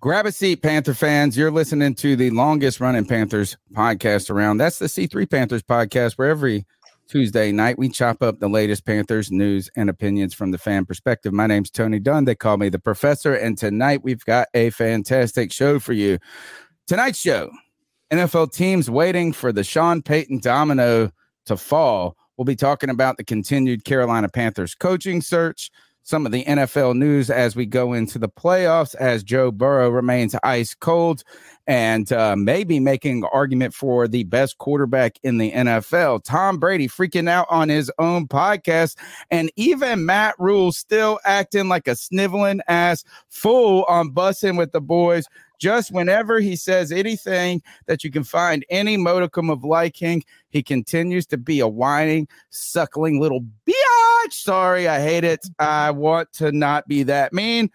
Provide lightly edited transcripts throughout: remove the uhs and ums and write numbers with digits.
Grab a seat, Panther fans. You're listening to the longest running Panthers podcast around. That's the C3 Panthers podcast, where every Tuesday night we chop up the latest Panthers news and opinions from the fan perspective. My name's Tony Dunn. They call me the Professor. And tonight we've got a fantastic show for you. Tonight's show, NFL teams waiting for the Sean Payton domino to fall. We'll be talking about the continued Carolina Panthers coaching search, some of the NFL news as we go into the playoffs, as Joe Burrow remains ice cold and maybe making an argument for the best quarterback in the NFL. Tom Brady freaking out on his own podcast, and even Matt Rhule still acting like a sniveling ass fool on Bussing with the Boys. Just whenever he says anything that you can find any modicum of liking, he continues to be a whining, suckling little biatch. Sorry, I hate it. I want to not be that mean.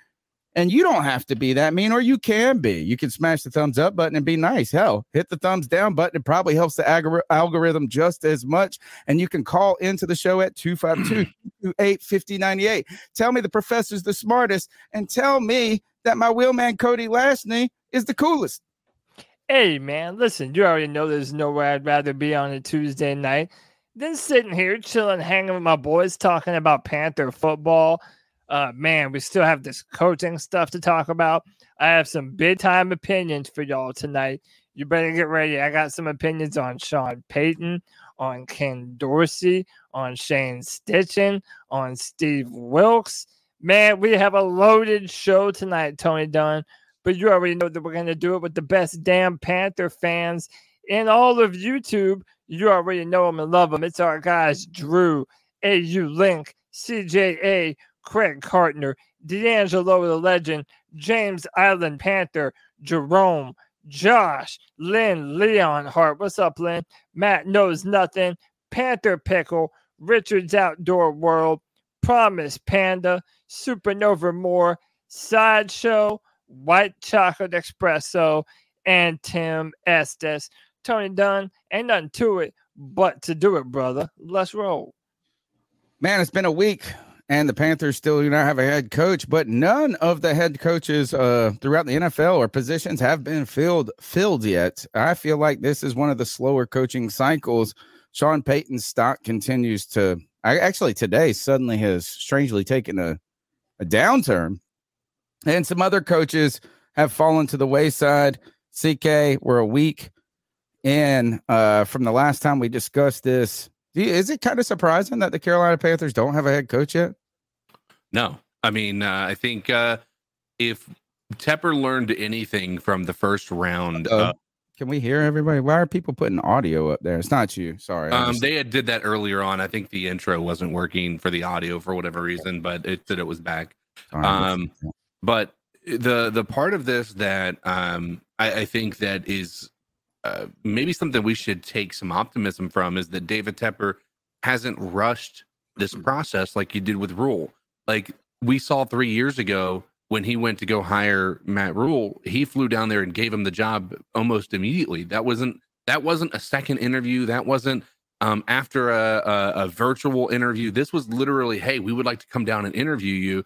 And you don't have to be that mean, or you can be. You can smash the thumbs up button and be nice. Hell, hit the thumbs down button. It probably helps the algorithm just as much. And you can call into the show at 252-228-5098. Tell me the Professor's the smartest, and tell me that my wheelman Cody Lashney is the coolest. Hey, man, listen, you already know there's nowhere I'd rather be on a Tuesday night than sitting here chilling, hanging with my boys, talking about Panther football. Man, we still have this coaching stuff to talk about. I have some big-time opinions for y'all tonight. You better get ready. I got some opinions on Sean Payton, on Ken Dorsey, on Shane Steichen, on Steve Wilkes. Man, we have a loaded show tonight, Tony Dunn. But you already know that we're going to do it with the best damn Panther fans in all of YouTube. You already know them and love them. It's our guys, Drew, AU Link, CJA, Craig Cartner, D'Angelo the Legend, James Island Panther, Jerome, Josh, Lynn Leonhardt. What's up, Lynn? Matt Knows Nothing, Panther Pickle, Richard's Outdoor World, Promise Panda, Supernova Moore, Sideshow, White Chocolate Espresso, and Tim Estes. Tony Dunn, ain't nothing to it but to do it, brother. Let's roll. Man, it's been a week. And the Panthers still do not have a head coach, but none of the head coaches throughout the NFL or positions have been filled yet. I feel like this is one of the slower coaching cycles. Sean Payton's stock continues to – actually today suddenly has strangely taken a downturn. And some other coaches have fallen to the wayside. CK, we're a week in from the last time we discussed this. Is it kind of surprising that the Carolina Panthers don't have a head coach yet? No. I mean, I think if Tepper learned anything from the first round. Can we hear everybody? Why are people putting audio up there? It's not you. Sorry. They had did that earlier on. I think the intro wasn't working for the audio for whatever reason, but it said it was back. But the part of this that I think that is maybe something we should take some optimism from is that David Tepper hasn't rushed this process like he did with Rhule. Like we saw 3 years ago when he went to go hire Matt Rhule, he flew down there and gave him the job almost immediately. That wasn't a second interview. That wasn't after a virtual interview. This was literally, hey, we would like to come down and interview you.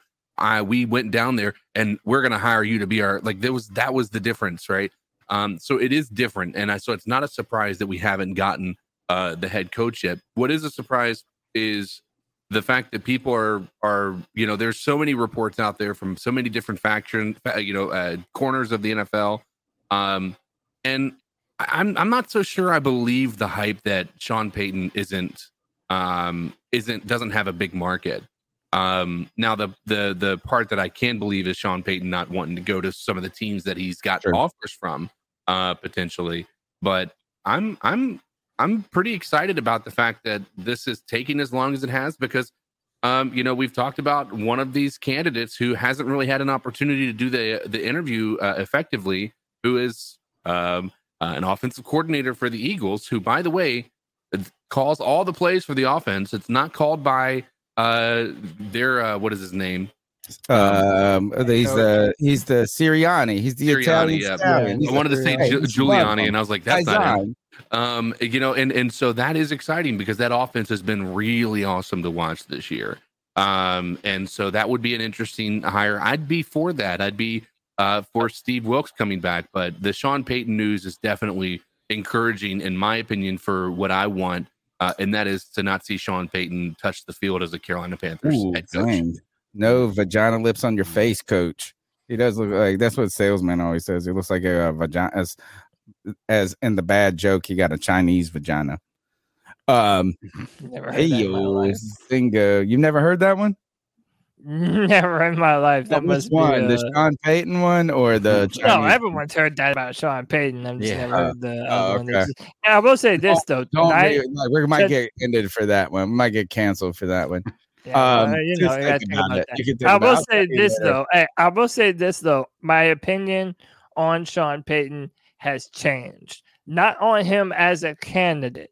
We went down there and we're going to hire you to be our, like, that was the difference, right? So it is different. And so it's not a surprise that we haven't gotten the head coach yet. What is a surprise is the fact that people are, you know, there's so many reports out there from so many different faction, corners of the NFL. And I'm not so sure I believe the hype that Sean Payton doesn't have a big market. Now the part that I can believe is Sean Payton not wanting to go to some of the teams that he's got offers from, potentially, but I'm pretty excited about the fact that this is taking as long as it has because, we've talked about one of these candidates who hasn't really had an opportunity to do the interview effectively, who is an offensive coordinator for the Eagles, who, by the way, calls all the plays for the offense. It's not called by what is his name? He's the Sirianni. He's the Sirianni, Italian. Yeah. Italian. I wanted to say Giuliani, and I was like, that's not him. And so that is exciting because that offense has been really awesome to watch this year. And so that would be an interesting hire. I'd be for that. I'd be for Steve Wilkes coming back, but the Sean Payton news is definitely encouraging, in my opinion, for what I want. And that is to not see Sean Payton touch the field as a Carolina Panthers head coach. Dang. No vagina lips on your face, coach. He does look like, that's what salesman always says. He looks like a vagina, as in the bad joke, he got a Chinese vagina. Never heard hey, yo, Singo. You've never heard that one? Never in my life. That must one, be the Sean Payton one or the Chinese. No, everyone's heard that about Sean Payton. I'm just never heard the other one. Now, I will say this, though. We might get ended for that one. We might get canceled for that one. Yeah, I will say this, though. My opinion on Sean Payton has changed. Not on him as a candidate,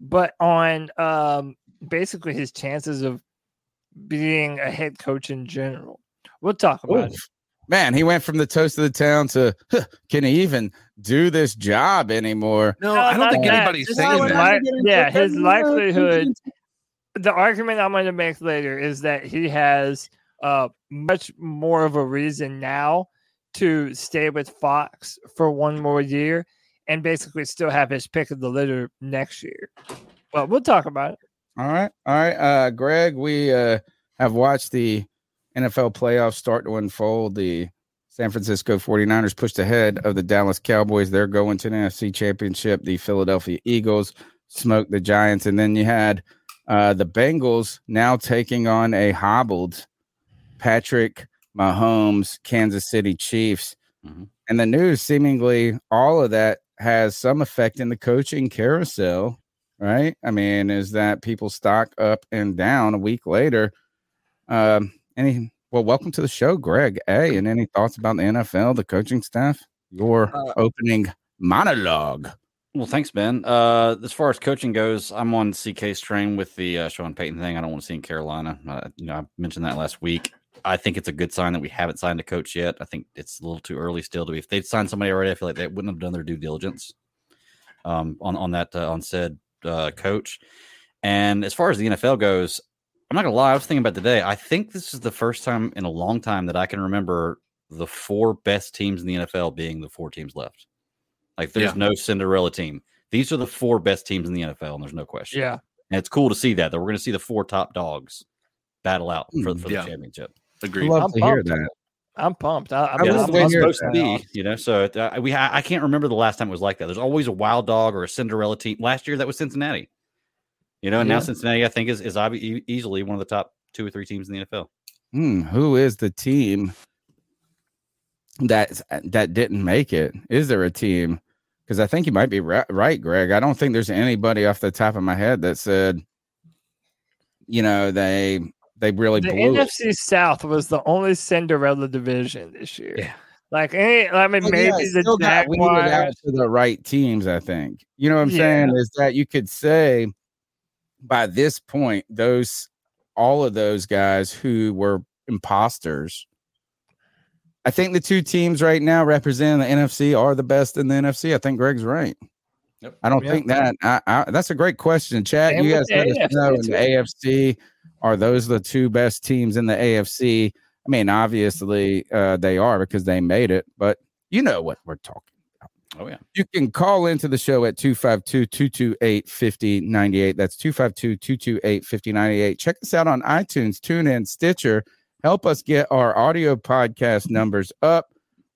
but on basically his chances of being a head coach in general. We'll talk about it. Man, he went from the toast of the town to can he even do this job anymore? No, I don't think anybody's saying that. Yeah, his likelihood. The argument I'm going to make later is that he has much more of a reason now to stay with Fox for one more year and basically still have his pick of the litter next year. But we'll talk about it. All right. Greg, we have watched the NFL playoffs start to unfold. The San Francisco 49ers pushed ahead of the Dallas Cowboys. They're going to the NFC Championship. The Philadelphia Eagles smoked the Giants. And then you had the Bengals now taking on a hobbled Patrick Mahomes, Kansas City Chiefs. Mm-hmm. And the news, seemingly all of that has some effect in the coaching carousel. Right. I mean, is that people stock up and down a week later? Welcome to the show, Greg. Hey, and any thoughts about the NFL, the coaching staff, your opening monologue? Well, thanks, Ben. As far as coaching goes, I'm on CK's train with the Sean Payton thing. I don't want to see in Carolina. I mentioned that last week. I think it's a good sign that we haven't signed a coach yet. I think it's a little too early still to be. If they'd signed somebody already, I feel like they wouldn't have done their due diligence on said coach. And as far as the NFL goes, I'm not gonna lie, I was thinking about today. I think this is the first time in a long time that I can remember the four best teams in the NFL being the four teams left. Like there's no Cinderella team. These are the four best teams in the NFL, and there's no question. Yeah. And it's cool to see that we're gonna see the four top dogs battle out for the championship. Agreed. Love to hear that. I'm pumped. I'm supposed to be, so I can't remember the last time it was like that. There's always a wild dog or a Cinderella team. Last year, that was Cincinnati, and now Cincinnati, I think, is easily one of the top two or three teams in the NFL. Who is the team that didn't make it? Is there a team? Because I think you might be right, Greg. I don't think there's anybody off the top of my head that said, they really blew it. The NFC South was the only Cinderella division this year. Yeah. The Jaguars out to the right teams, I think. You know what I'm saying? Is that you could say by this point, all of those guys who were imposters I think the two teams right now representing the NFC are the best in the NFC. I think Greg's right. Yep. I don't think that. That's a great question, Chad. And you guys let us know in the AFC. Are those the two best teams in the AFC? I mean, obviously they are because they made it, but you know what we're talking about. Oh, yeah. You can call into the show at 252-228-5098. That's 252-228-5098. Check us out on iTunes, TuneIn, Stitcher. Help us get our audio podcast numbers up.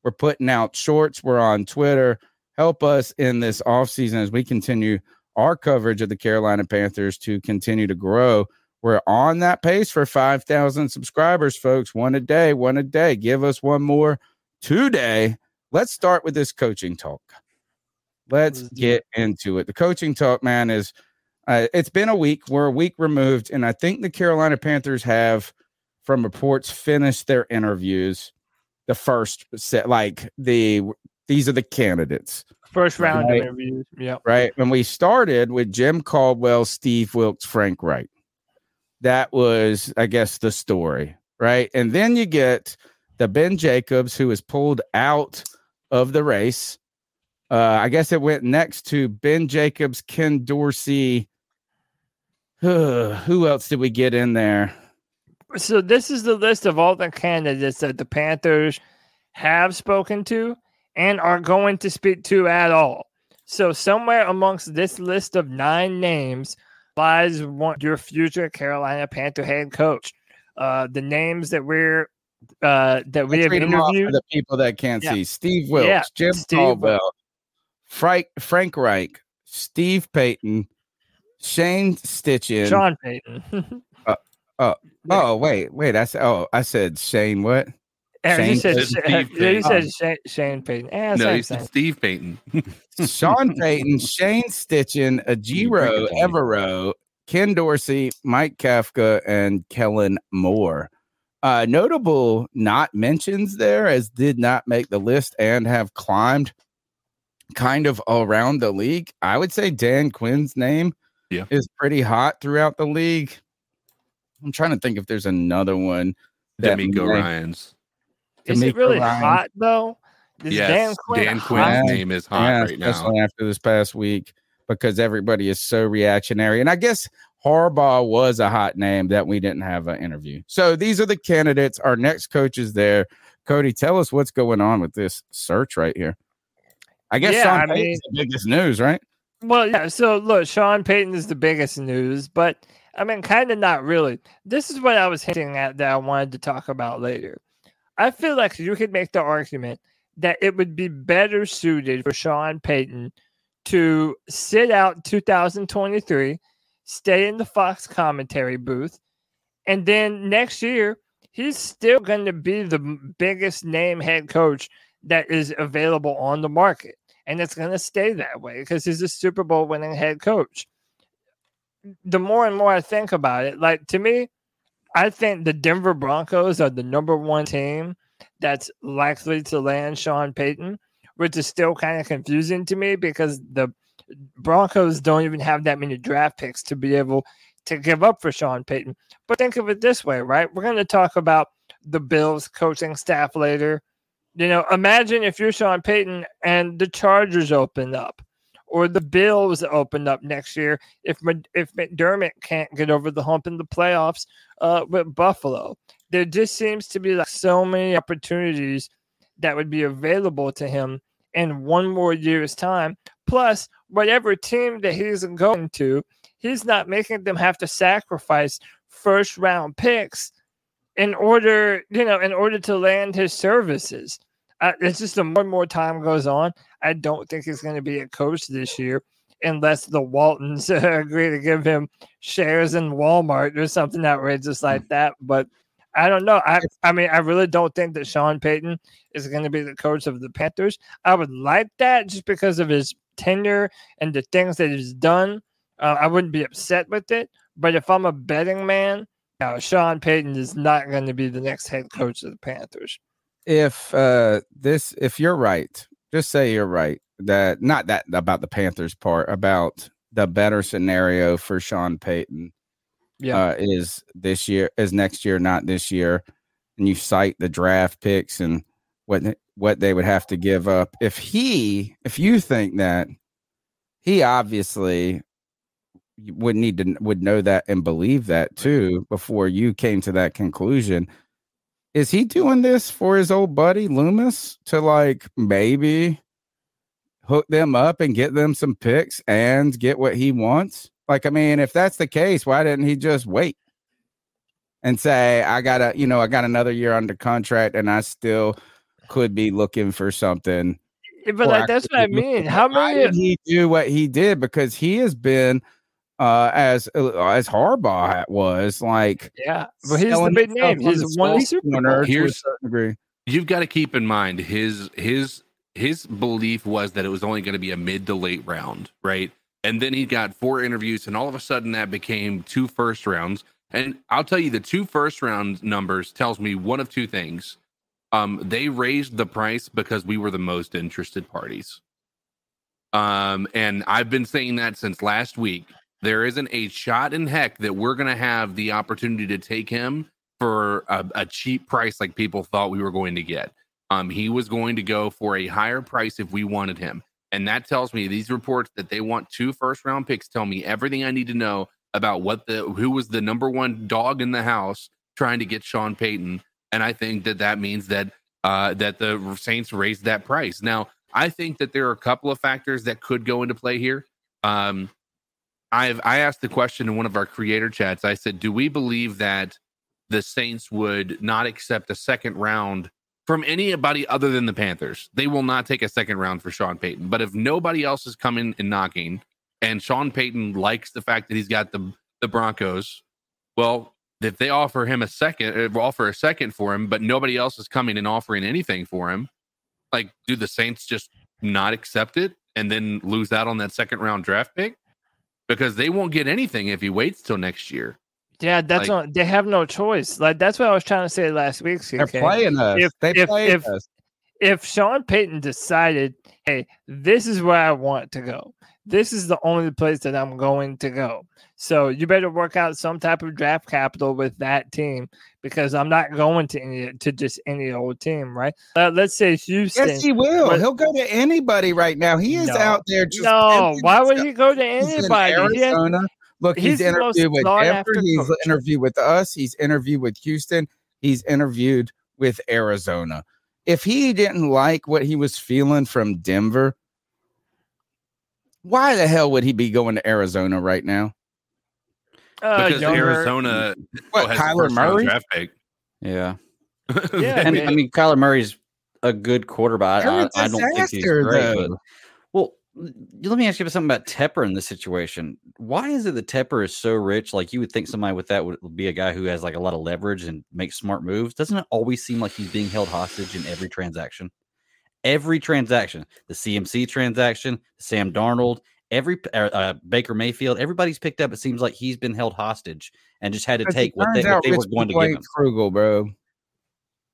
We're putting out shorts. We're on Twitter. Help us in this offseason as we continue our coverage of the Carolina Panthers to continue to grow. We're on that pace for 5,000 subscribers, folks. One a day. Give us one more today. Let's start with this coaching talk. Let's get into it. The coaching talk, man, is it's been a week. We're a week removed, and I think the Carolina Panthers have, from reports, finished their interviews. The first set, these are the candidates. First round of interviews. Yeah. Right. When we started with Jim Caldwell, Steve Wilkes, Frank Reich. That was, I guess, the story, right? And then you get the Ben Jacobs, who was pulled out of the race. I guess it went next to Ben Jacobs, Ken Dorsey. Who else did we get in there? So this is the list of all the candidates that the Panthers have spoken to and are going to speak to at all. So somewhere amongst this list of 9 names lies your future Carolina Panther head coach. The names that we have interviewed, the people that can't see: Steve Wilkes, Jim Caldwell, Frank Reich, Steve Payton, Shane Steichen, Sean Payton. I said Shane. What? Aaron, you said Shane Payton. No, you said Steve Payton. Sean Payton, Shane Steichen, Ajero Evero, Ken Dorsey, Mike Kafka, and Kellen Moore. Notable not mentions there, as did not make the list and have climbed kind of around the league. I would say Dan Quinn's name is pretty hot throughout the league. I'm trying to think if there's another one. D'Amico Ryans. Is it really hot, though? Yes, Dan Quinn's name is hot right now. Especially after this past week, because everybody is so reactionary. And I guess Harbaugh was a hot name that we didn't have an interview. So these are the candidates. Our next coach is there. Cody, tell us what's going on with this search right here. I guess Sean Payton's the biggest news, right? Well, yeah. So, look, Sean Payton is the biggest news, but, I mean, kind of not really. This is what I was hinting at that I wanted to talk about later. I feel like you could make the argument that it would be better suited for Sean Payton to sit out 2023, stay in the Fox commentary booth, and then next year, he's still going to be the biggest name head coach that is available on the market. And it's going to stay that way because he's a Super Bowl winning head coach. The more and more I think about it, to me, I think the Denver Broncos are the number one team that's likely to land Sean Payton, which is still kind of confusing to me because the Broncos don't even have that many draft picks to be able to give up for Sean Payton. But think of it this way, right? We're going to talk about the Bills coaching staff later. You know, imagine if you're Sean Payton and the Chargers open up or the Bills open up next year if McDermott can't get over the hump in the playoffs with Buffalo. There just seems to be so many opportunities that would be available to him in one more year's time. Plus, whatever team that he's going to, he's not making them have to sacrifice first-round picks in order to land his services. It's just the more and more time goes on, I don't think he's going to be a coach this year unless the Waltons agree to give him shares in Walmart or something outrageous like that. But I don't know. I mean, I really don't think that Sean Payton is going to be the coach of the Panthers. I would like that just because of his tenure and the things that he's done. I wouldn't be upset with it. But if I'm a betting man, no, Sean Payton is not going to be the next head coach of the Panthers. If you're right, just say you're right, that not that about the Panthers part, about the better scenario for Sean Payton is next year, not this year. And you cite the draft picks and what they would have to give up. If you think that, he obviously would need to would know that and believe that too before you came to that conclusion. Is he doing this for his old buddy Loomis to like maybe hook them up and get them some picks and get what he wants? Like, I mean, if that's the case, why didn't he just wait and say, I got another year under contract and I still could be looking for something. But like, that's what I mean. Why did he do what he did? Because he has been as Harbaugh was like, yeah. But here's the big name. He's won the Super Bowl. Here's you've got to keep in mind his belief was that it was only going to be a mid to late round, right? And then he got 4 interviews, and all of a sudden that became 2 first rounds. And I'll tell you, the 2 first round numbers tells me one of 2 things. They raised the price because we were the most interested parties. And I've been saying that since last week. There isn't a shot in heck that we're going to have the opportunity to take him for a cheap price like people thought we were going to get. He was going to go for a higher price if we wanted him. And that tells me these reports that they want 2 first round picks tell me everything I need to know about who was the number one dog in the house trying to get Sean Payton. And I think that means that the Saints raised that price. Now, I think that there are a couple of factors that could go into play here. I asked the question in one of our creator chats. I said, do we believe that the Saints would not accept a second round from anybody other than the Panthers? They will not take a second round for Sean Payton. But if nobody else is coming and knocking, and Sean Payton likes the fact that he's got the Broncos, well, if they offer a second for him, but nobody else is coming and offering anything for him, like, do the Saints just not accept it and then lose out on that second round draft pick? Because they won't get anything if he waits till next year. Yeah, that's like, they have no choice. Like, that's what I was trying to say last week. They're playing us. If Sean Payton decided, hey, this is where I want to go, this is the only place that I'm going to go, so you better work out some type of draft capital with that team, because I'm not going to just any old team, right? Let's say Houston. Yes, he will. He'll go to anybody right now. He is out there. Why would he go to anybody? He's in Arizona. Look, he's interviewed with Denver. He's interviewed with us. He's interviewed with Houston. He's interviewed with Arizona. If he didn't like what he was feeling from Denver, why the hell would he be going to Arizona right now? Because Arizona has Kyler Murray draft pick. Yeah. Yeah. And, I mean, Kyler Murray's a good quarterback. I don't think he's great. But, well, let me ask you something about Tepper in this situation. Why is it that Tepper is so rich? Like, you would think somebody with that would be a guy who has like a lot of leverage and makes smart moves. Doesn't it always seem like he's being held hostage in every transaction? Every transaction, the CMC transaction, Sam Darnold, every Baker Mayfield, everybody's picked up. It seems like he's been held hostage and just had to take what they were going to give him. Frugal, bro.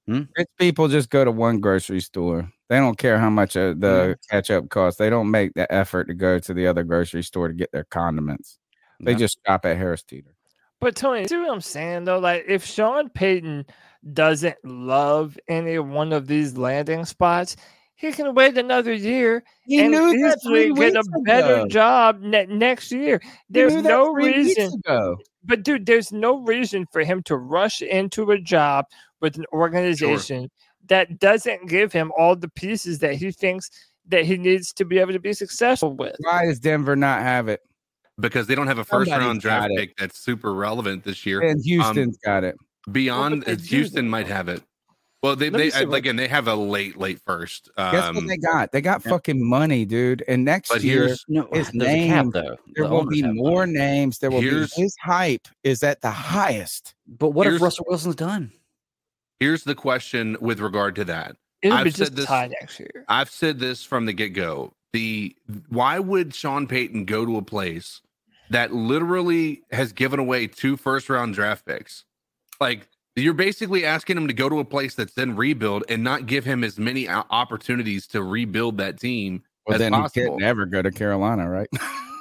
Rich people just go to one grocery store. They don't care how much the catch-up costs. They don't make the effort to go to the other grocery store to get their condiments. They just stop at Harris Teeter. But, Tony, see what I'm saying, though? Like, if Sean Payton doesn't love any one of these landing spots, he can wait another year and easily get a better job next year. There's no reason. But, dude, there's no reason for him to rush into a job with an organization that doesn't give him all the pieces that he thinks that he needs to be able to be successful with. Why does Denver not have it? Because they don't have a first-round draft pick that's super relevant this year. And Houston's got it. Beyond, Houston might have it. Well, they have a late first. Guess what they got? They got fucking money, dude. And next year, his name, there will be more names. There will be his hype is at the highest. But what if Russell Wilson's done? Here's the question with regard to that. It'll be just tied next year. I've said this from the get-go. Why would Sean Payton go to a place that literally has given away 2 first-round draft picks? Like, you're basically asking him to go to a place that's then rebuild and not give him as many opportunities to rebuld that team as possible. He can't never go to Carolina, right?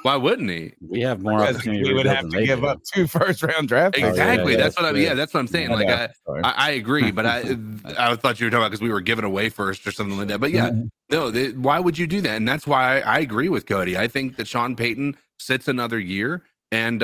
Why wouldn't he? We have more opportunity. We would have to give up 2 first-round draft picks. Exactly. That's what I mean. Yeah, that's what I'm saying. Like I agree, but I thought you were talking about because we were giving away first or something like that. But yeah, no. Why would you do that? And that's why I agree with Cody. I think that Sean Payton sits another year and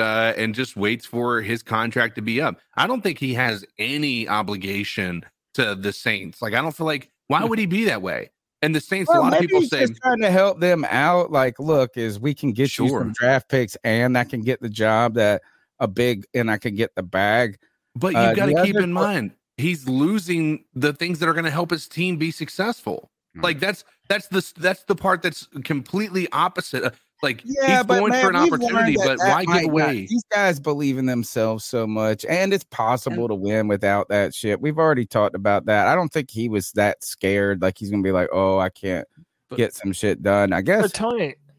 just waits for his contract to be up. I don't think he has any obligation to the Saints. Like I don't feel like why would he be that way? And the Saints, a lot of people say trying to help them out. Like, look, is we can get you some draft picks, and I can get the job that a big, and I can get the bag. But you got to keep in mind, he's losing the things that are going to help his team be successful. Like that's the part that's completely opposite. Like he's going for an opportunity, but why give away? These guys believe in themselves so much, and it's possible to win without that shit. We've already talked about that. I don't think he was that scared. Like he's gonna be like, oh, I can't get some shit done. I guess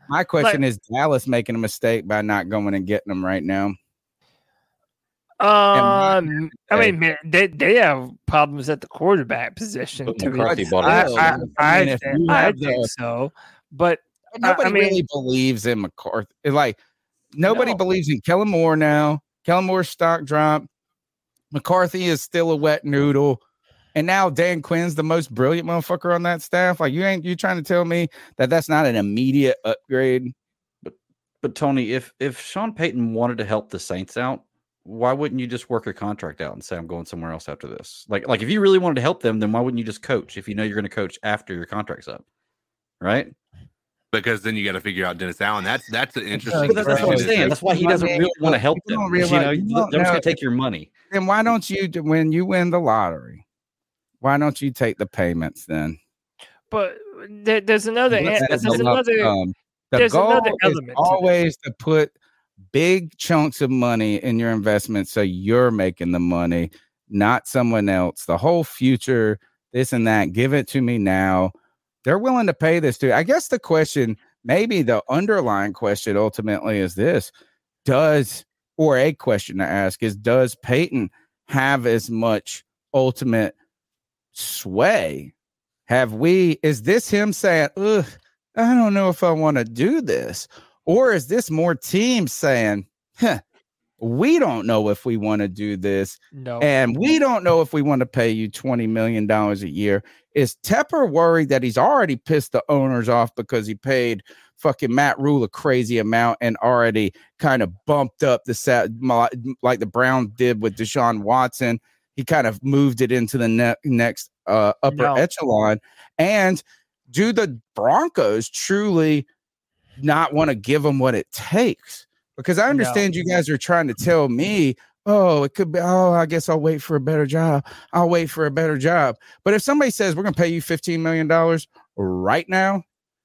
my question is Dallas making a mistake by not going and getting them right now. I mean, man, they have problems at the quarterback position. I think so, but. Nobody really believes in McCarthy. Like nobody believes in Kellen Moore now. Kellen Moore's stock dropped. McCarthy is still a wet noodle, and now Dan Quinn's the most brilliant motherfucker on that staff. Like you trying to tell me that that's not an immediate upgrade? But Tony, if Sean Payton wanted to help the Saints out, why wouldn't you just work a contract out and say I'm going somewhere else after this? Like if you really wanted to help them, then why wouldn't you just coach if you know you're going to coach after your contract's up, right? Because then you got to figure out Dennis Allen. That's an interesting. That's what I'm saying. That's why he doesn't really want to help them. They're just gonna take your money. Then why don't you, when you win the lottery, why don't you take the payments then? But there's another. There's another element. Always to put big chunks of money in your investment, so you're making the money, not someone else. The whole future, this and that. Give it to me now. They're willing to pay this too. I guess the question, maybe the underlying question ultimately is this, a question to ask is, does Payton have as much ultimate sway? Is this him saying, ugh, I don't know if I want to do this? Or is this more teams saying, we don't know if we want to do this, and we don't know if we want to pay you $20 million a year. Is Tepper worried that he's already pissed the owners off because he paid fucking Matt Rhule a crazy amount and already kind of bumped up the set like the Browns did with Deshaun Watson? He kind of moved it into the next upper echelon. And do the Broncos truly not want to give him what it takes? Because I understand you guys are trying to tell me, I guess I'll wait for a better job. But if somebody says, we're going to pay you $15 million right now.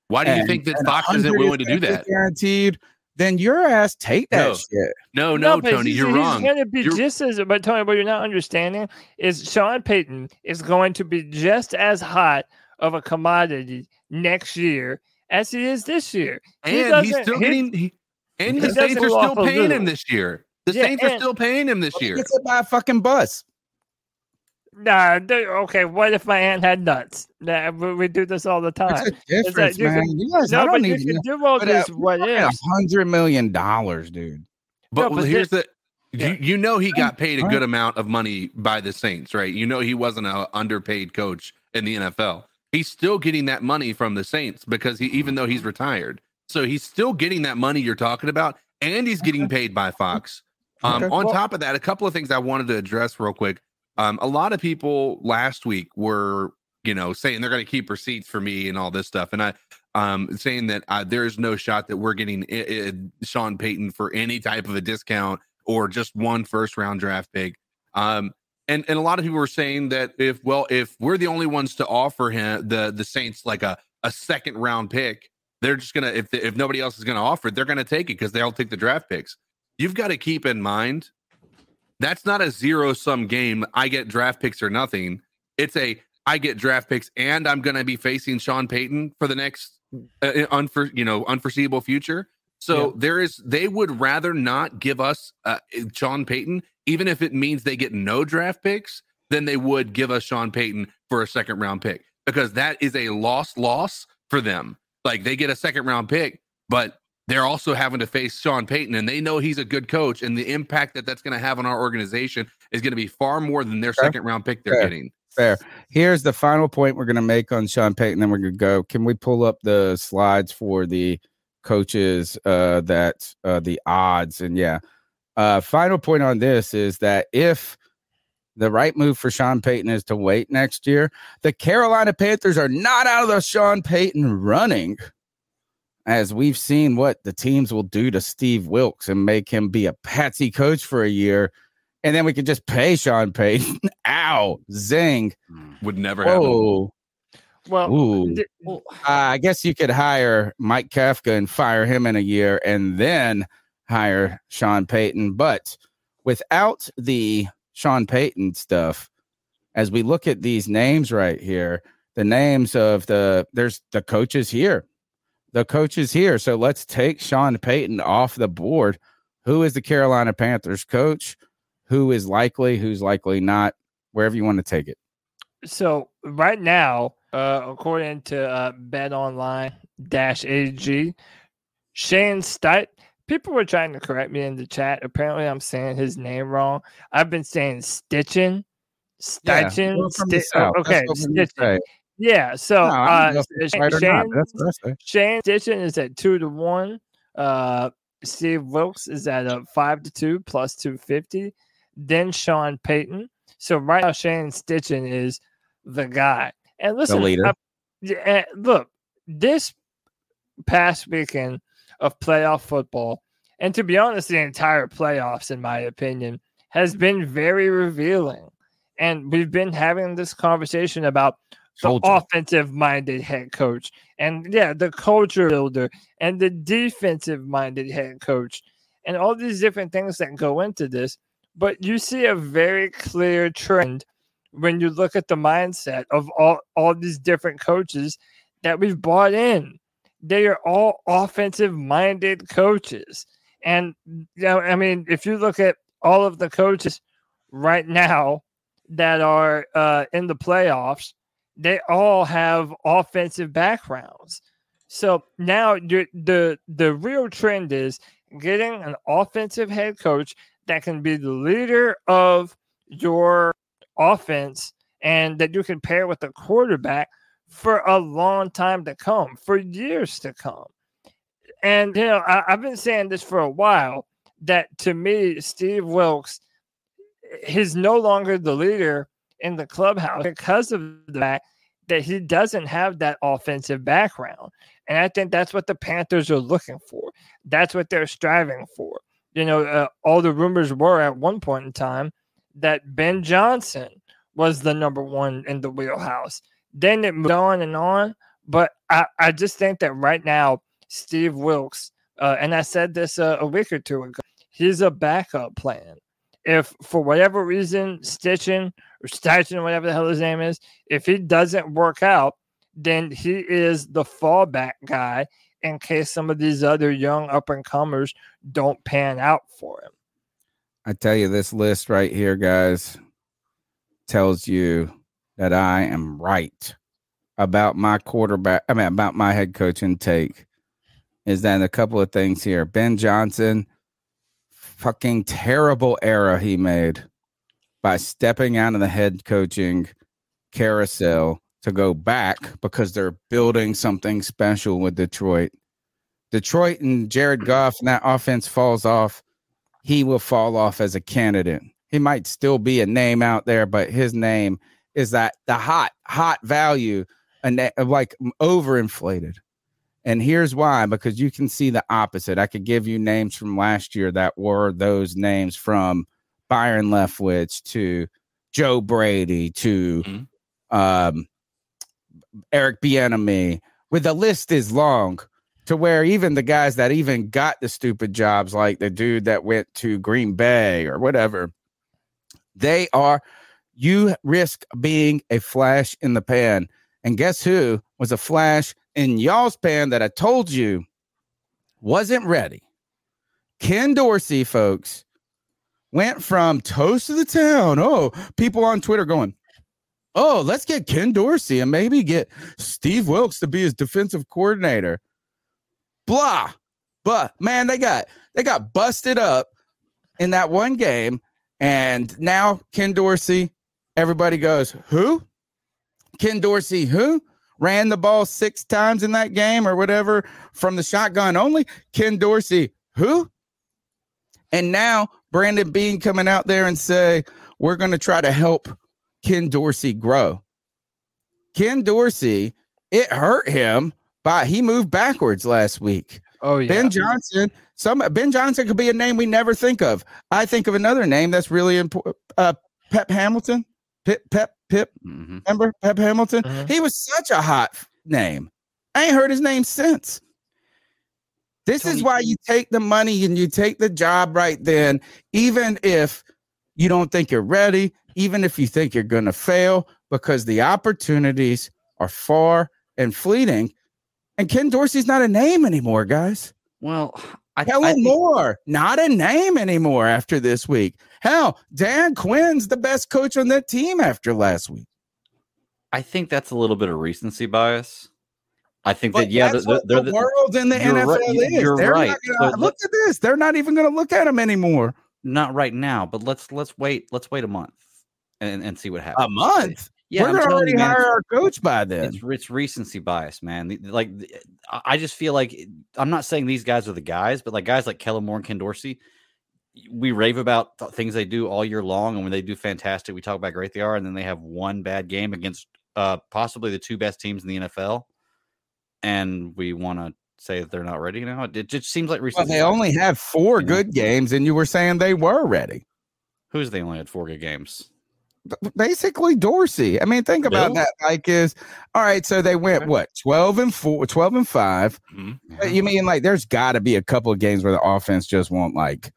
Why do you think that Fox isn't willing to do that? Guaranteed. Then your ass take that shit. No, Tony, you're wrong. Tony, what you're not understanding is Sean Payton is going to be just as hot of a commodity next year as he is this year. And he's still getting... And the Saints are still paying him this year. It's by a fucking bus. Nah, okay. What if my aunt had nuts? Nah, we do this all the time. It's a difference, man. What if $100 million, dude? But here's you know he got paid a good amount of money by the Saints, right? You know he wasn't an underpaid coach in the NFL. He's still getting that money from the Saints because even though he's retired. So he's still getting that money you're talking about, and he's getting paid by Fox. On top of that, a couple of things I wanted to address real quick. A lot of people last week were, saying they're going to keep receipts for me and all this stuff. And I saying that there is no shot that we're getting Sean Payton for any type of a discount or just 1 first-round draft pick. And a lot of people were saying that if we're the only ones to offer him the Saints like a 2nd-round pick, they're just going to, if nobody else is going to offer it, they're going to take it because they'll take the draft picks. You've got to keep in mind, that's not a zero-sum game. I get draft picks or nothing. It's I get draft picks and I'm going to be facing Sean Payton for the next unforeseeable future. So they would rather not give us Sean Payton, even if it means they get no draft picks, than they would give us Sean Payton for a 2nd-round pick, because that is a loss for them. Like they get a 2nd-round pick, but they're also having to face Sean Payton, and they know he's a good coach, and the impact that that's going to have on our organization is going to be far more than their second-round pick they're getting. Fair. Here's the final point we're going to make on Sean Payton, then we're going to go. Can we pull up the slides for the coaches that the odds? And, yeah, final point on this is that if the right move for Sean Payton is to wait next year, the Carolina Panthers are not out of the Sean Payton running, as we've seen what the teams will do to Steve Wilkes and make him be a patsy coach for a year. And then we could just pay Sean Payton. Ow, zing. Would never happen. Well, I guess you could hire Mike Kafka and fire him in a year and then hire Sean Payton. But without the Sean Payton stuff, as we look at these names right here, the names of there's the coaches here. The coach is here. So let's take Sean Payton off the board. Who is the Carolina Panthers coach? Who is likely? Who's likely not? Wherever you want to take it. So right now, according to BetOnline-AG, Shane Steichen, people were trying to correct me in the chat. Apparently, I'm saying his name wrong. I've been saying Steichen. Steichen. Yeah, so Shane Steichen is at 2-1. Steve Wilkes is at a 5-2 plus 250. Then Sean Payton. So right now, Shane Steichen is the guy. And listen, look, this past weekend of playoff football, and to be honest, the entire playoffs, in my opinion, has been very revealing. And we've been having this conversation about the offensive-minded head coach and, the culture builder and the defensive-minded head coach and all these different things that go into this. But you see a very clear trend when you look at the mindset of all these different coaches that we've bought in. They are all offensive-minded coaches. And, I mean, if you look at all of the coaches right now that are in the playoffs, they all have offensive backgrounds. So now the real trend is getting an offensive head coach that can be the leader of your offense and that you can pair with a quarterback for a long time to come, for years to come. And, I've been saying this for a while, that to me, Steve Wilkes is no longer the leader in the clubhouse because of the fact that he doesn't have that offensive background. And I think that's what the Panthers are looking for. That's what they're striving for. All the rumors were at one point in time that Ben Johnson was the number one in the wheelhouse. Then it moved on. But I just think that right now, Steve Wilkes, and I said this a week or two ago, he's a backup plan. If for whatever reason, Steichen, whatever the hell his name is, if he doesn't work out, then he is the fallback guy in case some of these other young up-and-comers don't pan out for him. I tell you, this list right here, guys, tells you that I am right about my about my head coach intake. Is that a couple of things here? Ben Johnson, fucking terrible error he made by stepping out of the head coaching carousel to go back because they're building something special with Detroit. Detroit and Jared Goff, and that offense falls off. He will fall off as a candidate. He might still be a name out there, but his name is that the hot value, and like overinflated. And here's why, because you can see the opposite. I could give you names from last year that were those names, from Byron Leftwich to Joe Brady to Eric Bieniemy. With the list is long, to where even the guys that even got the stupid jobs, like the dude that went to Green Bay or whatever, you risk being a flash in the pan. And guess who was a flash in y'all's pan that I told you wasn't ready? Ken Dorsey, folks, went from toast of the town. Oh, people on Twitter going, oh, let's get Ken Dorsey and maybe get Steve Wilkes to be his defensive coordinator. Blah. But man, they got busted up in that one game, and now Ken Dorsey, everybody goes, who? Ken Dorsey, who? Ran the ball 6 times in that game or whatever from the shotgun only. Ken Dorsey, who? And now Brandon Beane coming out there and say, we're going to try to help Ken Dorsey grow. Ken Dorsey, it hurt him, but he moved backwards last week. Oh, yeah. Ben Johnson could be a name we never think of. I think of another name that's really important. Pep Hamilton. Pip, mm-hmm. Remember Pep Hamilton? Uh-huh. He was such a hot name. I ain't heard his name since. This is why you take the money and you take the job right then, even if you don't think you're ready, even if you think you're going to fail, because the opportunities are far and fleeting. And Ken Dorsey's not a name anymore, guys. Well, Kellen Moore, not a name anymore after this week. Hell, Dan Quinn's the best coach on that team after last week. I think that's a little bit of recency bias. I think but that, yeah, the world in the NFL right, is. You're right. Look at this. They're not even going to look at him anymore. Not right now, but let's wait a month and see what happens. A month? Yeah, we're gonna already hire our coach by then. It's recency bias, man. Like, I just feel like, I'm not saying these guys are the guys, but like guys like Kellen Moore and Ken Dorsey, we rave about things they do all year long, and when they do fantastic, we talk about how great they are, and then they have one bad game against possibly the 2 best teams in the NFL, and we want to say that they're not ready now. It just seems like recency. Well, they only have 4 good games, and you were saying they were ready. Who's they only had 4 good games? Basically Dorsey. I mean, think about that. Like, is all right. So they went what 12 and 5. Mm-hmm. You mean like there's got to be a couple of games where the offense just won't like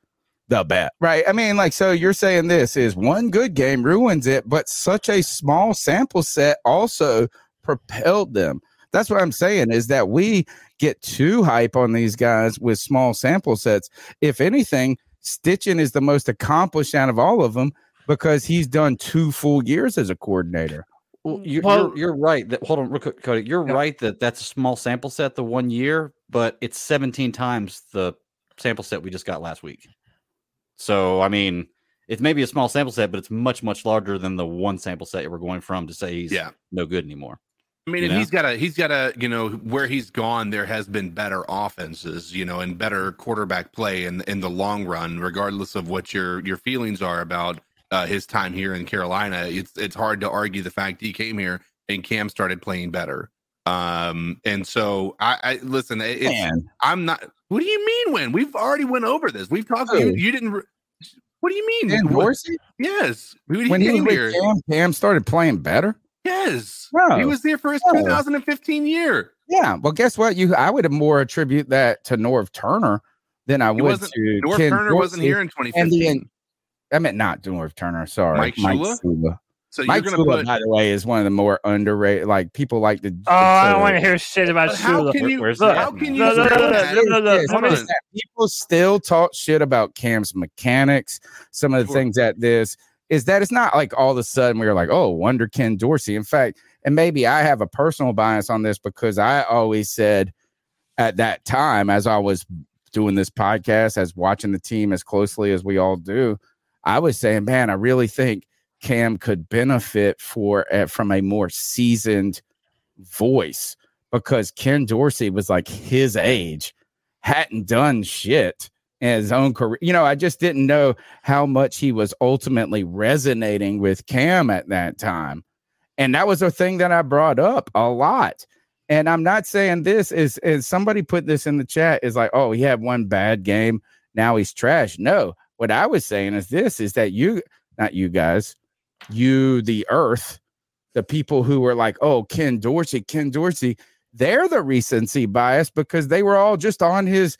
the bet, right? I mean, like, so you're saying this is one good game ruins it, but such a small sample set also propelled them. That's what I'm saying is that we get too hype on these guys with small sample sets. If anything, Steichen is the most accomplished out of all of them, because he's done 2 full years as a coordinator. Well, you're right. That, hold on, real quick, Cody. You're right that that's a small sample set, the 1 year, but it's 17 times the sample set we just got last week. So, I mean, it's maybe a small sample set, but it's much, much larger than the one sample set we're going from to say he's no good anymore. I mean, and he's got a, you know, where he's gone, there has been better offenses, you know, and better quarterback play in the long run, regardless of what your feelings are about his time here in Carolina. It's hard to argue the fact he came here and Cam started playing better. And so I listen. I'm not. What do you mean? When we've already went over this, we've talked. You didn't. What do you mean? Dan Dorsey? Yes. When he came here, Cam started playing better. Yes. No. He was there for his 2015 year. Yeah. Well, guess what? I would have more attribute that to Norv Turner than I would to Norv Turner. Dorsey wasn't here in 2015. I meant not Norv Turner. Sorry, Mike Shula. So Mike Shula, by the way, is one of the more underrated. Like people like to. Oh, I don't want to hear shit about Shula. How can you? People still talk shit about Cam's mechanics. Some of the things that this is that it's not like all of a sudden we were like, oh, wonder Ken Dorsey. In fact, and maybe I have a personal bias on this because I always said at that time, as I was doing this podcast, as watching the team as closely as we all do, I was saying, man, I really think Cam could benefit from a more seasoned voice because Ken Dorsey was like his age, hadn't done shit in his own career. You know, I just didn't know how much he was ultimately resonating with Cam at that time. And that was a thing that I brought up a lot. And I'm not saying this is somebody put this in the chat is like, oh, he had one bad game. Now he's trash. No. What I was saying is this, is that you, not you guys, you, the earth, the people who were like, oh, Ken Dorsey, they're the recency bias because they were all just on his,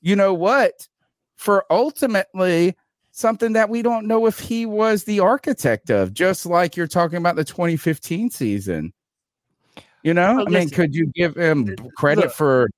you know what, for ultimately something that we don't know if he was the architect of, just like you're talking about the 2015 season. You know, I mean, could you give him credit for,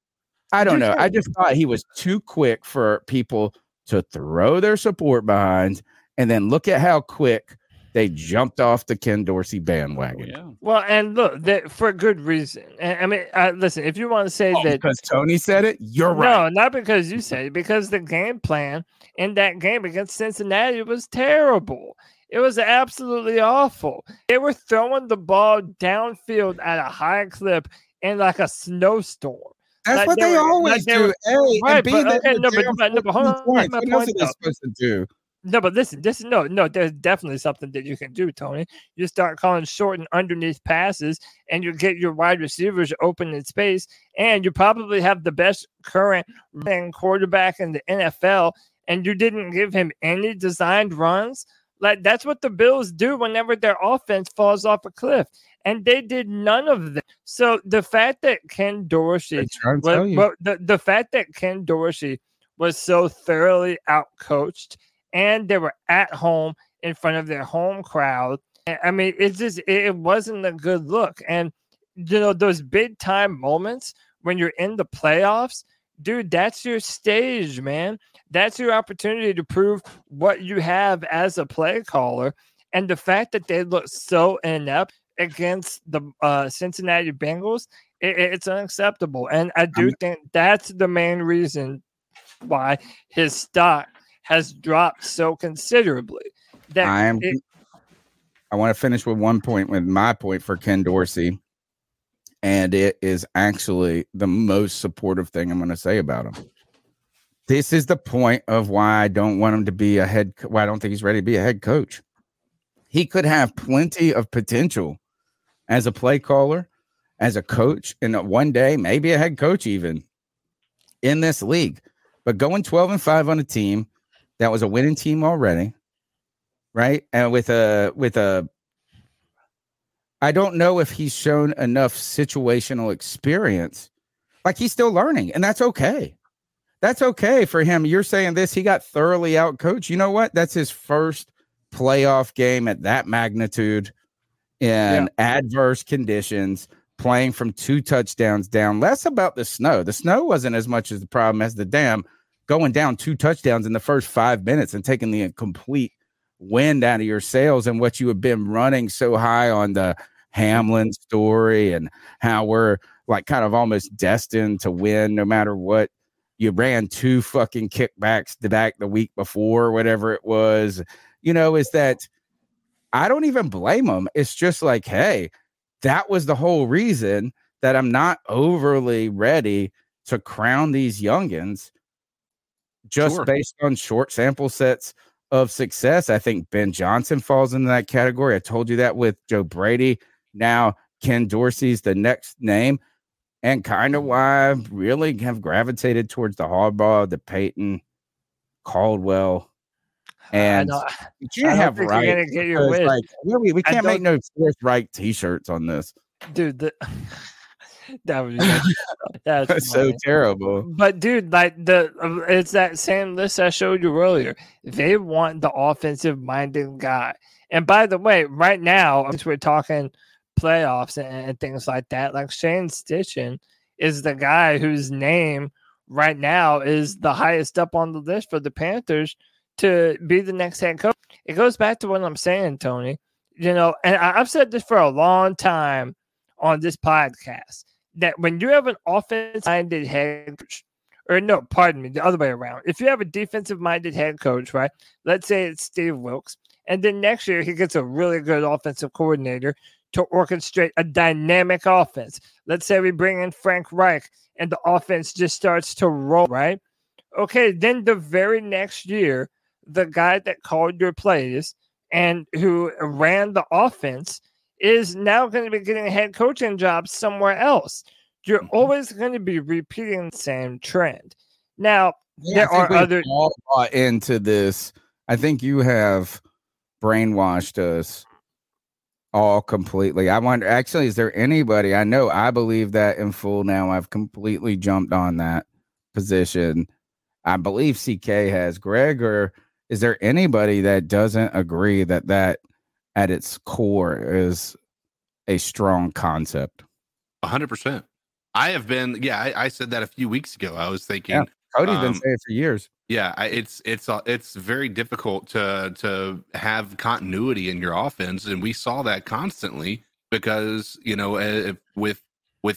I don't know. I just thought he was too quick for people to throw their support behind and then look at how quick They jumped off the Ken Dorsey bandwagon. Oh, yeah. Well, and look, that for good reason. I mean, listen, if you want to say that because Tony said it, you're right. No, not because you said it, because the game plan in that game against Cincinnati was terrible. It was absolutely awful. They were throwing the ball downfield at a high clip in like a snowstorm. That's like what they always do. No, but listen, this is no, there's definitely something that you can do, Tony. You start calling short and underneath passes, and you get your wide receivers open in space, and you probably have the best current quarterback in the NFL, and you didn't give him any designed runs. Like, that's what the Bills do whenever their offense falls off a cliff. And they did none of that. So the fact that Ken Dorsey was so thoroughly outcoached, and they were at home in front of their home crowd. I mean, it's just, it wasn't a good look. And, you know, those big time moments when you're in the playoffs, dude, that's your stage, man. That's your opportunity to prove what you have as a play caller. And the fact that they look so inept against the Cincinnati Bengals, it's unacceptable. And I do think that's the main reason why his stock has dropped so considerably. That I want to finish with one point, with my point for Ken Dorsey, and it is actually the most supportive thing I'm going to say about him. This is the point of why I don't want him to be a head. Why I don't think he's ready to be a head coach. He could have plenty of potential as a play caller, as a coach, and one day maybe a head coach even in this league. But going 12-5 on a team that was a winning team already, right? And with a, I don't know if he's shown enough situational experience. Like, he's still learning, and that's okay. That's okay for him. You're saying this, he got thoroughly outcoached. You know what? That's his first playoff game at that magnitude in adverse conditions, playing from 2 touchdowns down. Less about the snow. The snow wasn't as much as the problem as the damn going down 2 touchdowns in the first 5 minutes and taking the complete wind out of your sails and what you have been running so high on the Hamlin story and how we're like kind of almost destined to win no matter what. You ran 2 fucking kickbacks to back the week before, whatever it was, you know, is that I don't even blame them. It's just like, hey, that was the whole reason that I'm not overly ready to crown these youngins. Just based on short sample sets of success. I think Ben Johnson falls into that category. I told you that with Joe Brady. Now Ken Dorsey's the next name, and kind of why I really have gravitated towards the Harbaugh, the Peyton, Caldwell. And you have right. Like, we can't make no right t-shirts on this. Dude, that was that's so terrible. But dude, like it's that same list I showed you earlier. They want the offensive-minded guy. And by the way, right now, since we're talking playoffs and things like that, like Shane Steichen is the guy whose name right now is the highest up on the list for the Panthers to be the next head coach. It goes back to what I'm saying, Tony. You know, and I've said this for a long time on this podcast, that when you have an offensive-minded head coach, the other way around. If you have a defensive-minded head coach, right, let's say it's Steve Wilkes, and then next year he gets a really good offensive coordinator to orchestrate a dynamic offense. Let's say we bring in Frank Reich and the offense just starts to roll, right? Okay, then the very next year, the guy that called your plays and who ran the offense is now going to be getting a head coaching job somewhere else. You're always going to be repeating the same trend. Now, there are other all bought into this. I think you have brainwashed us all completely. I wonder, actually, is there anybody? I know I believe that in full now. I've completely jumped on that position. I believe CK has. Greg, or is there anybody that doesn't agree that at its core is a strong concept? 100%. I have been. Yeah, I said that a few weeks ago. I was thinking. Cody's been saying it for years. Yeah, it's very difficult to have continuity in your offense, and we saw that constantly because, you know, with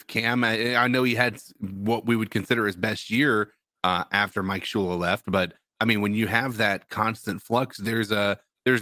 Cam, I know he had what we would consider his best year after Mike Shula left, but I mean, when you have that constant flux, there's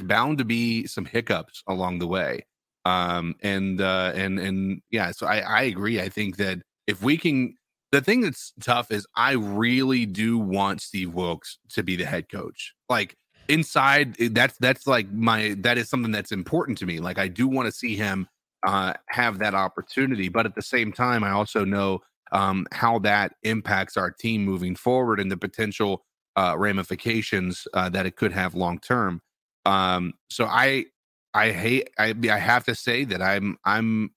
bound to be some hiccups along the way, and yeah, so I agree. I think that if we can. The thing that's tough is I really do want Steve Wilkes to be the head coach. Like inside, that is something that's important to me. Like I do want to see him have that opportunity, but at the same time, I also know how that impacts our team moving forward and the potential ramifications that it could have long term. So I have to say that I'm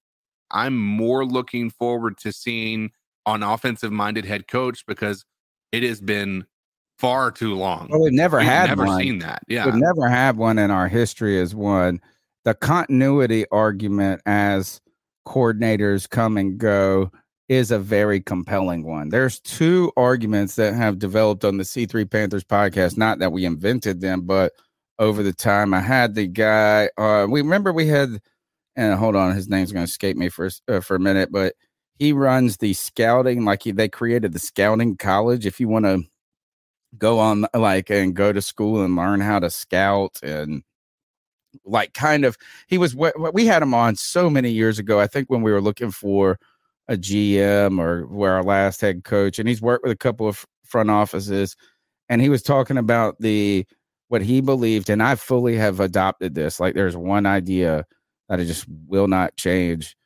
more looking forward to seeing an offensive-minded head coach because it has been far too long. Well, we've never seen that. Yeah, we've never had one in our history as one. The continuity argument as coordinators come and go is a very compelling one. There's two arguments that have developed on the C3 Panthers podcast. Not that we invented them, but over the time I had the guy. Hold on, his name's going to escape me for a minute, but. He runs the scouting, they created the scouting college. If you want to go on, and go to school and learn how to scout and we had him on so many years ago. I think when we were looking for a GM or where our last head coach, and he's worked with a couple of front offices, and he was talking about what he believed. And I fully have adopted this. Like there's one idea that I just will not change.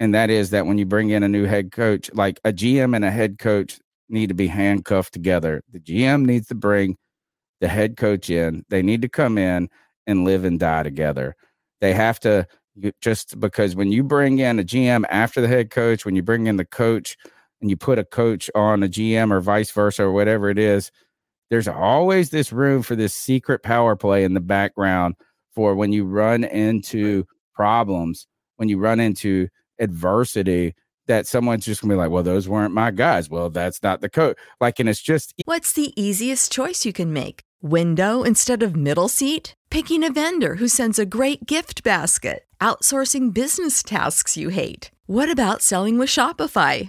And that is that when you bring in a new head coach, like a GM and a head coach need to be handcuffed together. The GM needs to bring the head coach in. They need to come in and live and die together. They have to, just because when you bring in a GM after the head coach, when you bring in the coach and you put a coach on a GM or vice versa or whatever it is, there's always this room for this secret power play in the background for when you run into problems, when you run into adversity, that someone's just gonna be like, well, those weren't my guys. Well, that's not the coach. And it's just. What's the easiest choice you can make? Window instead of middle seat? Picking a vendor who sends a great gift basket? Outsourcing business tasks you hate? What about selling with Shopify?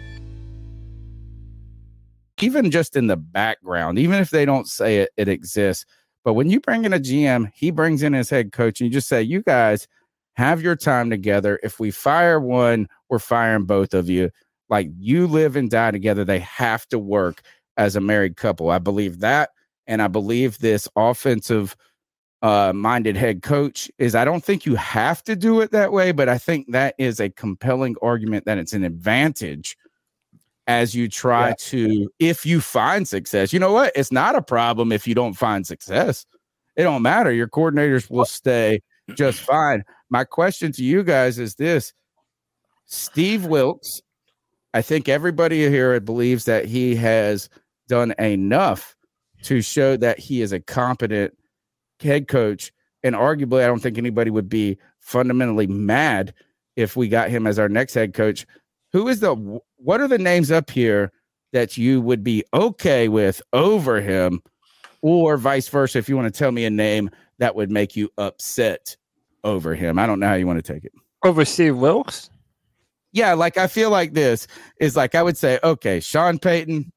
Even just in the background, even if they don't say it, it exists. But when you bring in a GM, he brings in his head coach, and you just say, you guys have your time together. If we fire one, we're firing both of you. Like, you live and die together. They have to work as a married couple. I believe that. And I believe this offensive minded head coach is, I don't think you have to do it that way, but I think that is a compelling argument that it's an advantage as you try to, if you find success. You know what? It's not a problem if you don't find success. It don't matter. Your coordinators will stay just fine. My question to you guys is this. Steve Wilkes, I think everybody here believes that he has done enough to show that he is a competent head coach, and arguably I don't think anybody would be fundamentally mad if we got him as our next head coach. What are the names up here that you would be okay with over him, or vice versa, if you want to tell me a name that would make you upset over him. I don't know how you want to take it. Over Steve Wilkes? Yeah, like I feel like this is like I would say, okay, Sean Payton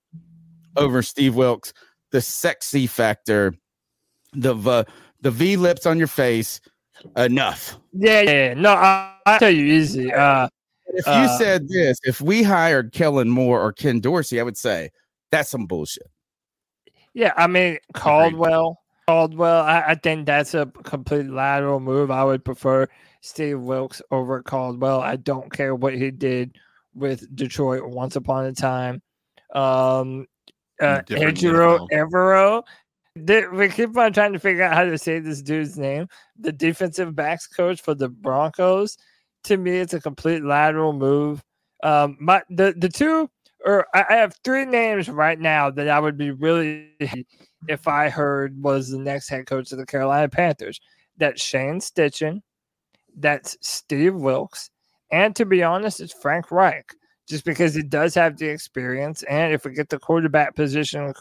over Steve Wilkes, the sexy factor, the V lips on your face, enough. Yeah. No, I tell you easy. If you said this, if we hired Kellen Moore or Ken Dorsey, I would say that's some bullshit. Yeah, I mean, Caldwell. I think that's a complete lateral move. I would prefer Steve Wilkes over Caldwell. I don't care what he did with Detroit once upon a time. Ejiro. We keep on trying to figure out how to say this dude's name. The defensive backs coach for the Broncos. To me, it's a complete lateral move. I have three names right now that I would be really happy if I heard was the next head coach of the Carolina Panthers. That's Shane Steichen. That's Steve Wilkes. And to be honest, it's Frank Reich, just because he does have the experience. And if we get the quarterback position,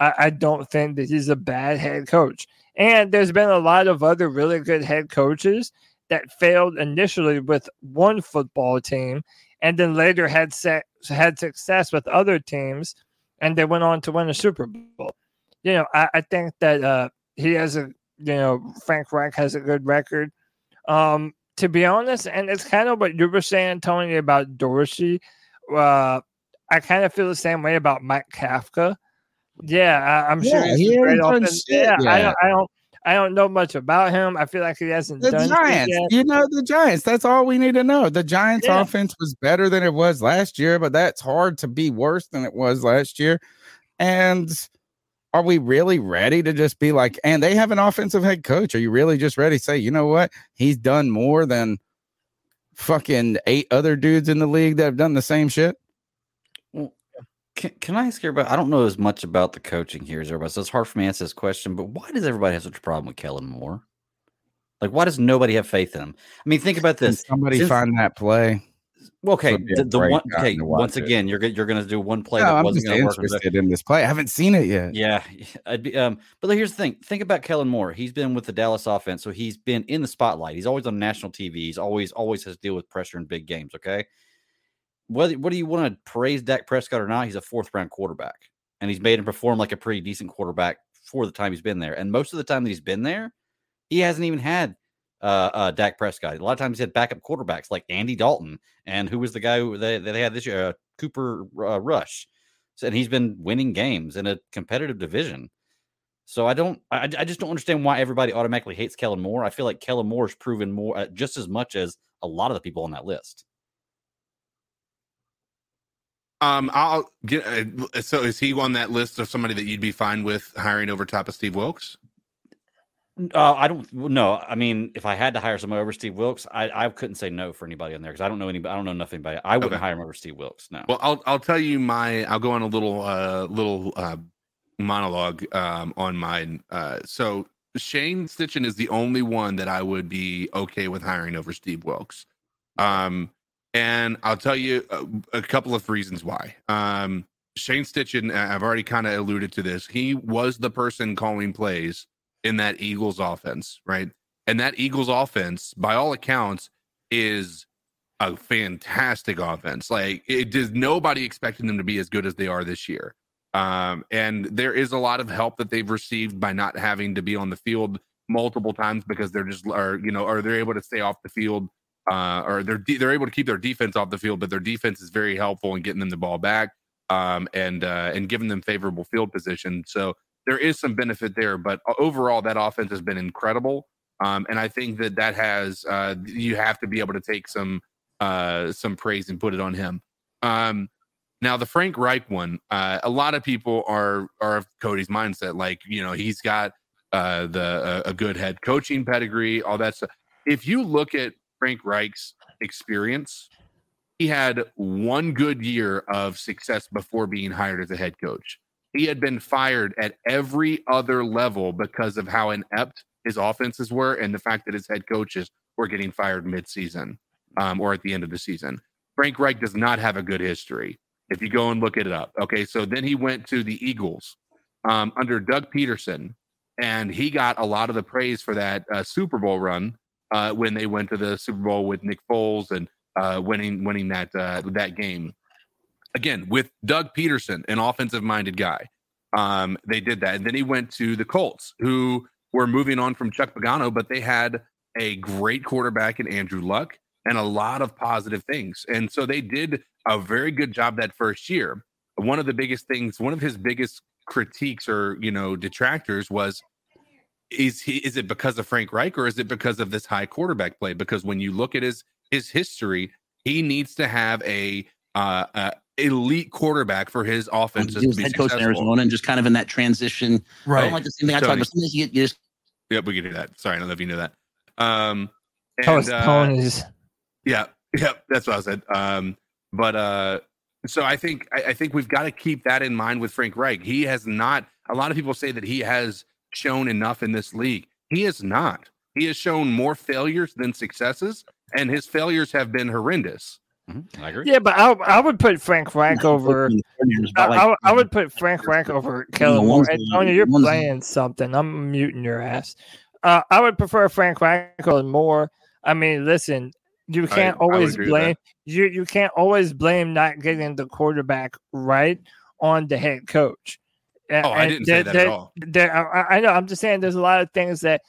I don't think that he's a bad head coach. And there's been a lot of other really good head coaches that failed initially with one football team and then later had success with other teams, and they went on to win a Super Bowl. You know, I think that he has Frank Reich has a good record. To be honest, and it's kind of what you were saying, Tony, about Dorsey. I kind of feel the same way about Mike Kafka. Yeah, I'm sure he's great offense. I don't know much about him. I feel like he hasn't done Giants. It yet. You know, the Giants. That's all we need to know. The Giants offense was better than it was last year, but that's hard to be worse than it was last year. And are we really ready to just be like, and they have an offensive head coach? Are you really just ready to say, you know what? He's done more than fucking 8 other dudes in the league that have done the same shit. Can I ask everybody? I don't know as much about the coaching here as everybody, so it's hard for me to answer this question, but why does everybody have such a problem with Kellen Moore? Like, why does nobody have faith in him? I mean, think about this. Can somebody find that play? Well, okay, once again, you're going to do one play that wasn't going to work. I'm interested in this play. I haven't seen it yet. Yeah. But here's the thing. Think about Kellen Moore. He's been with the Dallas offense, so he's been in the spotlight. He's always on national TV. He's always has to deal with pressure in big games, okay? Whether you want to praise Dak Prescott or not, he's a fourth-round quarterback, and he's made him perform like a pretty decent quarterback for the time he's been there. And most of the time that he's been there, he hasn't even had Dak Prescott. A lot of times he had backup quarterbacks like Andy Dalton, and who was the guy that they had this year, Cooper Rush. So, and he's been winning games in a competitive division. So I just don't understand why everybody automatically hates Kellen Moore. I feel like Kellen Moore has proven more just as much as a lot of the people on that list. I'll get. So, is he on that list of somebody that you'd be fine with hiring over top of Steve Wilkes? I don't know. I mean, if I had to hire someone over Steve Wilkes, I couldn't say no for anybody on there because I don't know anybody. I don't know nothing about it. I wouldn't hire him over Steve Wilkes. No. Well, I'll tell you my. I'll go on a little monologue on mine. So Shane Steichen is the only one that I would be okay with hiring over Steve Wilkes. And I'll tell you a couple of reasons why. Shane Steichen, I've already kind of alluded to this. He was the person calling plays in that Eagles offense, right? And that Eagles offense, by all accounts, is a fantastic offense. Like, it does nobody expecting them to be as good as they are this year. And there is a lot of help that they've received by not having to be on the field multiple times because they're just, or they're able to stay off the field. Or they're able to keep their defense off the field, but their defense is very helpful in getting them the ball back and giving them favorable field position. So there is some benefit there, but overall that offense has been incredible. And I think that has you have to be able to take some praise and put it on him. Now the Frank Reich one, a lot of people are of Cody's mindset, like he's got a good head coaching pedigree, all that stuff. If you look at Frank Reich's experience, he had one good year of success before being hired as a head coach. He had been fired at every other level because of how inept his offenses were and the fact that his head coaches were getting fired mid-season or at the end of the season. Frank Reich does not have a good history. if you go and look it up. Okay, so then he went to the Eagles under Doug Peterson, and he got a lot of the praise for that Super Bowl run when they went to the Super Bowl with Nick Foles and winning that game. Again, with Doug Peterson, an offensive-minded guy, they did that. And then he went to the Colts, who were moving on from Chuck Pagano, but they had a great quarterback in Andrew Luck and a lot of positive things. And so they did a very good job that first year. One of the biggest things, one of his biggest critiques or, you know, detractors was, is it because of Frank Reich or is it because of this high quarterback play? Because when you look at his history, he needs to have a elite quarterback for his offense. He was head coach in Arizona and just kind of in that transition. Right. I don't like the same thing I talk about. Sometimes you just... Yep, we can do that. Sorry, I don't know if you knew that. Ponies. Yeah, that's what I said. So I think we've got to keep that in mind with Frank Reich. He has not. A lot of people say that he has shown enough in this league. He has not. He has shown more failures than successes, and his failures have been horrendous. Mm-hmm. I agree. Yeah, but I would put Frank Reich over. I would put Frank Reich over Kellen Moore. Antonio, you're playing something. I'm muting your ass. I would prefer Frank Reich over Moore. I mean, listen, you can't always blame you can't always blame not getting the quarterback right on the head coach. And, I didn't say that at all. I know. I'm just saying there's a lot of things that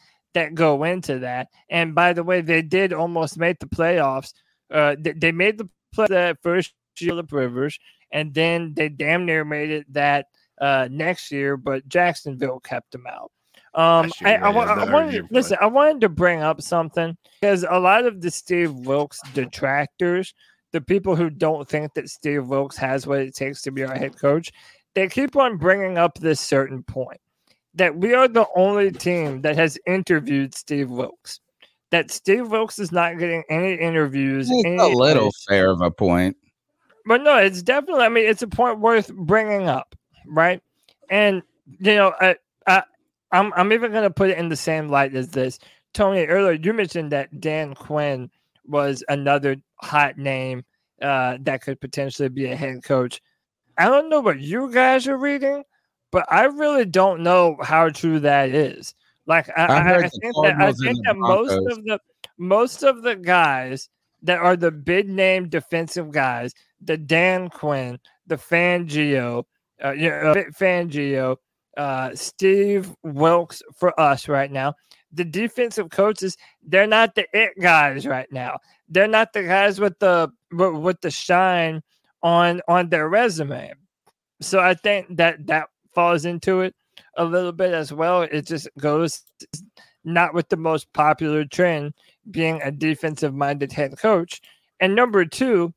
go into that. And by the way, they did almost make the playoffs. They made the play that first year of Rivers, and then they damn near made it that next year, but Jacksonville kept them out. I wanted to bring up something because a lot of the Steve Wilkes detractors, the people who don't think that Steve Wilkes has what it takes to be our head coach, they keep on bringing up this certain point that we are the only team that has interviewed Steve Wilkes. That Steve Wilkes is not getting any interviews. It's a little fair of a point. But no, it's definitely, I mean, it's a point worth bringing up, right? And, you know, I'm even going to put it in the same light as this. Tony, earlier you mentioned that Dan Quinn was another hot name that could potentially be a head coach. I don't know what you guys are reading, but I really don't know how true that is. Like I think that most of the guys that are the big name defensive guys, the Dan Quinn, the Fangio, Steve Wilkes for us right now. The defensive coaches, they're not the it guys right now. They're not the guys with the shine on their resume. So I think that falls into it a little bit as well. It just goes not with the most popular trend being a defensive-minded head coach. And number two,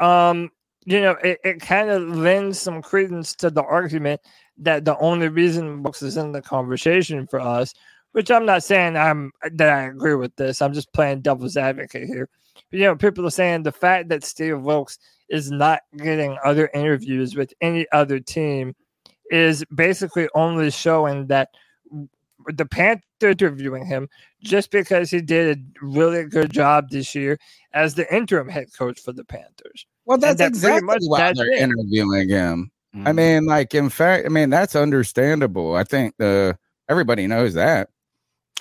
it kind of lends some credence to the argument that the only reason Wilkes is in the conversation for us, which I'm not saying that I agree with this. I'm just playing devil's advocate here. But, you know, people are saying the fact that Steve Wilkes is not getting other interviews with any other team is basically only showing that the Panthers are interviewing him just because he did a really good job this year as the interim head coach for the Panthers. Well, that's exactly why they're interviewing him. Mm-hmm. I mean, like, in fact, I mean, that's understandable. I think everybody knows that.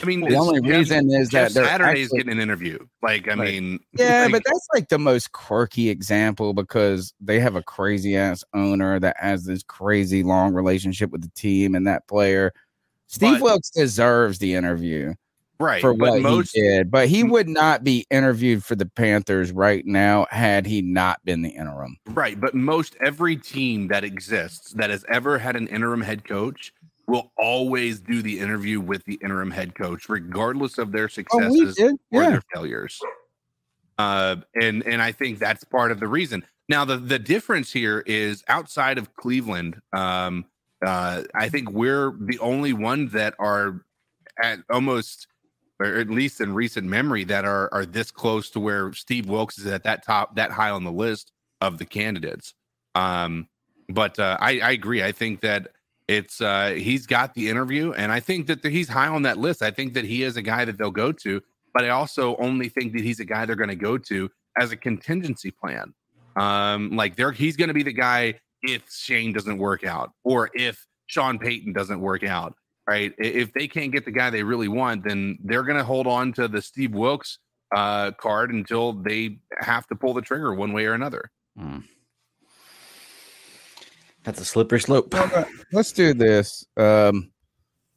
I mean, the only reason is that Saturday's getting an interview. Like, I mean. Yeah, but that's like the most quirky example because they have a crazy ass owner that has this crazy long relationship with the team and that player. Steve Wilkes deserves the interview. Right. For what he did. But he would not be interviewed for the Panthers right now had he not been the interim. Right. But most every team that exists that has ever had an interim head coach will always do the interview with the interim head coach, regardless of their successes or their failures. And I think that's part of the reason. Now, the difference here is outside of Cleveland, I think we're the only one that are at almost... or at least in recent memory, that are this close to where Steve Wilkes is at that high on the list of the candidates. I agree. I think that it's he's got the interview, and I think that he's high on that list. I think that he is a guy that they'll go to, but I also only think that he's a guy they're going to go to as a contingency plan. He's going to be the guy if Shane doesn't work out or if Sean Payton doesn't work out, right? If they can't get the guy they really want, then they're going to hold on to the Steve Wilkes card until they have to pull the trigger one way or another. Mm. That's a slippery slope. Let's do this.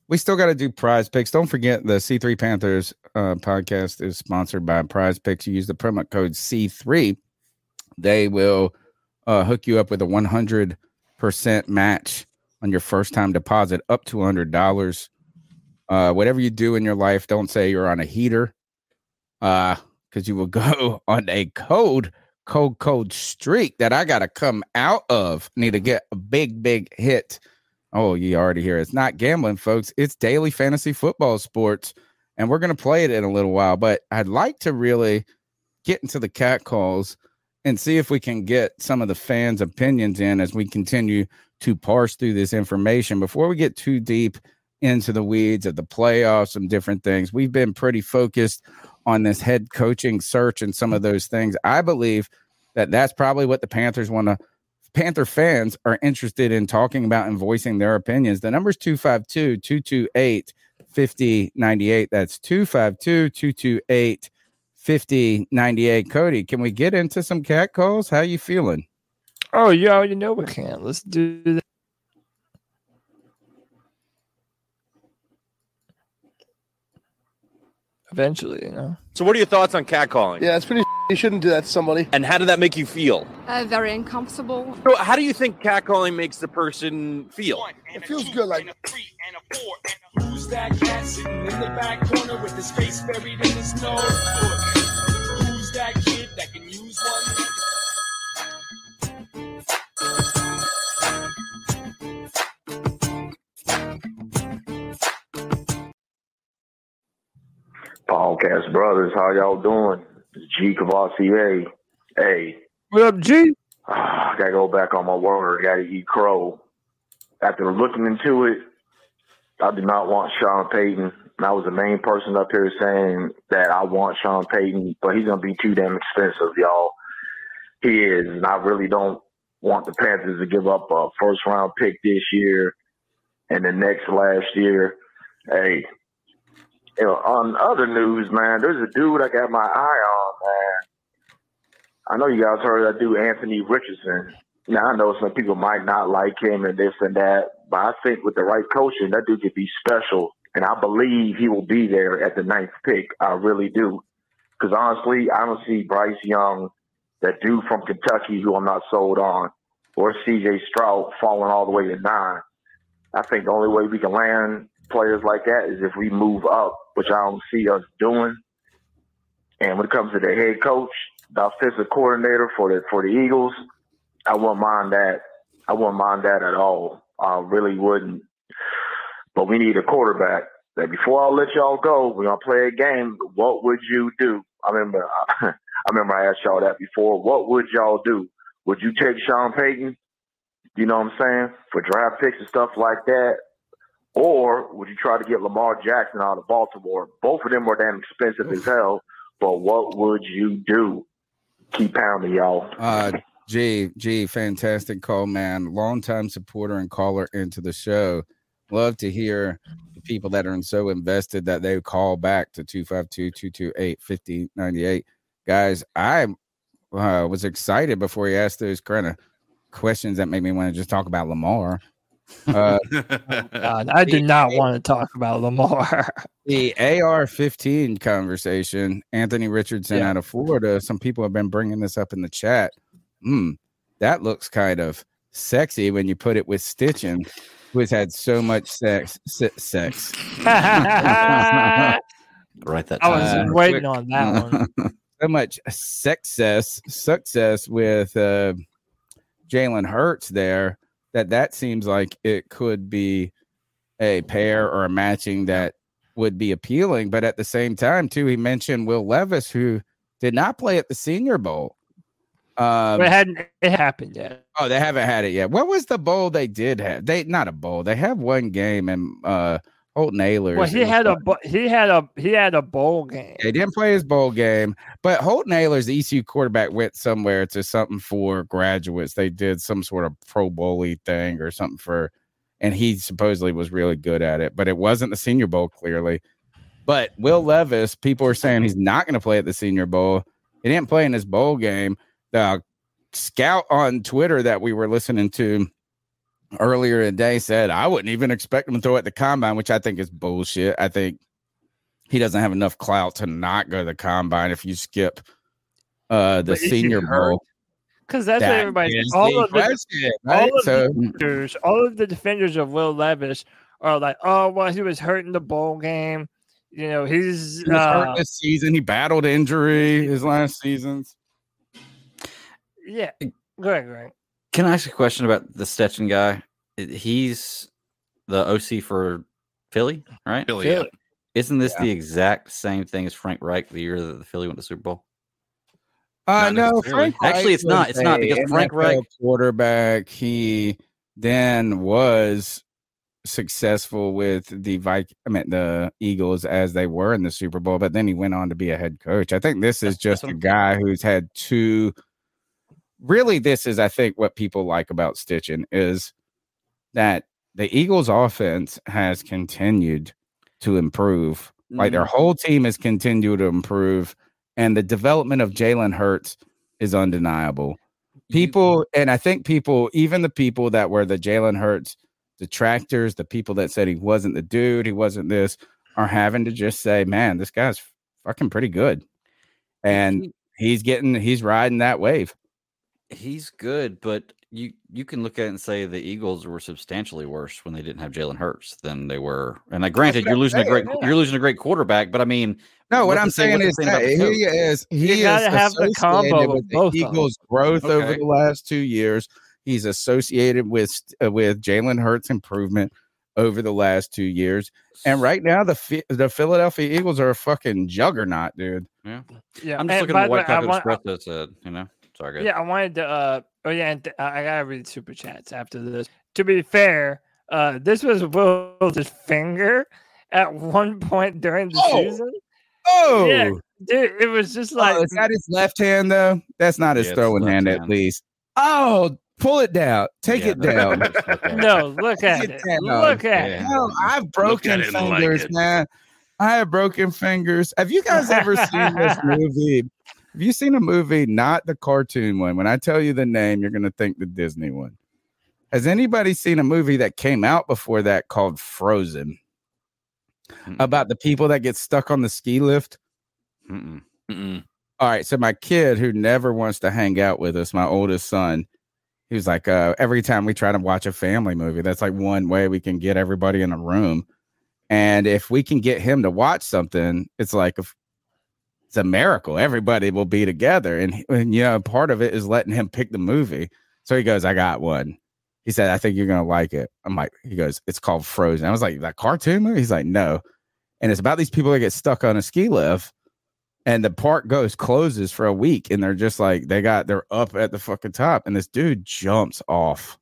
We still got to do prize picks. Don't forget the C3 Panthers podcast is sponsored by Prize Picks. You use the promo code C3. They will hook you up with a 100% match on your first time deposit up to $100. Whatever you do in your life, don't say you're on a heater because you will go on a cold streak that I got to come out of. Need to get a big hit. Oh, you already hear it. It's not gambling, folks. It's daily fantasy football sports, and we're going to play it in a little while. But I'd like to really get into the catcalls and see if we can get some of the fans' opinions in as we continue to parse through this information. Before we get too deep into the weeds of the playoffs and different things, we've been pretty focused on this head coaching search and some of those things. I believe that that's probably what the Panther fans are interested in talking about and voicing their opinions. The number's 252-228-5098. That's 252-228-5098. Cody, can we get into some catcalls? How you feeling? Oh, you already know we can. Let's do that. Eventually, you know. So what are your thoughts on catcalling? Yeah, it's pretty you shouldn't do that to somebody. And how did that make you feel? Very uncomfortable. So how do you think catcalling makes the person feel? It feels good, like... Who's that cat sitting in the back corner with his face buried in his nose? Who's that kid that can use one? Podcast brothers, how y'all doing? It's G Cavassier. Hey. What up, G? I gotta go back on my word. I gotta eat crow. After looking into it, I did not want Sean Payton. And I was the main person up here saying that I want Sean Payton, but he's gonna be too damn expensive, y'all. He is, and I really don't want the Panthers to give up a first round pick this year and the next last year. Hey. You know, on other news, man, there's a dude I got my eye on, man. I know you guys heard that dude, Anthony Richardson. Now, I know some people might not like him and this and that, but I think with the right coaching, that dude could be special. And I believe he will be there at the 9th pick. I really do. Because honestly, I don't see Bryce Young, that dude from Kentucky who I'm not sold on, or C.J. Stroud falling all the way to 9. I think the only way we can land players like that is if we move up, which I don't see us doing. And when it comes to the head coach, the offensive coordinator for the Eagles, I wouldn't mind that. I wouldn't mind that at all. I really wouldn't. But we need a quarterback. That before I let y'all go, we're gonna play a game. What would you do? I remember I asked y'all that before. What would y'all do? Would you take Sean Payton? You know what I'm saying? For draft picks and stuff like that. Or would you try to get Lamar Jackson out of Baltimore? Both of them are damn expensive as hell, but what would you do? Keep pounding, y'all. Gee, fantastic call, man. Longtime supporter and caller into the show. Love to hear the people that are so invested that they call back to 252-228-5098. Guys, I was excited before he asked those kind of questions that made me want to just talk about Lamar. I did not want to talk about Lamar. The AR-15 conversation, Anthony Richardson out of Florida. Some people have been bringing this up in the chat. That looks kind of sexy when you put it with Stitching, who has had so much sex. Right, that time. I was waiting on that one. So much success with Jalen Hurts there. That seems like it could be a pair or a matching that would be appealing. But at the same time, too, he mentioned Will Levis, who did not play at the Senior Bowl. But it hadn't happened yet. Oh, they haven't had it yet. What was the bowl they did have? They have one game in Holt Naylor. Well, he had a bowl game. He didn't play his bowl game, but Holt Naylor's the ECU quarterback went somewhere to something for graduates. They did some sort of Pro Bowl-y thing or something for, and he supposedly was really good at it, but it wasn't the Senior Bowl clearly. But Will Levis, people are saying he's not going to play at the Senior Bowl. He didn't play in his bowl game. The scout on Twitter that we were listening to earlier today said, I wouldn't even expect him to throw at the combine, which I think is bullshit. I think he doesn't have enough clout to not go to the combine if you skip the Senior Bowl. Because that's what everybody is. All of the defenders of Will Levis are like, oh, well, he was hurt in the bowl game. You know, he was hurt this season. He battled injury his last seasons. Yeah. Go ahead, Greg. Can I ask a question about the Stetson guy? He's the OC for Philly, right? Philly. Yeah. Isn't this the exact same thing as Frank Reich the year that the Philly went to the Super Bowl? No, Frank Reich actually, it's not. It's not because Frank Reich quarterback. He then was successful with the Eagles as they were in the Super Bowl, but then he went on to be a head coach. I think this is just a guy who's had two. Really, this is, I think, what people like about Stitchin is that the Eagles' offense has continued to improve. Mm-hmm. Like their whole team has continued to improve, and the development of Jalen Hurts is undeniable. People, and I think people, even the people that were the Jalen Hurts detractors, the people that said he wasn't the dude, he wasn't this, are having to just say, man, this guy's fucking pretty good. And he's riding that wave. He's good, but you can look at it and say the Eagles were substantially worse when they didn't have Jalen Hurts than they were. And I granted, you're losing a great quarterback, but I mean, no, what I'm saying is that he gotta have the combo with both Eagles' growth over the last 2 years. He's associated with Jalen Hurts' improvement over the last 2 years, and right now the Philadelphia Eagles are a fucking juggernaut, dude. Yeah. I'm just looking at what Kevin Espresso said, you know. Sorry, guys. Yeah, I wanted to. I gotta read super chats after this. To be fair, this was Will's finger at one point during the season. Oh, yeah, dude, it was just like is that his left hand though? That's not his throwing hand, at least. Oh, pull it down, take it down. No, look at it. Look at it. No, I've broken fingers, man. I have broken fingers. Have you guys ever seen this movie? Have you seen a movie, not the cartoon one? When I tell you the name, you're going to think the Disney one. Has anybody seen a movie that came out before that called Frozen? Mm-mm. About the people that get stuck on the ski lift? Mm-mm. Mm-mm. All right. So my kid who never wants to hang out with us, my oldest son, he was like, every time we try to watch a family movie, that's like one way we can get everybody in a room. And if we can get him to watch something, it's like it's a miracle. Everybody will be together. And you know, part of it is letting him pick the movie. So he goes, I got one. He said, I think you're going to like it. I'm like, he goes, it's called Frozen. I was like, that cartoon movie? He's like, no. And it's about these people that get stuck on a ski lift and the park closes for a week. And they're just like, they're up at the fucking top. And this dude jumps off.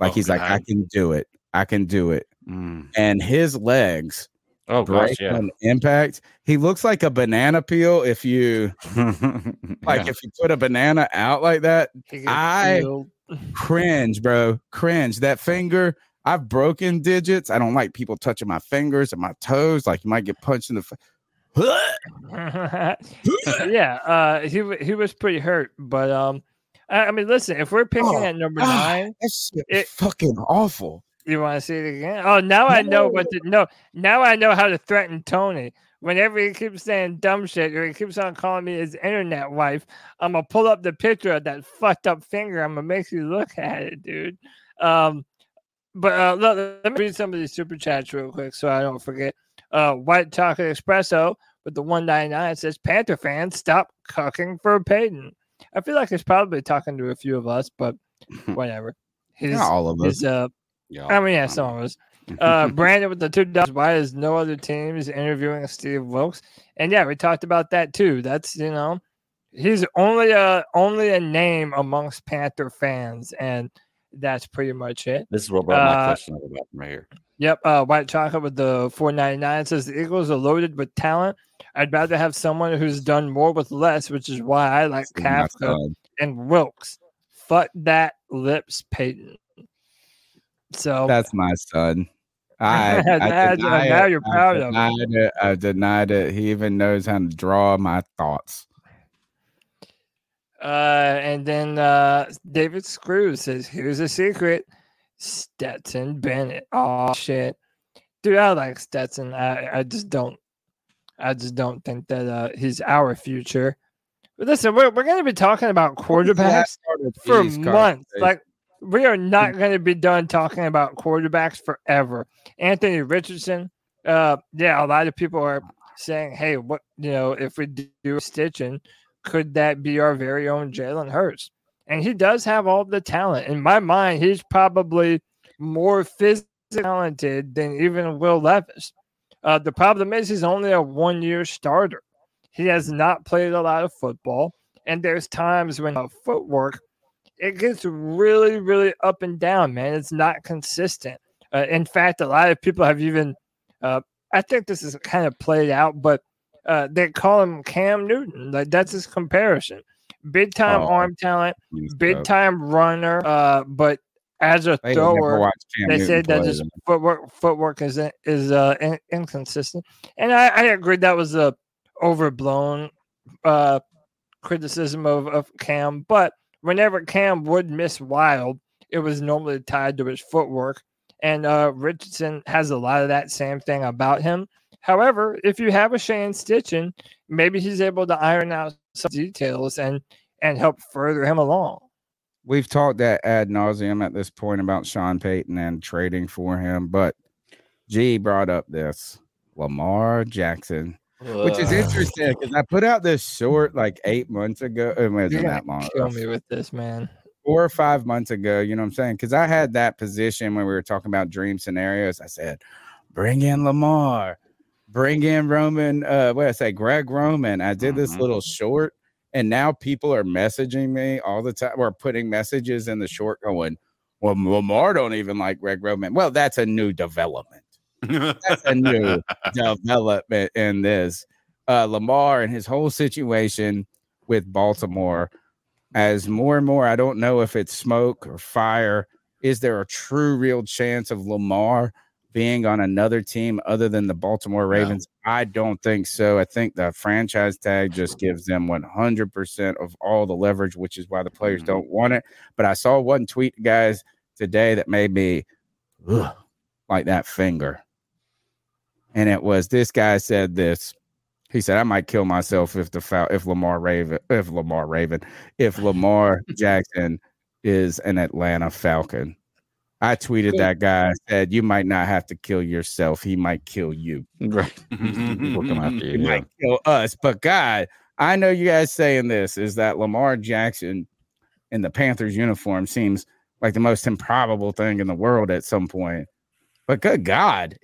Like, he's like, I can do it. I can do it. Mm. And his legs. Oh, gosh, yeah. Impact. He looks like a banana peel. If you if you put a banana out like that, I cringe, bro. Cringe. That finger. I've broken digits. I don't like people touching my fingers and my toes. Like, you might get punched in the face. Yeah. He was pretty hurt, but I mean, listen. If we're picking at number nine, it's fucking awful. You want to see it again? Oh, now I know what to know. Now I know how to threaten Tony. Whenever he keeps saying dumb shit or he keeps on calling me his internet wife, I'm going to pull up the picture of that fucked up finger. I'm going to make you look at it, dude. But let me read some of these super chats real quick so I don't forget. White Chocolate Espresso with the 199 says, Panther fans, stop cucking for Payton. I feel like he's probably talking to a few of us, but whatever. Not all of us. I mean, yeah, some of us. Brandon with the $2. Why is no other team is interviewing Steve Wilkes? And yeah, we talked about that too. That's, you know, he's only a name amongst Panther fans, and that's pretty much it. This is what brought my question about right here. Yep. White Chocolate with the 499 says the Eagles are loaded with talent. I'd rather have someone who's done more with less, which is why I like Kafka and Wilkes. Fuck that Lips Payton. So that's my son. I denied it. He even knows how to draw my thoughts. And then David Screws says, here's a secret. Stetson Bennett. Oh, shit. Dude, I like Stetson. I just don't think that he's our future. But listen, we're going to be talking about quarterbacks for months. Like, we are not going to be done talking about quarterbacks forever. Anthony Richardson. Yeah, a lot of people are saying, hey, what, you know, if we do stitching, could that be our very own Jalen Hurts? And he does have all the talent. In my mind, he's probably more physically talented than even Will Levis. The problem is he's only a one-year starter. He has not played a lot of football. And there's times when footwork, it gets really, really up and down, man. It's not consistent. In fact, a lot of people have even, I think this is kind of played out, but they call him Cam Newton. Like, that's his comparison. Big-time arm talent, big-time runner, but as a thrower, they said that his footwork is inconsistent. And I agree that was a overblown criticism of Cam, but whenever Cam would miss wild, it was normally tied to his footwork. And Richardson has a lot of that same thing about him. However, if you have a Shane Steichen, maybe he's able to iron out some details and help further him along. We've talked that ad nauseum at this point about Sean Payton and trading for him, but G brought up this Lamar Jackson, which is interesting because I put out this short like 8 months ago. It wasn't that long. Kill me with this, man. 4 or 5 months ago, you know what I'm saying? Because I had that position when we were talking about dream scenarios. I said, bring in Lamar. Bring in Roman, Greg Roman. I did this little short, and now people are messaging me all the time. We're putting messages in the short going, well, Lamar don't even like Greg Roman. Well, that's a new development. That's a new development in this. Lamar and his whole situation with Baltimore, as more and more, I don't know if it's smoke or fire. Is there a true, real chance of Lamar being on another team other than the Baltimore Ravens? No. I don't think so. I think the franchise tag just gives them 100% of all the leverage, which is why the players don't want it. But I saw one tweet, guys, today that made me like that finger. And it was, this guy said this. He said, I might kill myself if Lamar Jackson is an Atlanta Falcon. I tweeted that guy, said, you might not have to kill yourself. He might kill you. Right. People come after you. He might kill us. But, God, I know you guys saying this is that Lamar Jackson in the Panthers uniform seems like the most improbable thing in the world at some point. But, good God,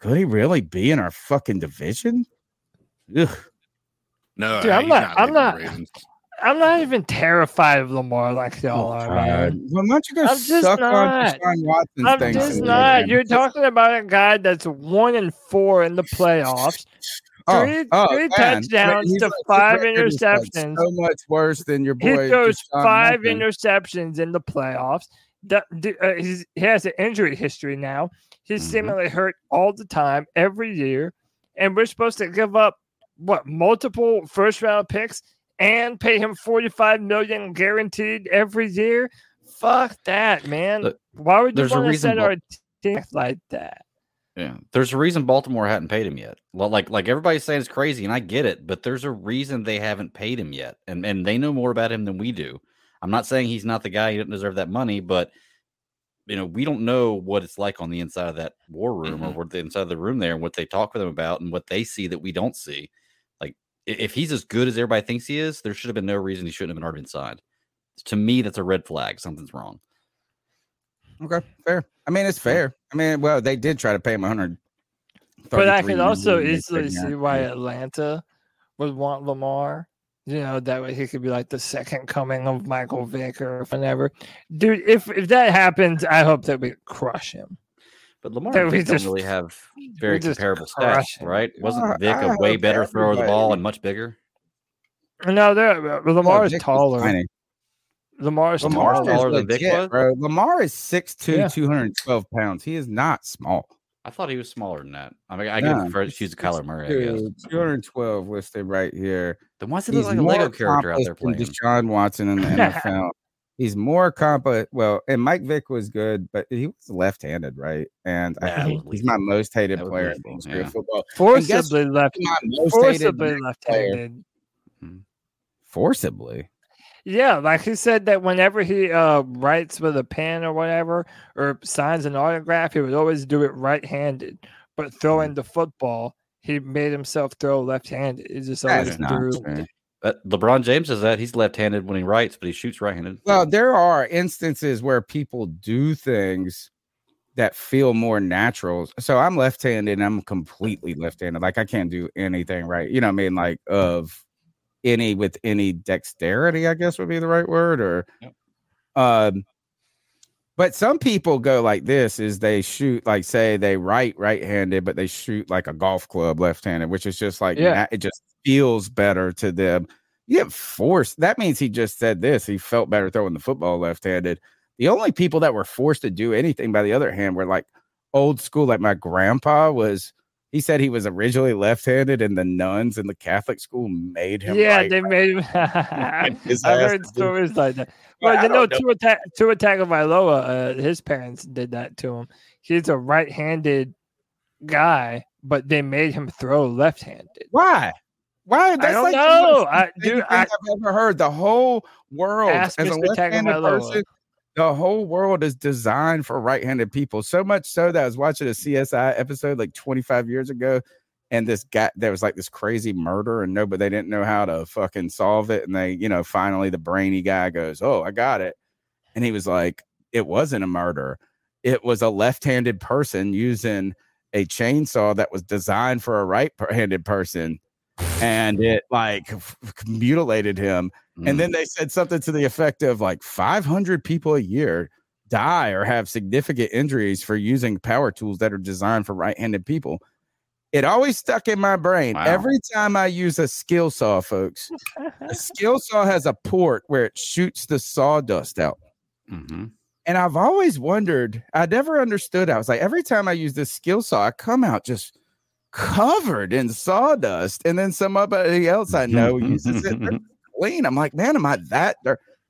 could he really be in our fucking division? Ugh. No. Dude, I'm not even terrified of Lamar like y'all are. Man. Well, why don't you go suck on Deshaun Watson? I'm just not. You're talking about a guy that's 1-4 in the playoffs. Three touchdowns to five interceptions. So much worse than your boy. He throws five interceptions in the playoffs. He has an injury history now. He's seemingly hurt all the time, every year. And we're supposed to give up, multiple first-round picks? And pay him $45 million guaranteed every year. Fuck that, man. Look, why would you want to set our team like that? Yeah, there's a reason Baltimore hadn't paid him yet. Like everybody's saying it's crazy, and I get it, but there's a reason they haven't paid him yet, and they know more about him than we do. I'm not saying he's not the guy; he doesn't deserve that money, but you know we don't know what it's like on the inside of that war room or what the inside of the room there, and what they talk with them about, and what they see that we don't see. If he's as good as everybody thinks he is, there should have been no reason he shouldn't have been already inside. To me, that's a red flag. Something's wrong. Okay, fair. I mean, it's fair. I mean, well, they did try to pay him $133 million. But I can also easily see why Atlanta would want Lamar. You know, that way he could be like the second coming of Michael Vick or whatever. Dude, if that happens, I hope that we crush him. But Lamar doesn't really have very comparable stats, right? Wasn't Vick a way better thrower of the ball and much bigger? No, Lamar is taller. Lamar is taller than Vick was? Bro. Lamar is 6'2", 212 pounds. He is not small. I thought he was smaller than that. I mean, I could first use Kyler Murray, I guess. 212 listed right here. The ones that look like a Lego character out there playing. Deshaun Watson in the NFL. He's more competent. Well, and Mike Vick was good, but he was left-handed, right? And he's my most hated player in Bengals football. Forcibly left-handed. Mm-hmm. Forcibly. Yeah, like he said that whenever he writes with a pen or whatever, or signs an autograph, he would always do it right-handed. But throwing the football, he made himself throw left-handed. He just always threw. LeBron James is that he's left-handed when he writes, but he shoots right-handed. Well, there are instances where people do things that feel more natural. So I'm left-handed, and I'm completely left-handed. Like I can't do anything right. You know what I mean? Like with any dexterity, I guess would be the right word. Or, but some people go like this: is they shoot like say they write right-handed, but they shoot like a golf club left-handed, which is just like it just feels better to them. You get forced. That means he just said this. He felt better throwing the football left-handed. The only people that were forced to do anything by the other hand were like old school. Like my grandpa was. He said he was originally left-handed, and the nuns in the Catholic school made him. Yeah, right. They made him. I've heard stories like that. Well, you know, Tua Tagovailoa, his parents did that to him. He's a right-handed guy, but they made him throw left-handed. Why? That's I don't know. I've never heard. The whole world as a left-handed person. The whole world is designed for right-handed people. So much so that I was watching a CSI episode like 25 years ago, and this guy, there was like this crazy murder, and they didn't know how to fucking solve it. And they, you know, finally the brainy guy goes, "Oh, I got it," and he was like, "It wasn't a murder. It was a left-handed person using a chainsaw that was designed for a right-handed person, and it like mutilated him." And then they said something to the effect of like 500 people a year die or have significant injuries for using power tools that are designed for right-handed people. It always stuck in my brain. Wow. Every time I use a skill saw, folks, a skill saw has a port where it shoots the sawdust out. Mm-hmm. And I've always wondered, I never understood. I was like, every time I use this skill saw, I come out just covered in sawdust. And then somebody else I know uses it. Lean. I'm like, man, am I that?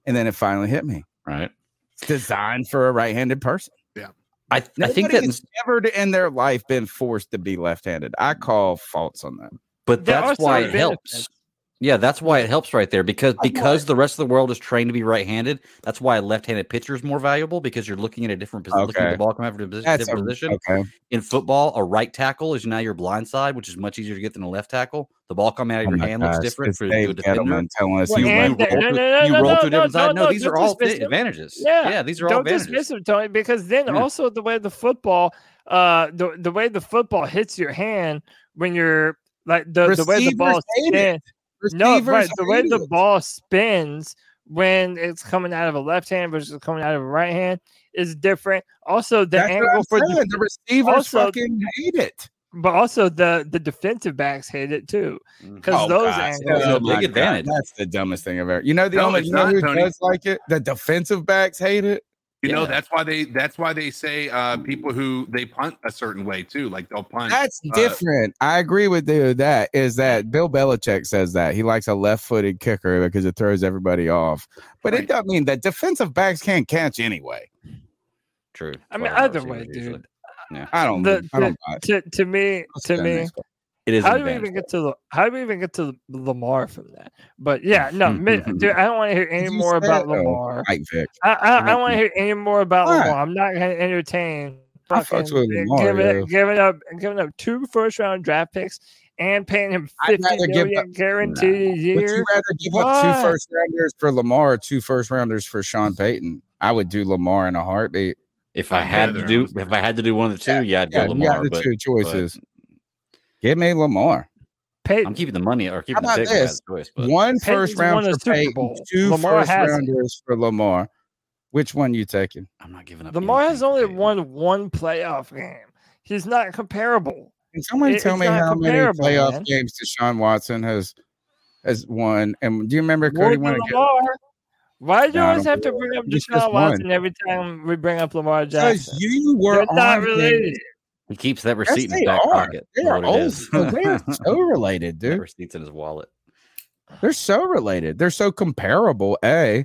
And then it finally hit me. Right. It's designed for a right-handed person. Yeah. I think that's never in their life been forced to be left-handed. I call faults on that. But that's why it helps. Yeah, that's why it helps right there. Because the rest of the world is trained to be right-handed. That's why a left-handed pitcher is more valuable, because you're looking at a different position. Looking at the ball coming from a different position. Okay. In football, a right tackle is now your blind side, which is much easier to get than a left tackle. The ball coming out of your hand looks different for the defender. You roll to a different side. No, these are all advantages. Yeah, these are all advantages. Don't dismiss them, Tony, because then also the way the football, hits your hand when you're like the way the ball stands. No, right. The way the ball spins when it's coming out of a left hand versus coming out of a right hand is different. Also, that's angle for the receivers fucking hate it. But also the defensive backs hate it too. Because those angles are a big advantage. That's the dumbest thing I've ever. You know, who does like it? The defensive backs hate it. You know, that's why they say people who they punt a certain way too, like they'll punt. That's different. I agree with you. That is that Bill Belichick says that he likes a left-footed kicker because it throws everybody off. But it doesn't mean that defensive backs can't catch anyway. True. I mean, either way, dude. Yeah. To me. It is how do we even get to Lamar from that? But yeah, no, dude, I don't want to hear any more about Lamar. I want to hear any more about Lamar. I'm not going to entertain giving up 2 first-round draft picks and paying him $50 million guaranteed a year. Would you rather give up 2 first-rounders for Lamar or 2 first-rounders for Sean Payton? I would do Lamar in a heartbeat. If I had to do one of the two, I'd go Lamar. You got the 2 choices. Give me Lamar. I'm keeping the money or keeping the pick. Choice, but. One first round for Payton, two first rounders for Lamar. Which one you taking? I'm not giving up. Lamar has only won one playoff game. He's not comparable. Can someone tell me how many playoff games Deshaun Watson has won? And do you remember Cody won again? Why do you always have to bring up Deshaun Watson every time we bring up Lamar Jackson? Because you were not related. He keeps that receipt in his back pocket. They're so related, dude. That receipt's in his wallet. They're so related. They're so comparable, A.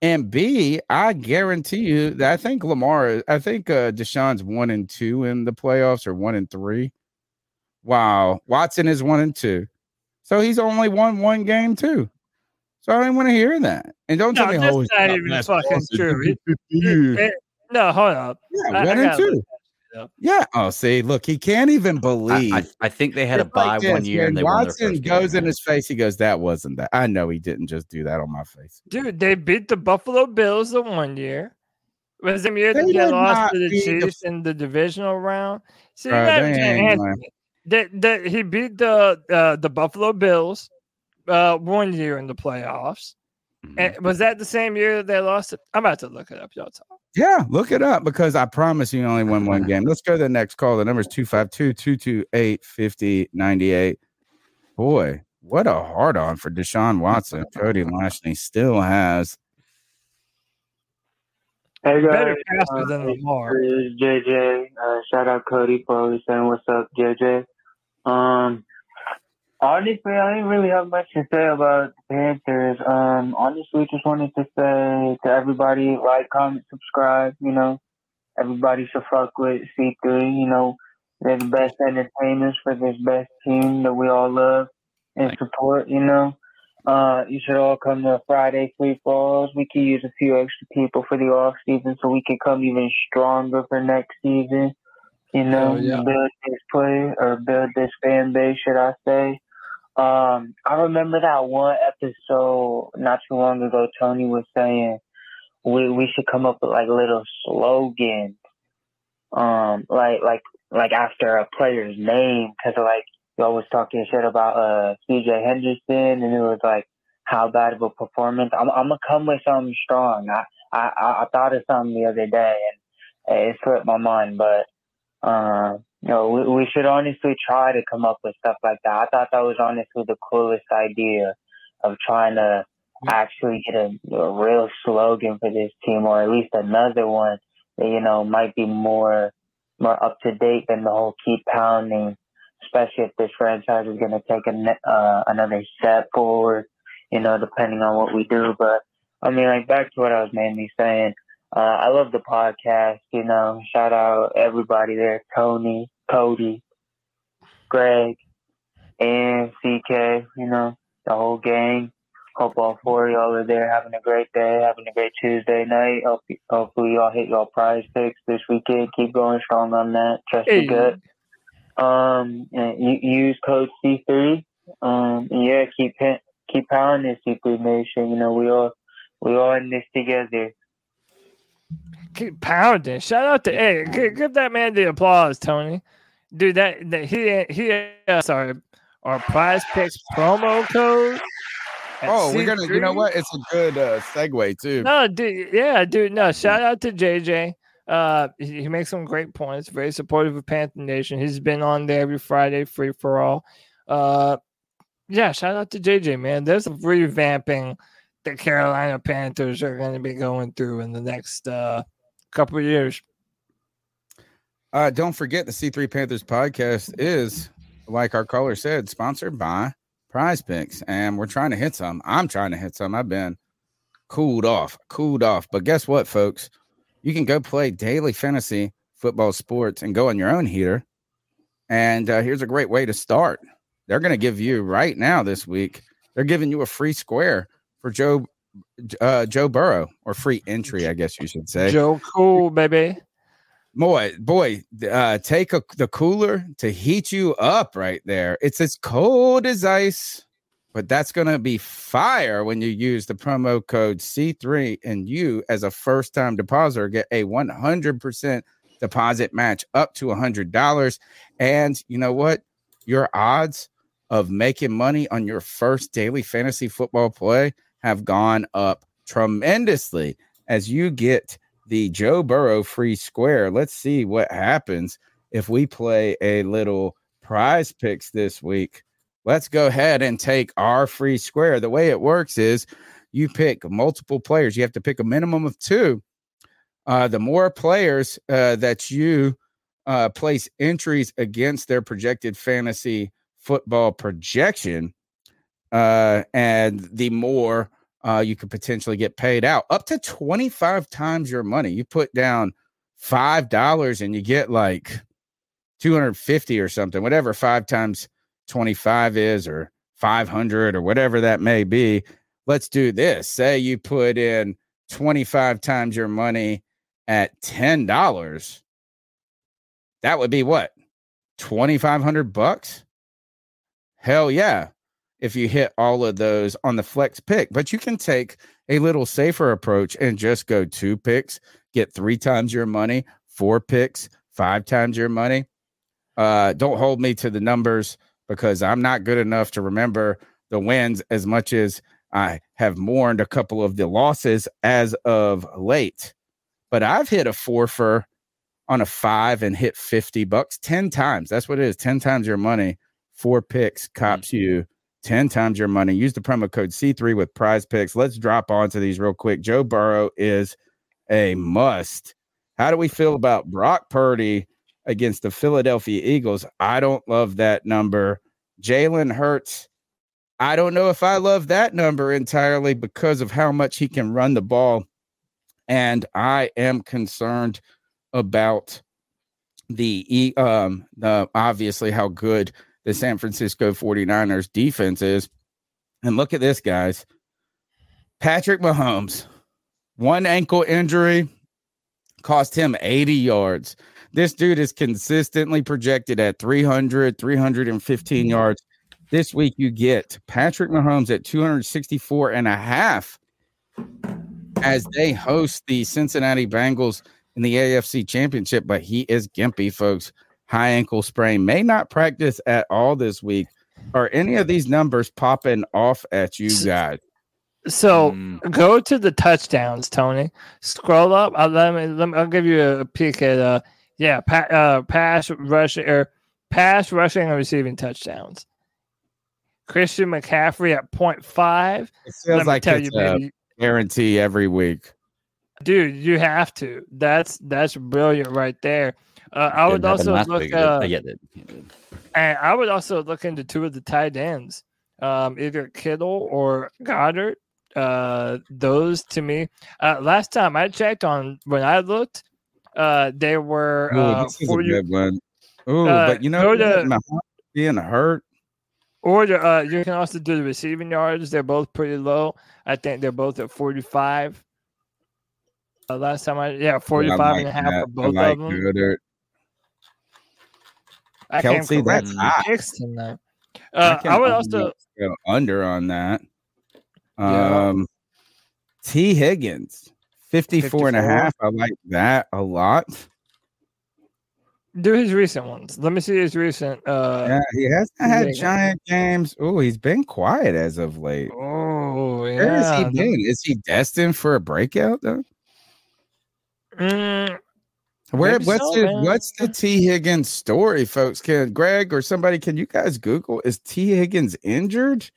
And B, I guarantee you that I think Deshaun's 1-2 in the playoffs or 1-3. Wow. Watson is 1-2. So he's only won one game, too. So I didn't want to hear that. And don't tell me how it's not even fucking true. No, hold up. Yeah, 1-2. Yeah. Oh, see, look, he can't even believe. I think they had a bye one year. And Watson goes in his face. He goes, that wasn't that. I know he didn't just do that on my face. Dude, they beat the Buffalo Bills the one year. Was the year they got lost to the Chiefs in the divisional round? See, that he beat the Buffalo Bills 1 year in the playoffs. And was that the same year that they lost it? I'm about to look it up, y'all talk. Yeah, look it up because I promise you only won one game. Let's go to the next call. The number is 252-228-5098. Boy, what a hard on for Deshaun Watson. Cody Lashley still has. Hey, guys. Better faster than Lamar. This is JJ. Shout out Cody for always saying what's up, JJ. Honestly, I didn't really have much to say about the Panthers. Honestly, just wanted to say to everybody, like, comment, subscribe, you know. Everybody should fuck with C3, you know. They're the best entertainers for this best team that we all love and support, you know. You should all come to Friday free falls. We could use a few extra people for the off season so we can come even stronger for next season. You know, build this play or build this fan base, should I say. I remember that one episode not too long ago, Tony was saying we should come up with like little slogans, like after a player's name, because like y'all was talking shit about CJ Henderson, and it was like how bad of a performance. I'm gonna come with something strong. I thought of something the other day and it slipped my mind, but. We should honestly try to come up with stuff like that. I thought that was honestly the coolest idea of trying to actually get a real slogan for this team, or at least another one that, you know, might be more up to date than the whole keep pounding, especially if this franchise is going to take another step forward, you know, depending on what we do. But I mean, like, back to what I was mainly saying. I love the podcast, you know. Shout out everybody there, Tony, Cody, Greg, and CK, you know, the whole gang. Hope all four of y'all are there having a great day, having a great Tuesday night. Hopefully y'all hit y'all prize picks this weekend. Keep going strong on that. Trust the gut. Use code C3. Keep powering this C3 Nation. You know, we all in this together. Keep pounding. Shout out to give that man the applause, Tony. Dude, that he sorry, our prize picks promo code. Oh, we're gonna, you know what? It's a good segue too. No, dude, no. Shout out to JJ. He makes some great points. Very supportive of Panther Nation. He's been on there every Friday, free for all. Shout out to JJ, man. There's a revamping. The Carolina Panthers are going to be going through in the next couple of years. Don't forget the C3 Panthers podcast is, like our caller said, sponsored by Prize Picks, and we're trying to hit some. I'm trying to hit some. I've been cooled off. But guess what, folks? You can go play daily fantasy football sports and go on your own heater. And here's a great way to start. They're going to give you right now this week. They're giving you a free square. For Joe Burrow, or free entry, I guess you should say. Joe Cool, baby. Boy, take the cooler to heat you up right there. It's as cold as ice, but that's going to be fire when you use the promo code C3, and you, as a first-time depositor, get a 100% deposit match up to $100. And you know what? Your odds of making money on your first daily fantasy football play have gone up tremendously as you get the Joe Burrow free square. Let's see what happens if we play a little prize picks this week. Let's go ahead and take our free square. The way it works is you pick multiple players. You have to pick a minimum of two. The more players that you place entries against their projected fantasy football projection, and the more you could potentially get paid out, up to 25 times your money. You put down $5 and you get like 250 or something, whatever 5 times 25 is, or 500 or whatever that may be. Let's do this. Say you put in 25 times your money at $10. That would be what? $2,500? Hell yeah, if you hit all of those on the flex pick. But you can take a little safer approach and just go two picks, get three times your money, four picks, five times your money. Don't hold me to the numbers because I'm not good enough to remember the wins as much as I have mourned a couple of the losses as of late. But I've hit a forfer on a five and hit $50 10 times. That's what it is. 10 times your money. Four picks cops you 10 times your money. Use the promo code C3 with prize picks. Let's drop onto these real quick. Joe Burrow is a must. How do we feel about Brock Purdy against the Philadelphia Eagles? I don't love that number. Jalen Hurts, I don't know if I love that number entirely because of how much he can run the ball. And I am concerned about the obviously how good the San Francisco 49ers defense is. And look at this, guys. Patrick Mahomes, one ankle injury cost him 80 yards. This dude is consistently projected at 300, 315 yards. This week you get Patrick Mahomes at 264.5 as they host the Cincinnati Bengals in the AFC Championship, but he is gimpy, folks. High ankle sprain, may not practice at all this week. Are any of these numbers popping off at you guys? So go to the touchdowns, Tony. Scroll up. I'll give you a peek at pass rushing and receiving touchdowns. Christian McCaffrey at 0.5. It feels like it's a guarantee every week. Dude, you have to. That's brilliant right there. I would also look into two of the tight ends, either Kittle or Goddard. Those to me, last time I checked on when I looked, they were. Ooh, this is 40, a good one. Ooh, but you know, being hurt. Or you can also do the receiving yards. They're both pretty low. I think they're both at 45. Last time 45 and a half for both of them. Goddard. I Kelsey, that's hot. I would also go under on that. Tee Higgins, 54 and a half. I like that a lot. Do his recent ones. Let me see his recent. He hasn't had giant games. Oh, he's been quiet as of late. Oh, yeah. Where has he been? Is he destined for a breakout though? What's the Tee Higgins story, folks? Can Greg or somebody, can you guys Google, is Tee Higgins injured?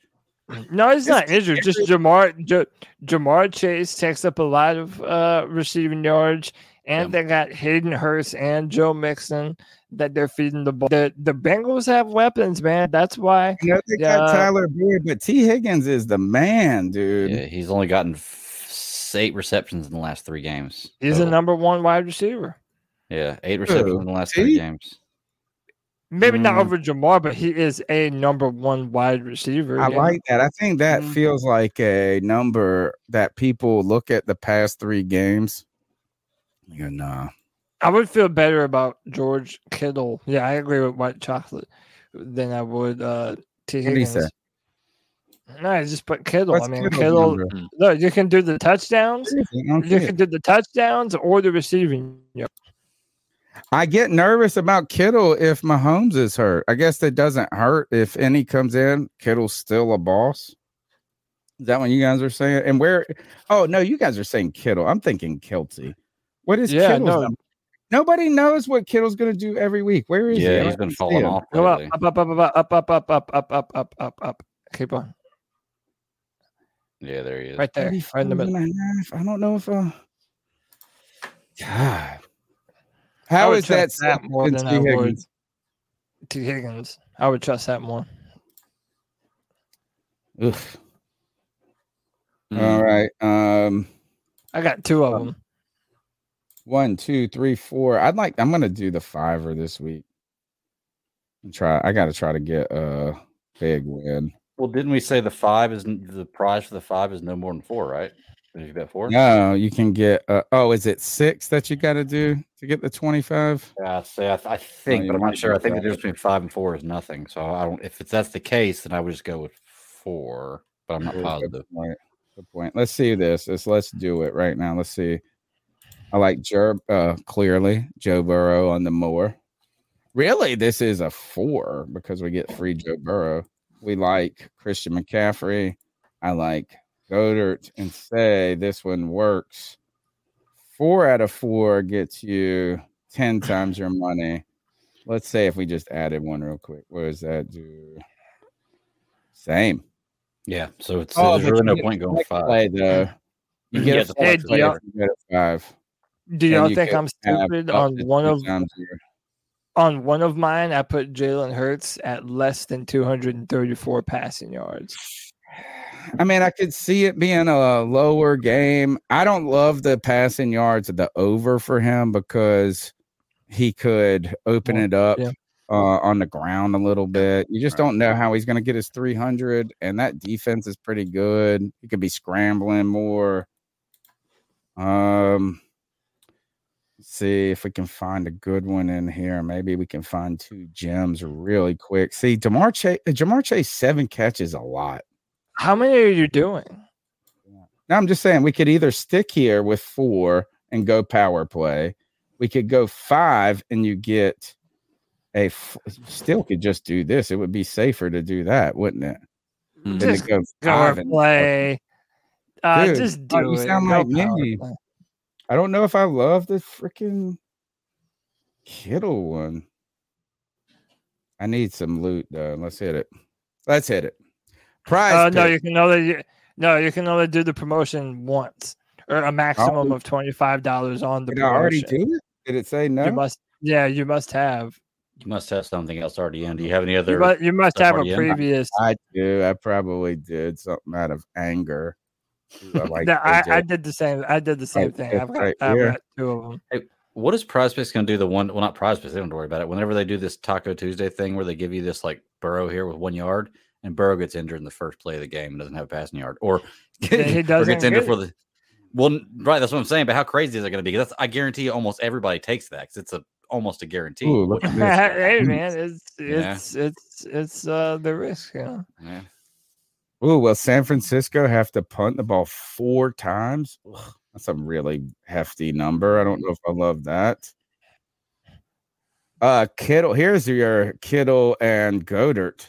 No, he's not injured. Just Ja'Marr Chase takes up a lot of receiving yards, and they got Hayden Hurst and Joe Mixon that they're feeding the ball. The Bengals have weapons, man. That's why they got Tyler Beard, but Tee Higgins is the man, dude. Yeah, he's only gotten 8 receptions in the last 3 games. He's the number one wide receiver. Yeah, 8 receptions in the last 3 games. Maybe not over Ja'Marr, but he is a number one wide receiver. I like that. I think that feels like a number that people look at the past 3 games. You know, I would feel better about George Kittle. Yeah, I agree with White Chocolate than I would Tee Higgins. No, just put Kittle. Kittle. Look, you can do the touchdowns. You can do the touchdowns or the receiving. Yep. I get nervous about Kittle if Mahomes is hurt. I guess that doesn't hurt if any comes in. Kittle's still a boss. Is that what you guys are saying? And where? Oh, no, you guys are saying Kittle. I'm thinking Kelce. What is Kittle's number? Nobody knows what Kittle's going to do every week. Where is he? Yeah, he's been falling off. Go up, up, up, up, up, up, up, up, up, up, up, up. Keep on. Yeah, there he is. Right there. Right in the middle. I don't know if... God. How is that more than Tee Higgins? Tee Higgins. I would trust that more. Oof. All right. I got two of them. 1, 2, 3, 4. I'm going to do the fiver this week. I got to try to get a big win. Well, didn't we say the five is the prize for the five is no more than 4, right? Did you bet 4? No, you can get. Is it 6 that you got to do to get the 25? Yeah, so I think, but I'm not sure. I think the difference between 5 and 4 is nothing. So I don't. If that's the case, then I would just go with 4. But I'm not positive. Good point. Let's see this. Let's do it right now. Let's see. I like clearly Joe Burrow on the more. Really, this is a 4 because we get free Joe Burrow. We like Christian McCaffrey. I like Goddard and say this one works. 4 out of 4 gets you 10 times your money. Let's say if we just added one real quick. What does that do? Same. Yeah. So it's there's really no point going 5. Play, though. You get a play, you get a 5. Do y'all think I'm stupid on one of mine? I put Jalen Hurts at less than 234 passing yards. I mean, I could see it being a lower game. I don't love the passing yards at the over for him because he could open it up on the ground a little bit. You just don't know how he's going to get his 300, and that defense is pretty good. He could be scrambling more. See if we can find a good one in here. Maybe we can find two gems really quick. See, Ja'Marr Chase 7 catches a lot. How many are you doing? Now I'm just saying we could either stick here with 4 and go power play. We could go 5 and you get still could just do this. It would be safer to do that, wouldn't it? Mm-hmm. Just go power play. Just do it. You sound like me. I don't know if I love the freaking Kittle one. I need some loot though. Let's hit it. Prize. You can only do the promotion once or a maximum of $25 on the. Did promotion. I already do it? Did it say no? You must have. You must have something else already in. Do you have any other? You must have a previous. I do. I probably did something out of anger. I did the same thing. I've got 2 of them. Hey, what is PrizePicks going to do? The one, well, not PrizePicks. They don't worry about it. Whenever they do this Taco Tuesday thing, where they give you this like Burrow here with 1 yard. And Burrow gets injured in the first play of the game and doesn't have a passing yard, or gets injured. That's what I'm saying. But how crazy is it going to be? Because I guarantee you, almost everybody takes that because it's almost a guarantee. Ooh, hey man, it's the risk. Yeah. Yeah. Ooh, well, San Francisco have to punt the ball 4 times. Ugh, that's a really hefty number. I don't know if I love that. Kittle, here's your Kittle and Goddard.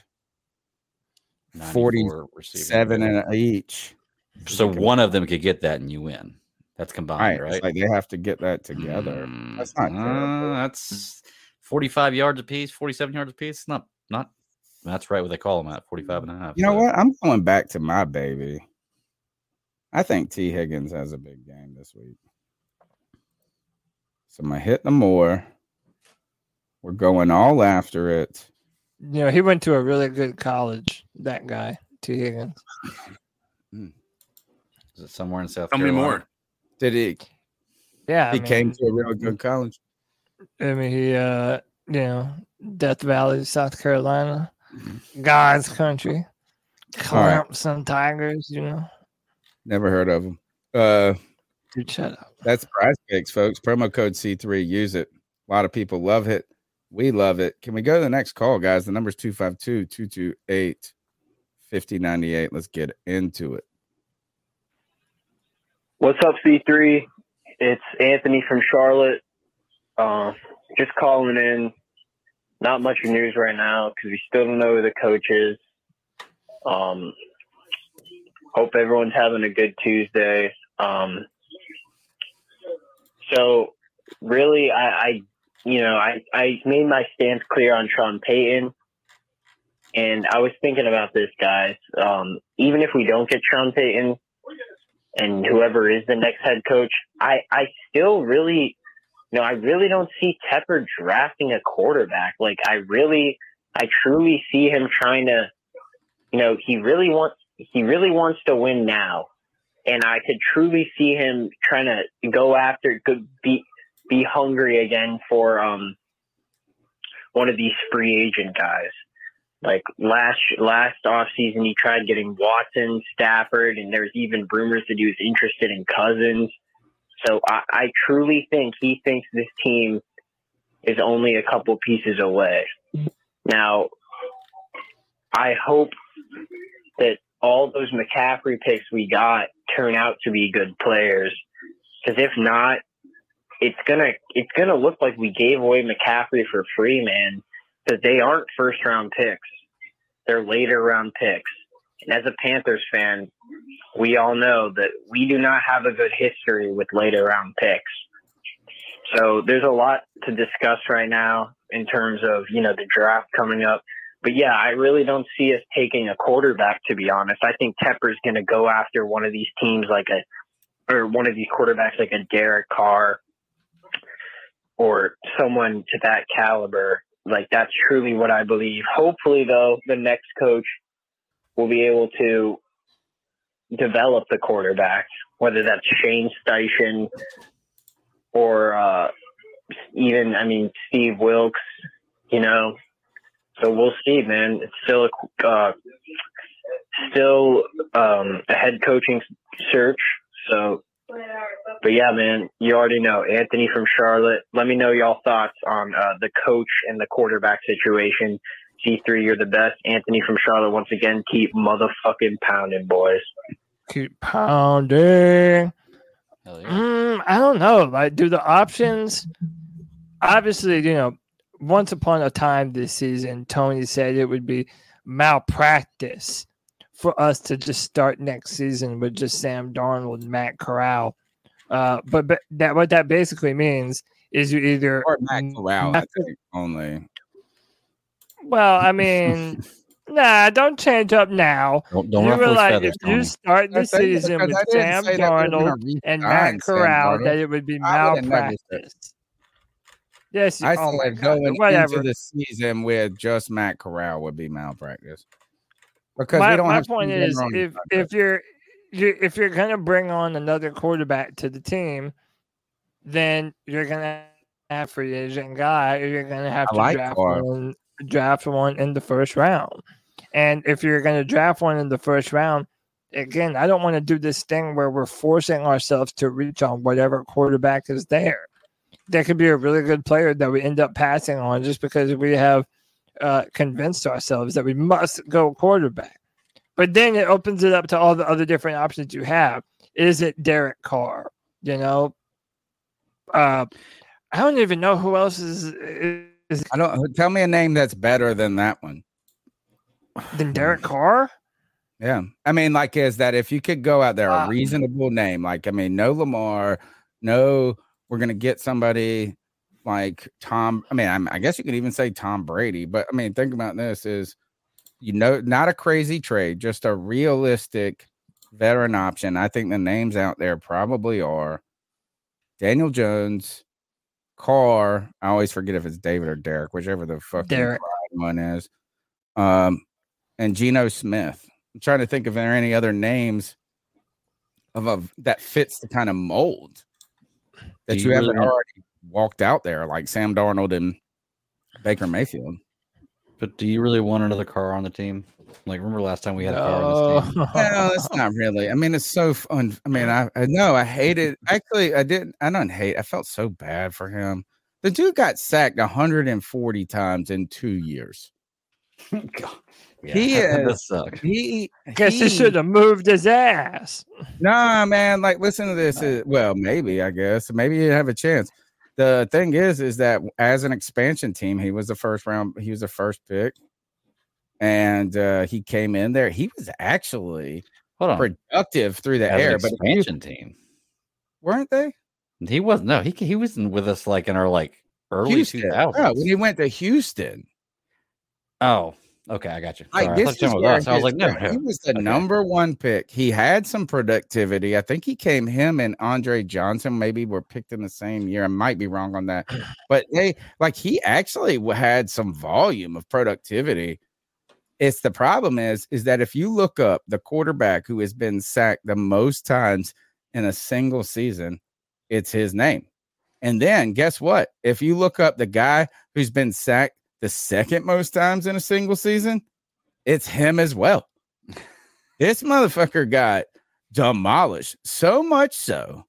47 and each. So one of them could get that and you win. That's combined, right? It's like they have to get that together. That's not terrible. That's 45 yards apiece, 47 yards apiece. It's not. That's right what they call them at 45 and a half. You know what? I'm going back to my baby. I think Tee Higgins has a big game this week. So I'm going to hit them more. We're going all after it. You know, he went to a really good college, that guy, Tee Higgins. Is it somewhere in South Carolina? How many more? Did he? Yeah. He came to a really good college. I mean, he, Death Valley, South Carolina, God's country, Clemson Tigers, you know. Never heard of him. Dude, shut up. That's PrizePicks, folks. Promo code C3. Use it. A lot of people love it. We love it. Can we go to the next call, guys? The number's 252-228-5098. Let's get into it. What's up, C3? It's Anthony from Charlotte. just calling in. Not much news right now because we still don't know who the coach is. Hope everyone's having a good Tuesday. So really, I made my stance clear on Sean Payton. And I was thinking about this, guys. Even if we don't get Sean Payton and whoever is the next head coach, I still really, I really don't see Tepper drafting a quarterback. Like, I truly see him trying to, he really wants to win now. And I could truly see him trying to go after, be hungry again for one of these free agent guys. Like last offseason, he tried getting Watson, Stafford, and there's even rumors that he was interested in Cousins. So I truly think he thinks this team is only a couple pieces away. Now, I hope that all those McCaffrey picks we got turn out to be good players, because if not, it's gonna look like we gave away McCaffrey for free, man. Because they aren't first-round picks. They're later-round picks. And as a Panthers fan, we all know that we do not have a good history with later-round picks. So there's a lot to discuss right now in terms of, the draft coming up. But, yeah, I really don't see us taking a quarterback, to be honest. I think Tepper's going to go after one of these teams one of these quarterbacks like a Derek Carr or someone to that caliber. Like, that's truly what I believe. Hopefully, though, the next coach will be able to develop the quarterback, whether that's Shane Steichen or Steve Wilkes, So we'll see, man. It's still a head coaching search. So, but yeah, man, you already know. Anthony from Charlotte. Let me know y'all thoughts on the coach and the quarterback situation. C3, you're the best. Anthony from Charlotte, once again, keep motherfucking pounding, boys. Keep pounding. Hell yeah. I don't know. Like, do the options? Obviously, once upon a time this season, Tony said it would be malpractice for us to just start next season with just Sam Darnold and Matt Corral. But that what that basically means is you either or Matt Corral only. Well, I mean, don't change up now. Don't you realize feathers, if you start the season with Sam Darnold and Matt Corral that it would be malpractice. Yes, I feel like going into the season with just Matt Corral would be malpractice. Because my point is, if you're gonna bring on another quarterback to the team, then you're gonna have free agent guy. Or you're gonna have to draft one in the first round. And if you're gonna draft one in the first round, again, I don't want to do this thing where we're forcing ourselves to reach on whatever quarterback is there. There could be a really good player that we end up passing on just because we have convinced ourselves that we must go quarterback. But then it opens it up to all the other different options you have. Is it Derek Carr? I don't even know who else is. I don't. Tell me a name that's better than that one. Than Derek Carr? Yeah. I mean, like, is that if you could go out there, a reasonable name, like, I mean, no Lamar, no, we're going to get somebody like Tom. I mean, I guess you could even say Tom Brady, but I mean, think about this is, not a crazy trade, just a realistic veteran option. I think the names out there probably are Daniel Jones, Carr. I always forget if it's David or Derek, whichever the fucking one is. And Geno Smith. I'm trying to think if there are any other names that fits the kind of mold that you haven't already walked out there, like Sam Darnold and Baker Mayfield. But do you really want another car on the team? Like, remember last time we had a car on this team? No, it's not really. I mean, it's so fun. I mean, I know I hated. Actually, I didn't. I don't hate. I felt so bad for him. The dude got sacked 140 times in 2 years. God. Yeah, he should have moved his ass. Nah, man. Like, listen to this. Well, maybe I guess maybe you have a chance. The thing is that as an expansion team, he was the first round. He was the first pick, and he came in there. He was actually productive through the air. But expansion team, weren't they? He wasn't. No, he wasn't with us like in our like early 2000s. No, when he went to Houston. Oh, okay, I got you. I was like, no. He was the number one pick. He had some productivity. I think him and Andre Johnson maybe were picked in the same year. I might be wrong on that, but he actually had some volume of productivity. It's the problem is that if you look up the quarterback who has been sacked the most times in a single season, it's his name. And then guess what? If you look up the guy who's been sacked the second most times in a single season, it's him as well. This motherfucker got demolished so much so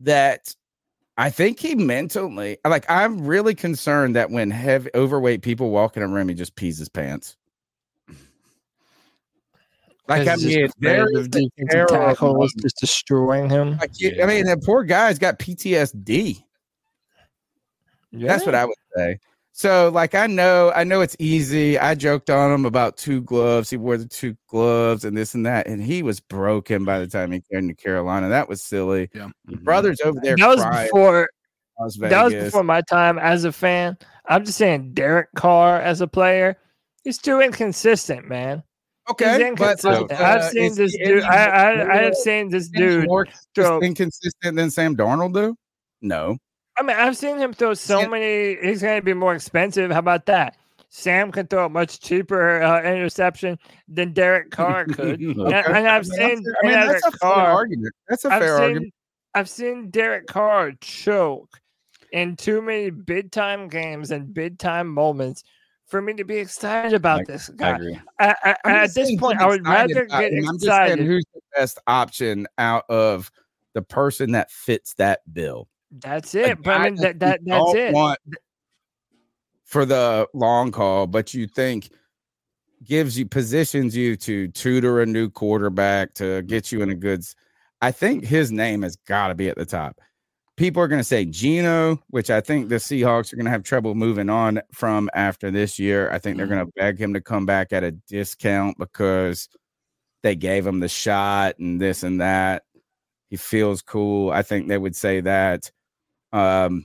that I think he mentally, I'm really concerned that when heavy overweight people walk in a room, he just pees his pants. Tackle was just destroying him. That poor guy's got PTSD. Yeah. That's what I would say. So, I know it's easy. I joked on him about two gloves. He wore the two gloves and this and that, and he was broken by the time he came to Carolina. That was silly. Yeah. Your brother's over there. That was before my time as a fan. I'm just saying, Derek Carr as a player, he's too inconsistent, man. Okay, but I've seen this dude more throw inconsistent than Sam Darnold do. No. I mean, I've seen him throw so many. He's going to be more expensive. How about that? Sam can throw a much cheaper interception than Derek Carr could. That's a fair argument. I've seen Derek Carr choke in too many big-time games and big-time moments for me to be excited about this guy. I agree. At this point, I would rather get excited. I'm just saying, who's the best option out of the person that fits that bill? That's it, but I mean, that's it. Want for the long haul, but you think positions you to tutor a new quarterback to get you in a good. I think his name has got to be at the top. People are going to say Geno, which I think the Seahawks are going to have trouble moving on from after this year. I think they're going to beg him to come back at a discount because they gave him the shot and this and that. He feels cool. I think they would say that. Are you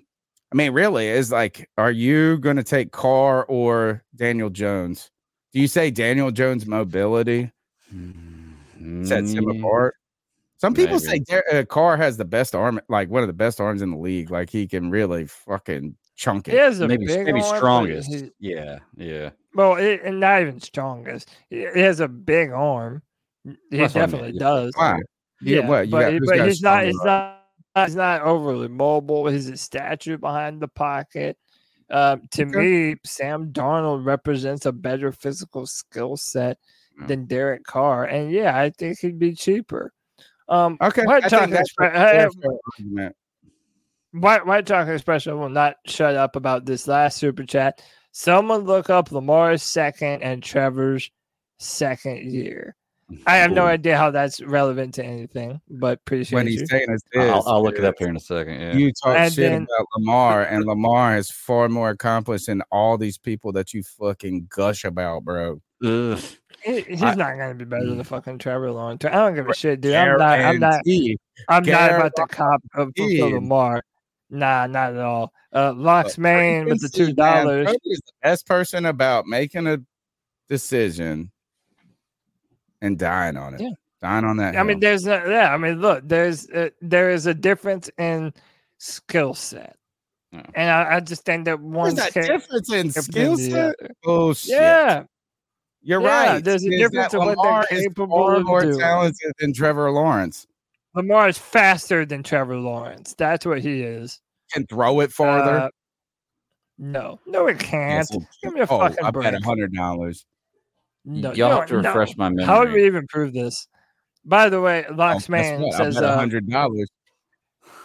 going to take Carr or Daniel Jones? Do you say Daniel Jones' mobility sets him apart? Some people say Carr has the best arm, like one of the best arms in the league. Like he can really fucking chunk it. He has maybe strongest. Yeah. Well, and not even strongest. He has a big arm. He definitely does. Why? Yeah, but he's not overly mobile. His stature behind the pocket. To me, Sam Darnold represents a better physical skill set than Derek Carr, and I think he'd be cheaper. White Talking Expression will not shut up about this last super chat. Someone look up Lamar's second and Trevor's second year. I have no idea how that's relevant to anything, but I'll look it up here in a second. Yeah. You talk about Lamar, and Lamar is far more accomplished than all these people that you fucking gush about, bro. Ugh. He's not going to be better than fucking Trevor Lawrence. I don't give a shit, dude. I'm not about to cop for Lamar. Nah, not at all. Locks Maine with the $2. He's the best person about making a decision and dying on it. Yeah. Dying on that. There is a difference in skill set. Yeah. And I just think that one difference in skill set. Oh shit. Yeah. You're right. There's a difference in what they're capable of. More talented than Trevor Lawrence. Lamar is faster than Trevor Lawrence. That's what he is. Can throw it farther. No, it can't. Give me a fucking break. I bet $100. No, y'all have to refresh my memory. How would we even prove this? By the way, Loxman says $100.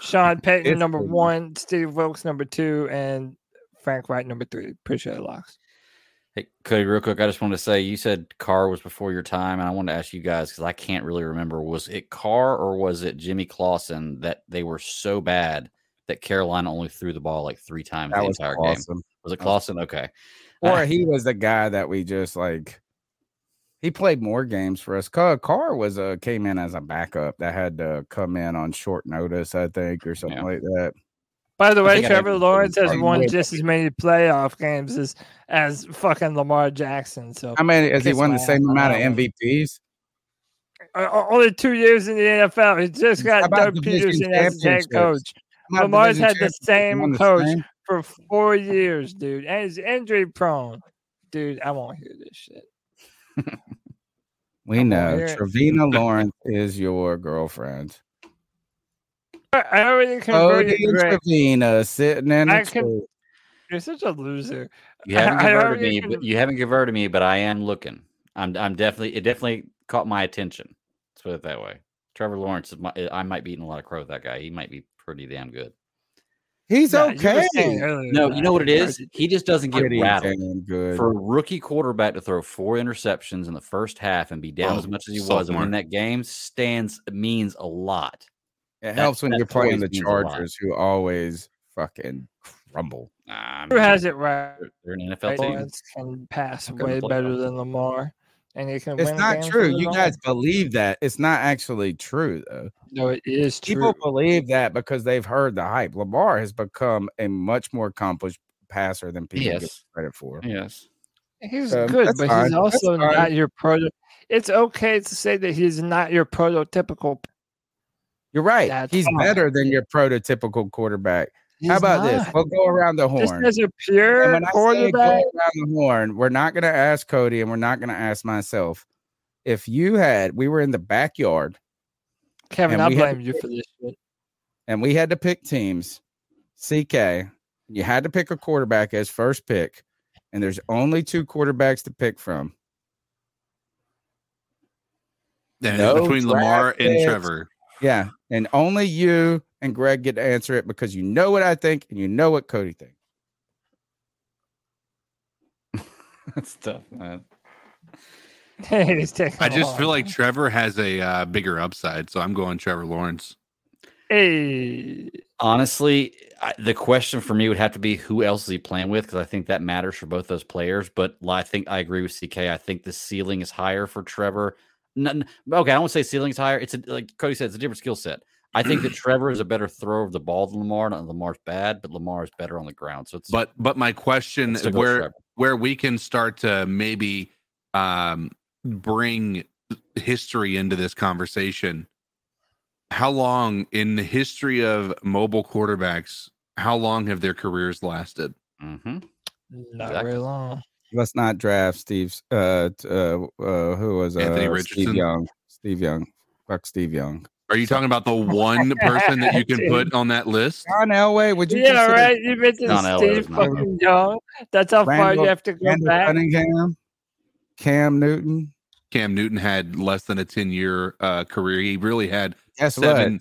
Sean Payton number one, Steve Wilkes number two, and Frank Reich number three. Appreciate it, Lox. Hey, Cody, real quick, I just wanted to say you said Carr was before your time, and I wanted to ask you guys because I can't really remember. Was it Carr or was it Jimmy Clausen that they were so bad that Carolina only threw the ball like three times the entire game. Was it Clawson? Okay. Or he was the guy that we just like. He played more games for us. Carr was came in as a backup that had to come in on short notice, I think, or something like that. By the way, Trevor Lawrence has won just as many playoff games as fucking Lamar Jackson. So I mean, has he won the same amount of MVPs? Only 2 years in the NFL. He just got Doug Peterson as head coach. Lamar's had the same coach for 4 years, dude, and he's injury prone. Dude, I won't hear this shit. We know Trevina Lawrence is your girlfriend. I already converted. Oh, Trevina sitting in. You're such a loser. You haven't converted me, but I am looking. I'm definitely. It definitely caught my attention. Let's put it that way. Trevor Lawrence is I might be eating a lot of crow with that guy. He might be pretty damn good. He's okay. No, you know what it is? He just doesn't get rattled. For a rookie quarterback to throw four interceptions in the first half and be down as much as he was and win that game means a lot. It helps when you're playing the Chargers, who always fucking crumble. Who has it right? They're an NFL team. Can pass way better than Lamar. And it can win not true. You guys believe that. It's not actually true, though. No, it is true. People believe that because they've heard the hype. Lamar has become a much more accomplished passer than people get credit for. Yes. He's good, but he's also not your prototype. It's okay to say that he's not your prototypical. You're right. He's better than your prototypical quarterback. How about this? We'll go around the horn. Just as a pure quarterback. Go around the horn, we're not going to ask Cody and we're not going to ask myself. If we were in the backyard. Kevin, I blame you for this shit. And we had to pick teams. CK, you had to pick a quarterback as first pick. And there's only two quarterbacks to pick from. Between Lamar and Trevor. Yeah. And only you and Greg get to answer it because you know what I think and you know what Cody thinks. That's tough, man. I just feel like Trevor has a bigger upside, so I'm going Trevor Lawrence. Hey, honestly, the question for me would have to be who else is he playing with, because I think that matters for both those players. But I think I agree with CK. I think the ceiling is higher for Trevor. Okay, I won't say ceiling is higher. It's like Cody said, it's a different skill set. I think that Trevor is a better thrower of the ball than Lamar. Not Lamar's bad, but Lamar is better on the ground. So it's but my question is where we can start to maybe bring history into this conversation. How long in the history of mobile quarterbacks, how long have their careers lasted? Mm-hmm. Not very long. Let's not draft Steve's. Who was Anthony Richardson? Steve Young. Fuck Steve Young. Are you talking about the one person that you can put on that list? John Elway, would you? Yeah, right. You mentioned Steve fucking Young. That's how far you have to go back. Cunningham. Cam Newton had less than a 10-year career. He really had seven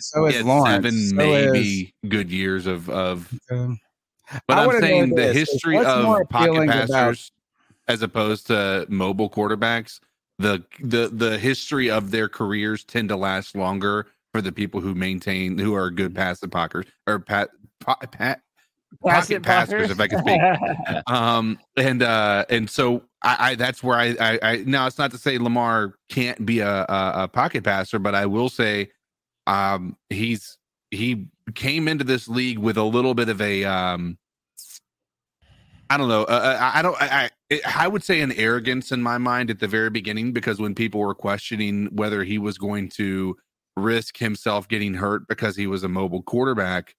good years of. But I'm saying the history of pocket passers as opposed to mobile quarterbacks, the history of their careers tend to last longer for the people who are good passive pockers or pocket passers, if I can speak. And so I that's where I now it's not to say Lamar can't be a pocket passer, but I will say he came into this league with a little bit of a I would say an arrogance in my mind at the very beginning, because when people were questioning whether he was going to risk himself getting hurt because he was a mobile quarterback,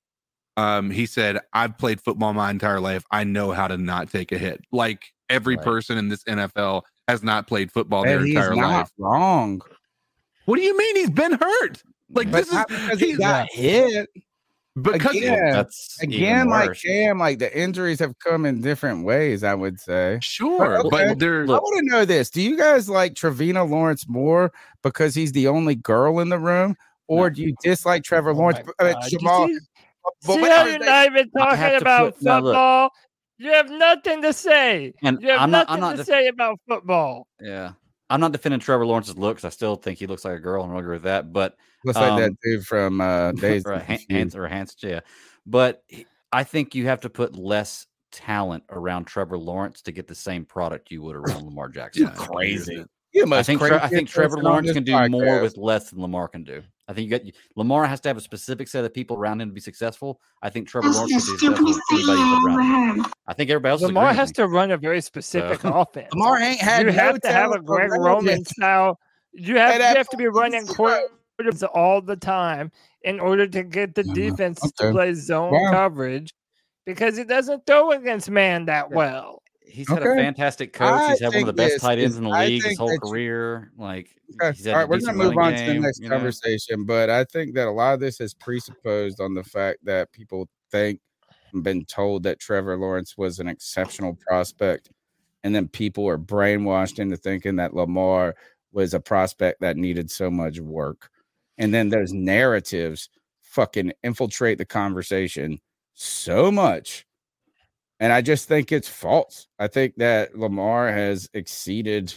he said, I've played football my entire life. I know how to not take a hit. Like every person in this NFL has not played football their entire life. Wrong. What do you mean he's been hurt? Like he got hit. Because the injuries have come in different ways, I would say. Sure, but I want to know this: do you guys like Trevina Lawrence more because he's the only girl in the room, or do you dislike Trevor Lawrence? Ja'Marr. See how you're not even talking about football. You have nothing to say. And you have nothing to say about football. Yeah. I'm not defending Trevor Lawrence's looks. I still think he looks like a girl, and I agree with that. But looks like that dude from Days or Hans, yeah. But I think you have to put less talent around Trevor Lawrence to get the same product you would around Lamar Jackson. You're crazy. I think Trevor Lawrence can do more with less than Lamar can do. I think Lamar has to have a specific set of people around him to be successful. I think Trevor Lawrence can be successful with anybody around him. I think everybody else. Lamar has to run a very specific offense. Lamar ain't had. You have to have a Greg Roman style. You have to be running quarterbacks all the time in order to get the defense to play zone coverage, because he doesn't throw against man that well. He's had a fantastic coach. He's had one of the best tight ends in the league his whole career. All right, we're going to move on to the next conversation, but I think that a lot of this is presupposed on the fact that people think and been told that Trevor Lawrence was an exceptional prospect, and then people are brainwashed into thinking that Lamar was a prospect that needed so much work. And then those narratives fucking infiltrate the conversation so much. And I just think it's false. I think that Lamar has exceeded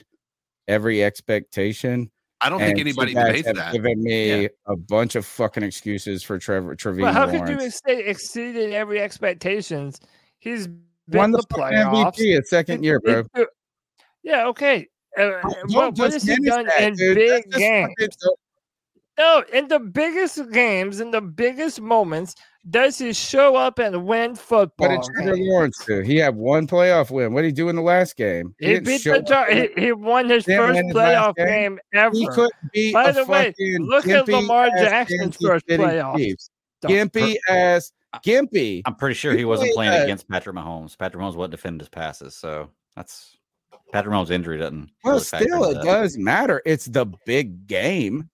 every expectation. I don't think anybody debates that. Given me a bunch of fucking excuses for Trevor Lawrence. Well, how could you say exceeded every expectations? He's won the playoffs. MVP his second year, bro. Yeah, okay. What has he done in big games? No, in the biggest games, in the biggest moments, does he show up and win football? What did Trevor Lawrence do? He had one playoff win. What did he do in the last game? He beat the Chargers. He won his first playoff game ever. He could be. By the way, look at Lamar Jackson's first playoff. Gimpy. I'm pretty sure he wasn't playing against Patrick Mahomes. Patrick Mahomes wasn't defending his passes, so that's. Patrick Mahomes' injury doesn't. Well, still, it does matter. It's the big game.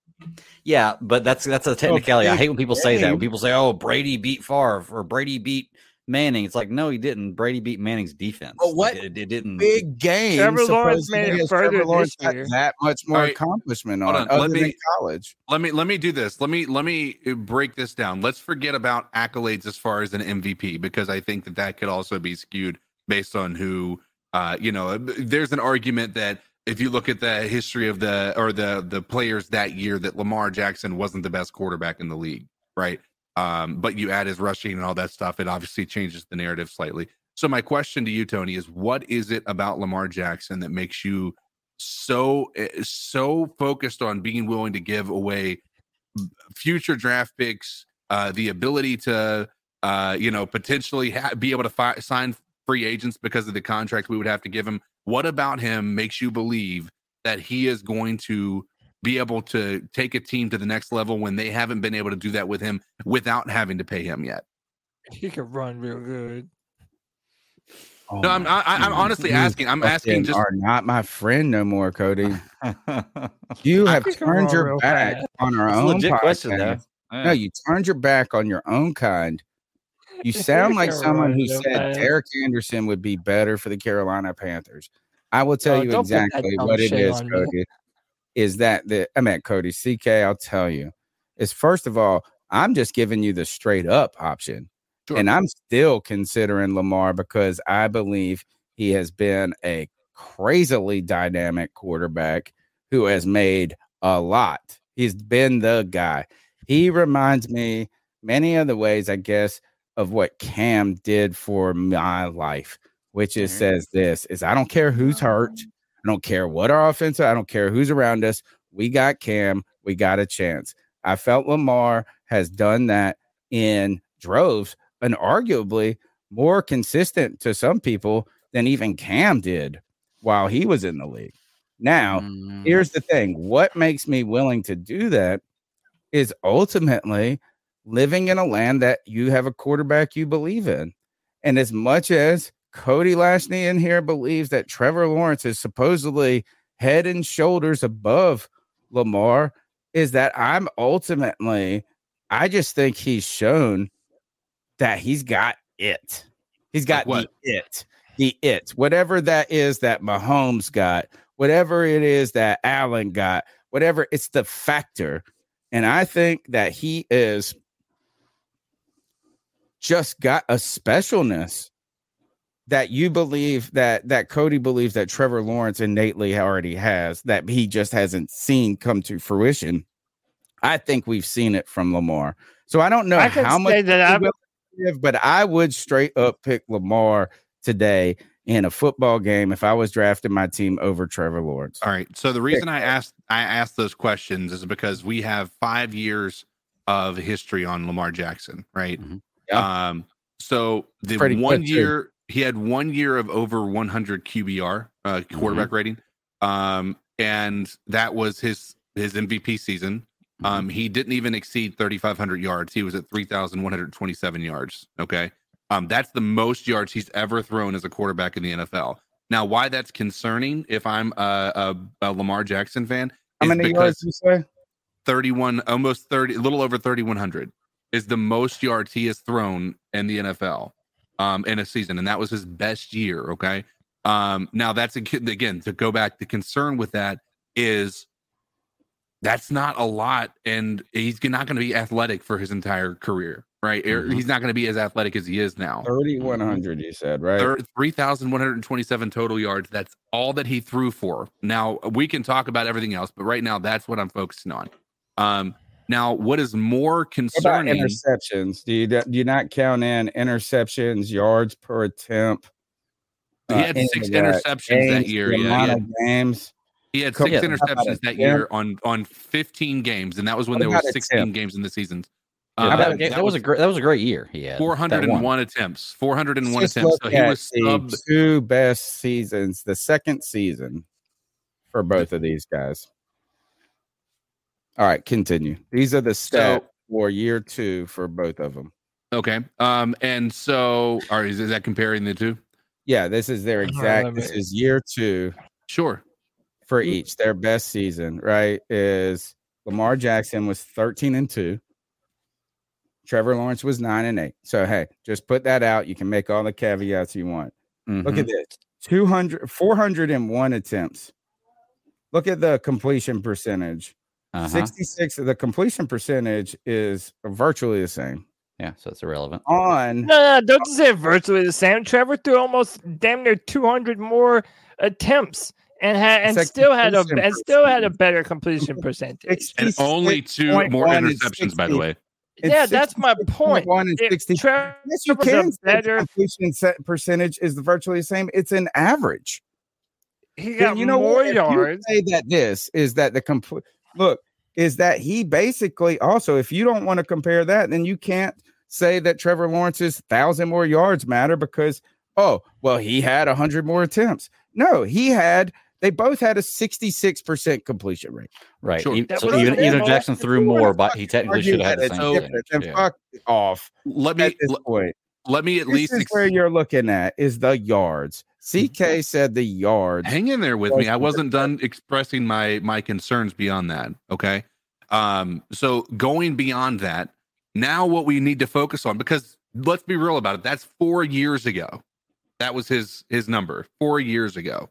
Yeah, but that's a technicality. I hate when people say that. When people say, "Oh, Brady beat Favre" or "Brady beat Manning," it's like, no, he didn't. Brady beat Manning's defense. But what? It didn't. Big game. Trevor Lawrence made it further. Trevor Lawrence got that much more accomplishment on other than college. Let me do this. Let me break this down. Let's forget about accolades as far as an MVP, because I think that could also be skewed based on who. There's an argument that. If you look at the history of the players that year, that Lamar Jackson wasn't the best quarterback in the league, right? But you add his rushing and all that stuff, it obviously changes the narrative slightly. So my question to you, Tony, is what is it about Lamar Jackson that makes you so focused on being willing to give away future draft picks, the ability to potentially be able to sign free agents because of the contract we would have to give him? What about him makes you believe that he is going to be able to take a team to the next level when they haven't been able to do that with him without having to pay him yet? He can run real good. No, I'm honestly asking. I'm asking. Just are not my friend no more, Cody. You have turned your back on our own. Legit question, though. No, you turned your back on your own kind. You sound like someone who said Derek Anderson would be better for the Carolina Panthers. I will tell you exactly what it is, Cody. Is that Cody CK? I'll tell you. Is first of all, I'm just giving you the straight up option, sure. And I'm still considering Lamar because I believe he has been a crazily dynamic quarterback who has made a lot. He's been the guy. He reminds me many other ways, I guess, of what Cam did for my life, which is says this is I don't care who's hurt. I don't care what our offense. I don't care who's around us. We got Cam. We got a chance. I felt Lamar has done that in droves and arguably more consistent to some people than even Cam did while he was in the league. Now, here's the thing. What makes me willing to do that is ultimately living in a land that you have a quarterback you believe in. And as much as Cody Lashney in here believes that Trevor Lawrence is supposedly head and shoulders above Lamar, is that I just think he's shown that he's got it. He's got the it, whatever that is that Mahomes got, whatever it is that Allen got, whatever, it's the factor. And I think that he is just got a specialness that you believe that Cody believes that Trevor Lawrence innately already has, that he just hasn't seen come to fruition. I think we've seen it from Lamar. So I don't know how much that but I would straight up pick Lamar today in a football game if I was drafting my team over Trevor Lawrence. All right. So the reason I asked those questions is because we have 5 years of history on Lamar Jackson, right? Mm-hmm. Yeah. So the 1 year he had 1 year of over 100 QBR quarterback mm-hmm. rating, and that was his MVP season. He didn't even exceed 3,500 yards. He was at 3,127 yards. Okay. That's the most yards he's ever thrown as a quarterback in the NFL. Now, why that's concerning, if I'm a Lamar Jackson fan, how many yards did you say? 31, almost 30, a little over 3,100 is the most yards he has thrown in the NFL in a season. And that was his best year. Okay. Now that's, again, to go back, the concern with that is that's not a lot, and he's not going to be athletic for his entire career, right? Mm-hmm. He's not going to be as athletic as he is now. 3,100, you said, right? 3,127 total yards. That's all that he threw for. Now, we can talk about everything else, but right now, that's what I'm focusing on. Now, what is more concerning... What about interceptions? Do you not count in interceptions, yards per attempt? He had six interceptions that year. Games. He had six interceptions that year on 15 games, and that was when there were 16 games in the season. That was a great year. He had 401 attempts. 401 attempts. So he was the two best seasons, the second season for both of these guys. All right, continue. These are the stats for year two for both of them. Okay. And so, is that comparing the two? Yeah, this is their exact. This is year two. Sure. For each, their best season, right, is Lamar Jackson was 13-2. Trevor Lawrence was 9-8. So, hey, just put that out. You can make all the caveats you want. Mm-hmm. Look at this. 401 attempts. Look at the completion percentage. 66 of the completion percentage is virtually the same. Yeah, so it's irrelevant. Don't say virtually the same. Trevor threw almost damn near 200 more attempts. And still had a better completion percentage, and only two more interceptions. By the way, yeah, that's my point. Completion percentage is virtually the same. It's an average. He got more yards. Say that this is that the complete look is that he basically also. If you don't want to compare that, then you can't say that Trevor Lawrence's 1,000 more yards matter because he had 100 more attempts. No, he had. They both had a 66% completion rate. Right. Sure. So either Jackson threw more, but he technically should have had the same. And fuck off. Let me at least. This is where you're looking at is the yards. CK said the yards. Hang in there with me. I wasn't done expressing my concerns beyond that. Okay. So going beyond that, now what we need to focus on, because let's be real about it. That's 4 years ago. That was his number 4 years ago.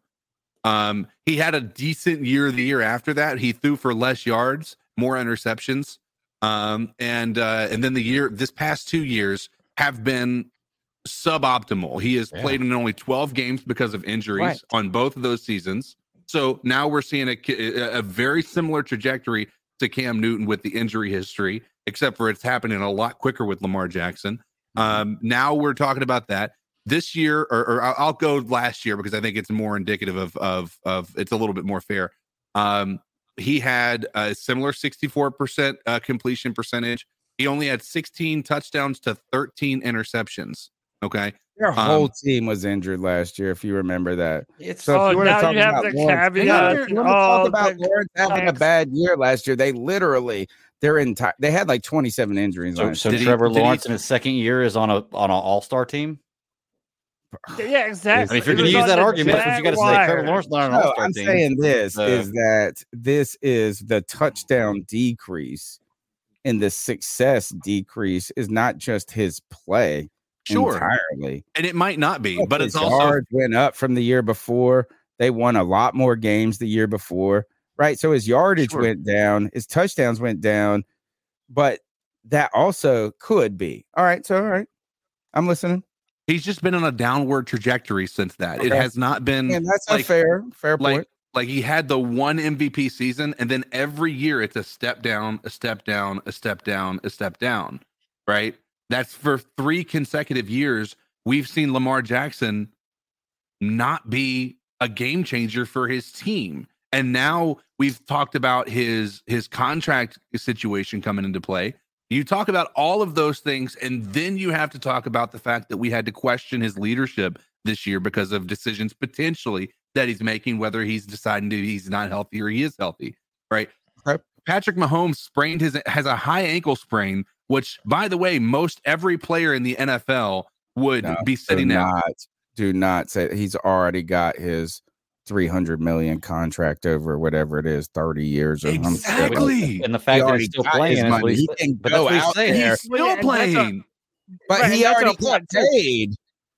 He had a decent year the year after that. He threw for less yards, more interceptions. And then this past 2 years have been suboptimal. He has played in only 12 games because of injuries on both of those seasons. So now we're seeing a very similar trajectory to Cam Newton with the injury history, except for it's happening a lot quicker with Lamar Jackson. Now we're talking about that. This year, or I'll go last year because I think it's more indicative of it's a little bit more fair. He had a similar 64% completion percentage. He only had 16 touchdowns to 13 interceptions. Okay, their whole team was injured last year, if you remember that. If you want to talk about Lawrence having a bad year last year, they literally. They had like 27 injuries. So Trevor Lawrence in his second year is on an all-star team. Yeah, exactly. I mean, if you're going to use that argument, that's what you got to say. Trevor Lawrence not an all-star team. This is the touchdown decrease and the success decrease is not just his play entirely. And it might not be, but it's also yards went up from the year before. They won a lot more games the year before, right? So his yardage went down, his touchdowns went down, but that also could be. All right, so all right. I'm listening. He's just been on a downward trajectory since that. Okay. It has not been. And that's a fair point. Like he had the one MVP season, and then every year it's a step down, a step down, a step down, a step down. Right? That's for three consecutive years we've seen Lamar Jackson not be a game changer for his team. And now we've talked about his contract situation coming into play. You talk about all of those things, and then you have to talk about the fact that we had to question his leadership this year because of decisions potentially that he's making, whether he's deciding to he's not healthy or he is healthy, right? Patrick Mahomes has a high ankle sprain, which, by the way, most every player in the NFL would be sitting out. Do not say he's already got his $300 million contract over whatever it is, 30 years or exactly. And the fact that he's still playing, he can go out there. He's still playing, but he already got paid.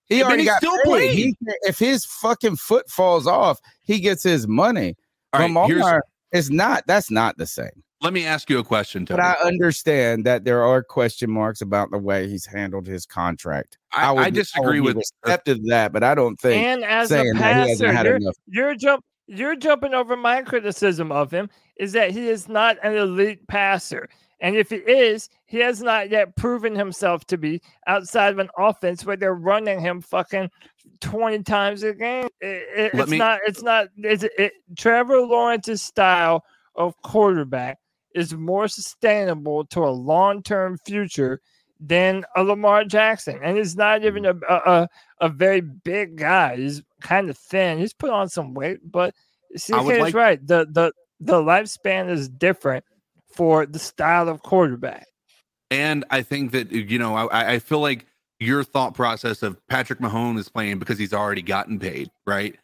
He already got paid. If his fucking foot falls off, he gets his money. Lamar is not. That's not the same. Let me ask you a question, Tony. But I understand that there are question marks about the way he's handled his contract. I disagree with that, but I don't think. And as a passer, you're jumping over my criticism of him is that he is not an elite passer. And if he is, he has not yet proven himself to be outside of an offense where they're running him fucking 20 times a game. Trevor Lawrence's style of quarterback is more sustainable to a long-term future than a Lamar Jackson. And he's not even a very big guy. He's kind of thin. He's put on some weight, but CK is right. The lifespan is different for the style of quarterback. And I think that, you know, I feel like your thought process of Patrick Mahomes is playing because he's already gotten paid, right,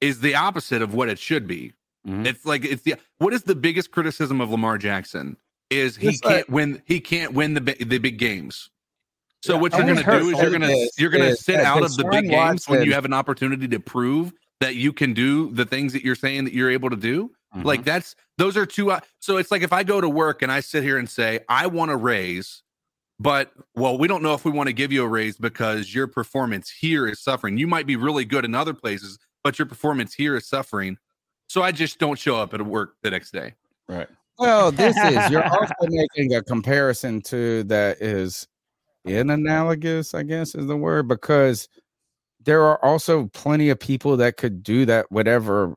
is the opposite of what it should be. Mm-hmm. What is the biggest criticism of Lamar Jackson is he can't win the big games. So what you're going to do is you're going to sit out of the big games when you have an opportunity to prove that you can do the things that you're saying that you're able to do. Mm-hmm. Like those are two. So it's like, if I go to work and I sit here and say, I want a raise, but we don't know if we want to give you a raise because your performance here is suffering. You might be really good in other places, but your performance here is suffering. So I just don't show up at work the next day. Right. Well, you're also making a comparison to that is inanalogous, I guess is the word, because there are also plenty of people that could do that, whatever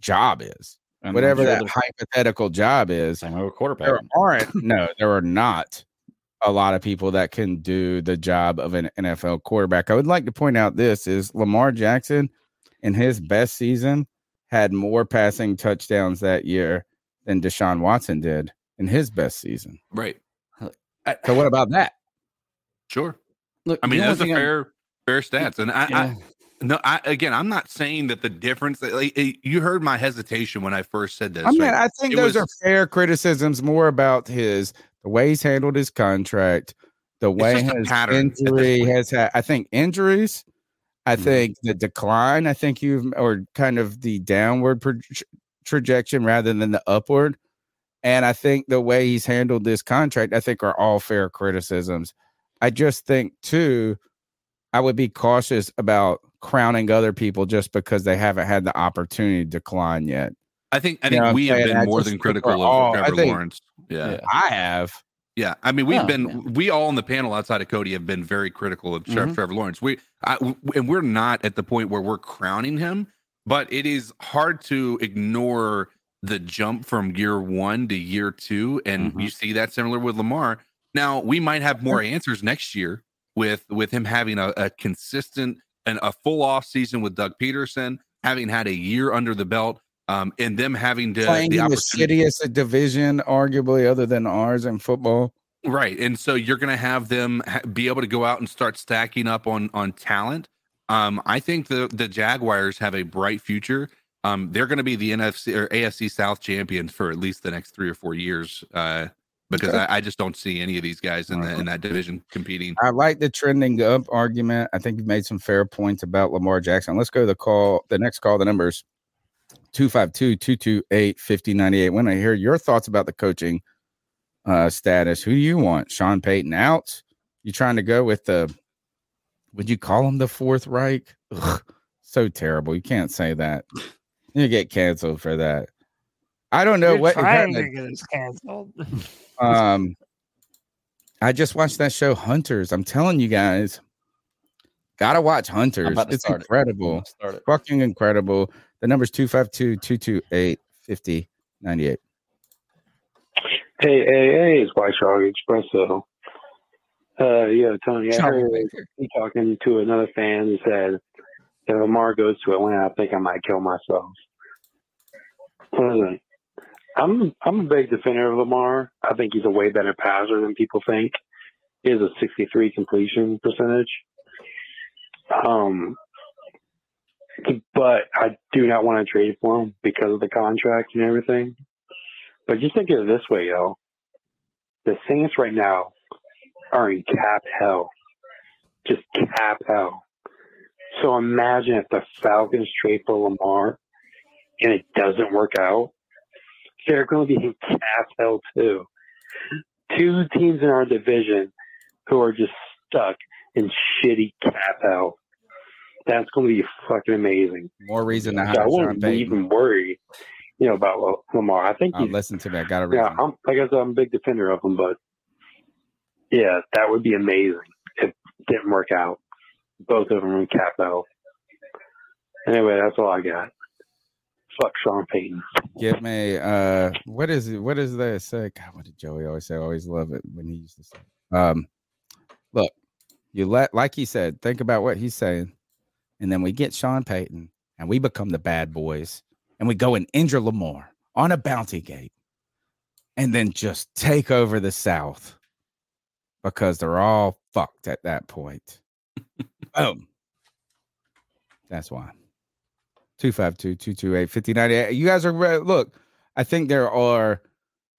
job is, and whatever that hypothetical job is. Same over quarterback. There are not a lot of people that can do the job of an NFL quarterback. I would like to point out this is Lamar Jackson in his best season had more passing touchdowns that year than Deshaun Watson did in his best season. Right. So what about that? Sure. Look, that's a fair stats. And I'm not saying that the difference that you heard my hesitation when I first said this. I think those are fair criticisms more about the way he's handled his contract, the way his injury has had, I think injuries, I think the decline, kind of the downward trajectory rather than the upward. And I think the way he's handled this contract, I think are all fair criticisms. I just think, too, I would be cautious about crowning other people just because they haven't had the opportunity to decline yet. I think we have been more than critical of Trevor Lawrence. Yeah, I have. Yeah, we all on the panel outside of Cody have been very critical of Trevor Lawrence. And we're not at the point where we're crowning him, but it is hard to ignore the jump from year one to year two, and you see that similar with Lamar. Now we might have more answers next year with him having a consistent and a full off season with Doug Peterson, having had a year under the belt. And them having to playing the shittiest division, arguably, other than ours in football. Right. And so you're going to have them be able to go out and start stacking up on talent. I think the Jaguars have a bright future. They're going to be the NFC or AFC South champions for at least the next 3 or 4 years. Because I just don't see any of these guys in that division competing. I like the trending up argument. I think you've made some fair points about Lamar Jackson. Let's go to the call. The next call, the numbers. 252-228-5098. When I hear your thoughts about the coaching status, who do you want? Sean Payton out? You trying to go with would you call him the Fourth Reich? Ugh, so terrible. You can't say that. You get canceled for that. I don't know. You're what trying to get us canceled. I just watched that show, Hunters. I'm telling you guys, gotta watch Hunters. It's incredible. Fucking incredible. The number's 252-228-5098. Hey, it's White Shark Expresso. Yeah, Tony, I heard you talking to another fan who said, if Lamar goes to Atlanta, I think I might kill myself. Listen, I'm a big defender of Lamar. I think he's a way better passer than people think. He has a 63% completion percentage. But I do not want to trade for him because of the contract and everything. But just think of it this way, yo. The Saints right now are in cap hell. Just cap hell. So imagine if the Falcons trade for Lamar and it doesn't work out. They're going to be in cap hell too. Two teams in our division who are just stuck in shitty cap hell. That's going to be fucking amazing. More reason to have Sean Payton. I wouldn't even worry, about Lamar. I think listen to that. Got a reason. Yeah, like I said, I'm a big defender of him, but yeah, that would be amazing if it didn't work out. Both of them in cap hell. Anyway, that's all I got. Fuck Sean Payton. Give me what is this? God, what did Joey always say? I always love it when he used to say. Look, you like he said, think about what he's saying, and then we get Sean Payton and we become the bad boys and we go and injure Lamar on a bounty gate and then just take over the South because they're all fucked at that point. Boom. That's why. 252-228-5098. You guys are, look, I think there are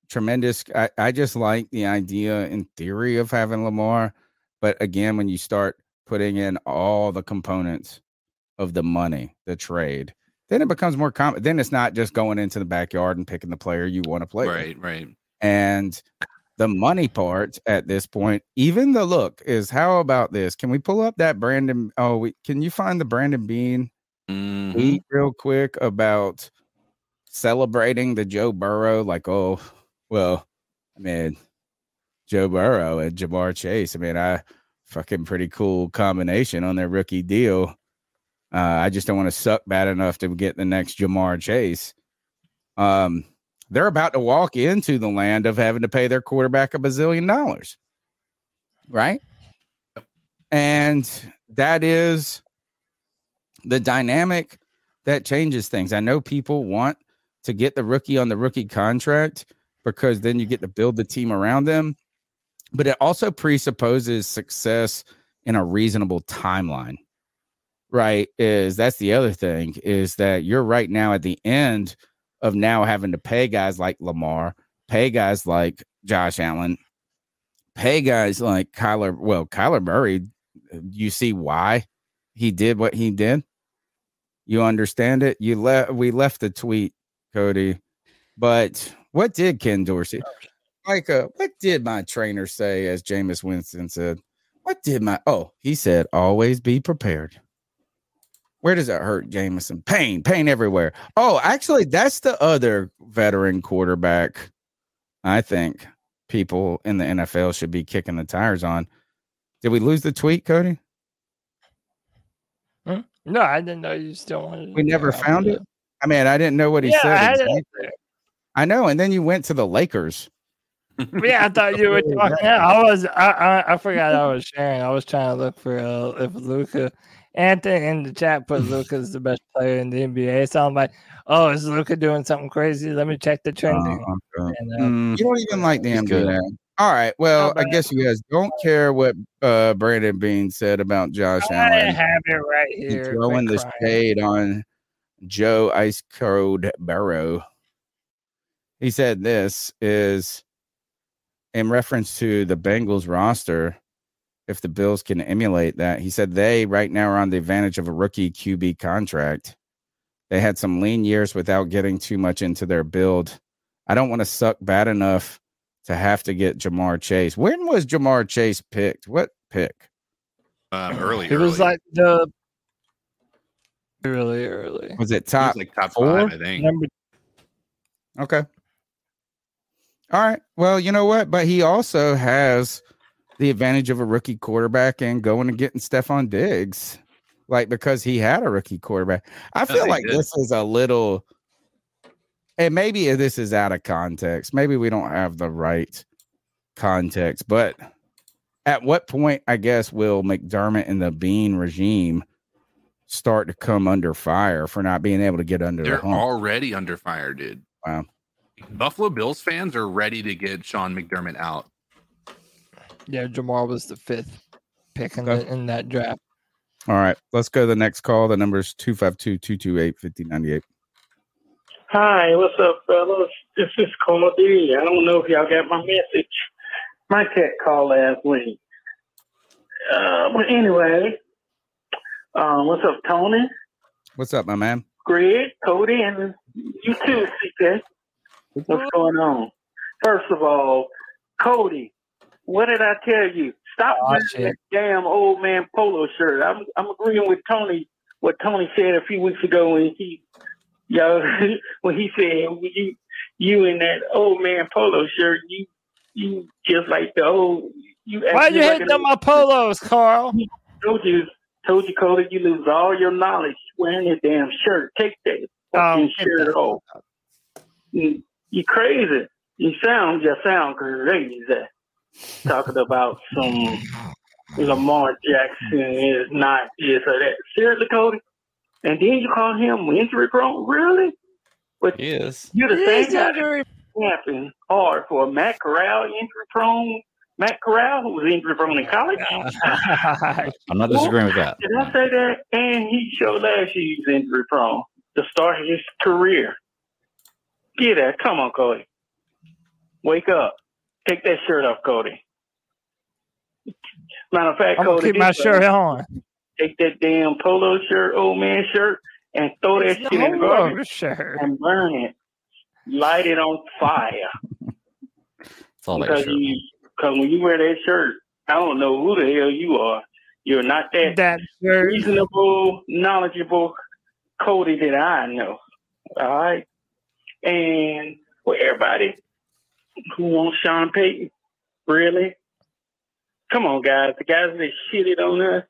tremendous. I just like the idea in theory of having Lamar. But again, when you start putting in all the components of the money, the trade, then it becomes more common. Then it's not just going into the backyard and picking the player you want to play. Right, with. Right. And the money part at this point, even the look is how about this? Can we pull up that Brandon? Oh, can you find the Brandon Bean? Mm-hmm. Eat real quick about celebrating the Joe Burrow, like, oh, well, I mean, Joe Burrow and Ja'Marr Chase. I mean, fucking pretty cool combination on their rookie deal. I just don't want to suck bad enough to get the next Ja'Marr Chase. They're about to walk into the land of having to pay their quarterback $1 bazillion, right? And that is the dynamic that changes things. I know people want to get the rookie on the rookie contract because then you get to build the team around them, but it also presupposes success in a reasonable timeline, right? That's the other thing is that you're right now at the end of now having to pay guys like Lamar, pay guys like Josh Allen, pay guys like Kyler Murray. You see why he did what he did? You understand it? We left the tweet, Cody. But what did Ken Dorsey? Micah, what did my trainer say, as Jameis Winston said? He said, always be prepared. Where does that hurt, Jameson? Pain everywhere. Oh, actually, that's the other veteran quarterback I think people in the NFL should be kicking the tires on. Did we lose the tweet, Cody? No, I didn't know you still wanted to. We never found it. I mean, I didn't know what he said. Exactly. I know. And then you went to the Lakers. Yeah, I thought you were talking. Yeah, I forgot I was sharing. I was trying to look for if Luka. Anthony in the chat put Luka is the best player in the NBA. So I'm like, oh, is Luka doing something crazy? Let me check the trending. And you don't even like damn good. All right. Well, I guess you guys don't care what Brandon Bean said about Josh Allen. I have it right here. He's throwing the shade on Joe Ice Cold Burrow. He said this is in reference to the Bengals roster. If the Bills can emulate that, he said they right now are on the advantage of a rookie QB contract. They had some lean years without getting too much into their build. I don't want to suck bad enough to have to get Ja'Marr Chase. When was Ja'Marr Chase picked? What pick? Early. It was like the really early. Was it top? It was like top 4? 5, I think. Okay. All right. Well, you know what? But he also has the advantage of a rookie quarterback and going and getting Stephon Diggs, like, because he had a rookie quarterback. I feel like this is a little, and maybe this is out of context. Maybe we don't have the right context, but at what point, I guess, will McDermott and the Bean regime start to come under fire for not being able to get under the hump? They're already under fire, dude. Wow. Buffalo Bills fans are ready to get Sean McDermott out. Yeah, Ja'Marr was the fifth pick in that draft. All right, let's go to the next call. The number is 252-228-5098. Hi, what's up, fellas? This is Cole D. I don't know if y'all got my message. My cat called last week. But anyway, what's up, Tony? What's up, my man? Greg, Cody, and you too, CK. What's going on? First of all, Cody, what did I tell you? Stop wearing that damn old man polo shirt. I'm agreeing with Tony, what Tony said a few weeks ago when he said you in that old man polo shirt, you just like the old. Why you hating on my polos, Carl? Told you, Cody, you lose all your knowledge wearing that damn shirt. Take that fucking shirt off. You crazy. You sound crazy. Talking about some Lamar Jackson is not this or that. Seriously, Cody? And then you call him injury prone? Really? But yes. You're the same guy snapping hard for Matt Corral injury prone. Matt Corral, who was injury prone in college. I'm not disagreeing with that. Did I say that? And he showed last year he was injury prone to start his career. Get that. Come on, Cody. Wake up. Take that shirt off, Cody. Matter of fact, I'm Cody, keep my shirt on. Take that damn polo shirt, old man shirt, and throw that shit in the garbage and burn it. Light it on fire. It's all that shirt. Because when you wear that shirt, I don't know who the hell you are. You're not that reasonable, knowledgeable Cody that I know. All right? And for everybody who wants Sean Payton, really? Come on, guys. The guys that shitted on us,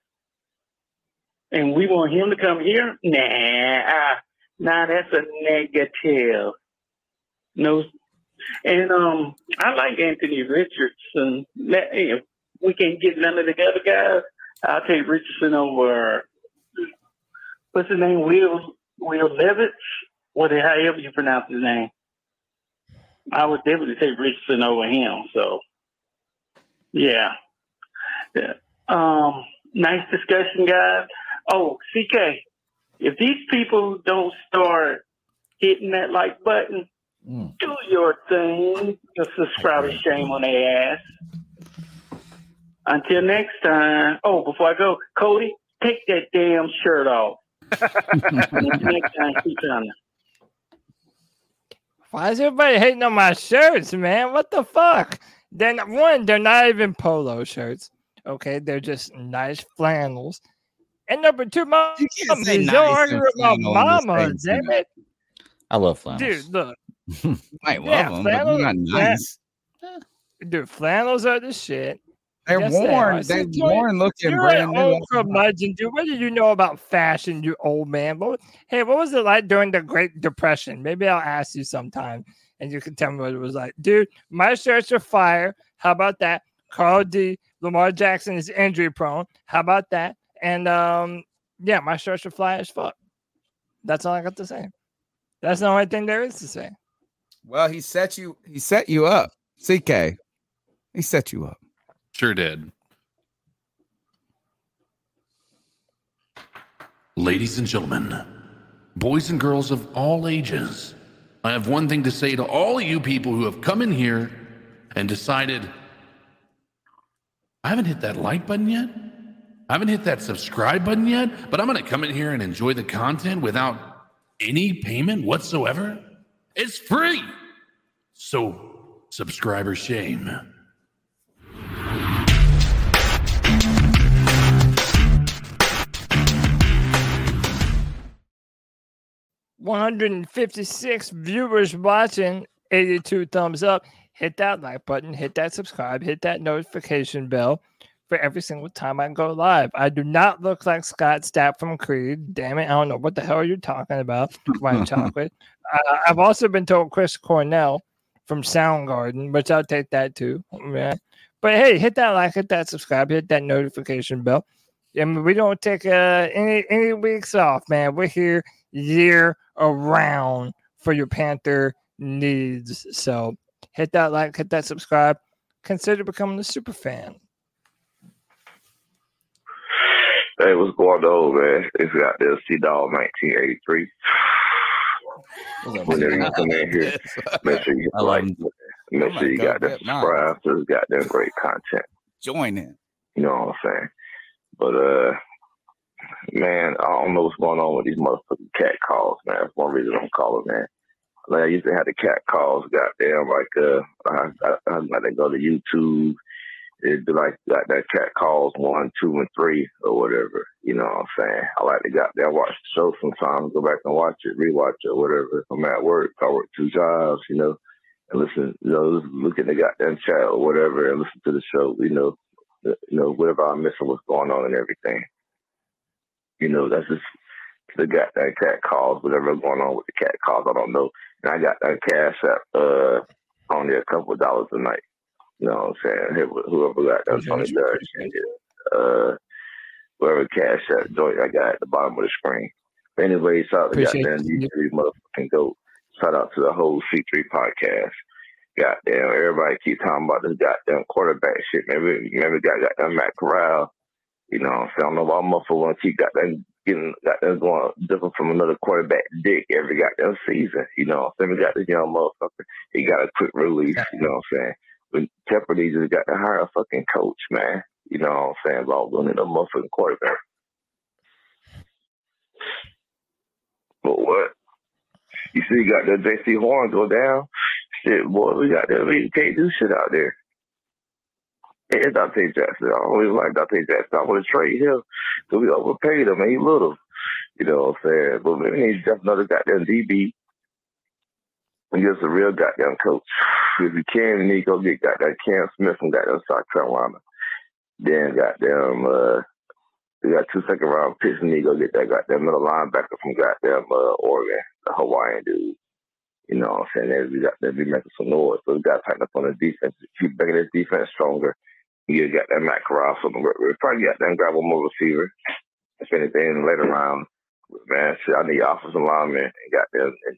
and we want him to come here? Nah, that's a negative. No. And I like Anthony Richardson. If we can't get none of the other guys, I'll take Richardson over. What's his name? Will Levitt? However you pronounce his name. I would definitely take Richardson over him. So, yeah. Nice discussion, guys. Oh, CK, if these people don't start hitting that like button, do your thing. The subscribers shame on their ass. Until next time. Oh, before I go, Cody, take that damn shirt off. Until next time, keep on it. Why is everybody hating on my shirts, man? What the fuck? They're not even polo shirts. Okay, they're just nice flannels. And number two, my mom is arguing with my mama. Damn it! I love flannels, dude. Look, I love them. Flannels, but not nice. Dude, flannels are the shit. They're worn. They're worn looking brand new. You're an old curmudgeon, dude. What do you know about fashion, you old man? What was it like during the Great Depression? Maybe I'll ask you sometime, and you can tell me what it was like. Dude, my shirts are fire. How about that? Carl D. Lamar Jackson is injury prone. How about that? And, my shirts are fly as fuck. That's all I got to say. That's the only thing there is to say. Well, he set you up. CK, he set you up. Sure did. Ladies and gentlemen, boys and girls of all ages, I have one thing to say to all of you people who have come in here and decided, I haven't hit that like button yet. I haven't hit that subscribe button yet, but I'm going to come in here and enjoy the content without any payment whatsoever. It's free. So, subscriber shame. $156 viewers watching, 82 thumbs up. Hit that like button. Hit that subscribe. Hit that notification bell for every single time I go live. I do not look like Scott Stapp from Creed. Damn it. I don't know what the hell you're talking about. White chocolate. I've also been told Chris Cornell from Soundgarden, which I'll take that too. Yeah. But hey, hit that like, hit that subscribe, hit that notification bell. I mean, we don't take any weeks off, man. We're here year around for your Panther needs. So hit that like, hit that subscribe. Consider becoming a super fan. Hey, what's going on, man? It's out there, C Dog 1983. Whenever you come in here, make sure you like, make sure you got that subscribe to this goddamn great content. Join in. You know what I'm saying? But man, I don't know what's going on with these motherfucking cat calls, man. That's one reason I'm calling, man. Like I used to have the cat calls, goddamn, like I like to go to YouTube. It'd be like that cat calls 1, 2, and 3 or whatever. You know what I'm saying? I like to goddamn watch the show sometimes, go back and watch it, rewatch it, or whatever. If I'm at work, I work 2 jobs, you know, and listen, you know, look at the goddamn chat or whatever, and listen to the show, you know, whatever I'm missing, what's going on and everything. You know, that's just the goddamn cat calls, whatever going on with the cat calls, I don't know. And I got that Cash App on there $2 a night. You know what I'm saying? Whoever got that Tony Dutch and whoever Cash that joint I got at the bottom of the screen. But anyway, shout out to goddamn D3 motherfucking GOAT. Shout out to the whole C3 podcast. Goddamn, everybody keep talking about this goddamn quarterback shit. Maybe got Matt Corral. You know what I'm saying? I don't know why motherfucker want to keep goddamn going different from another quarterback dick every goddamn season. You know what I'm saying? We got this young motherfucker. He got a quick release. You know what I'm saying? Tepper, they just got to hire a fucking coach, man. You know what I'm saying? About winning a motherfucking quarterback. But what? You see, you got that J.C. Horn go down. Shit, boy, we got that. We can't do shit out there. And Dante Jackson. I always like Dante Jackson. I want to trade him because we overpaid him and he little. You know what I'm saying? But maybe he's just another goddamn DB. And just a real goddamn coach. If you can, you need to go get goddamn Cam Smith from goddamn South Carolina. Then goddamn, we got 2 second-round picks. You need to go get that goddamn middle linebacker from goddamn Oregon, the Hawaiian dude. You know what I'm saying? They'll be making some noise. So we got to tighten up on the defense. Keep making this defense stronger. You got that Matt Corral. We'll probably got them grab one more receiver. If anything, later round. Man, shit, I need offensive linemen and goddamn and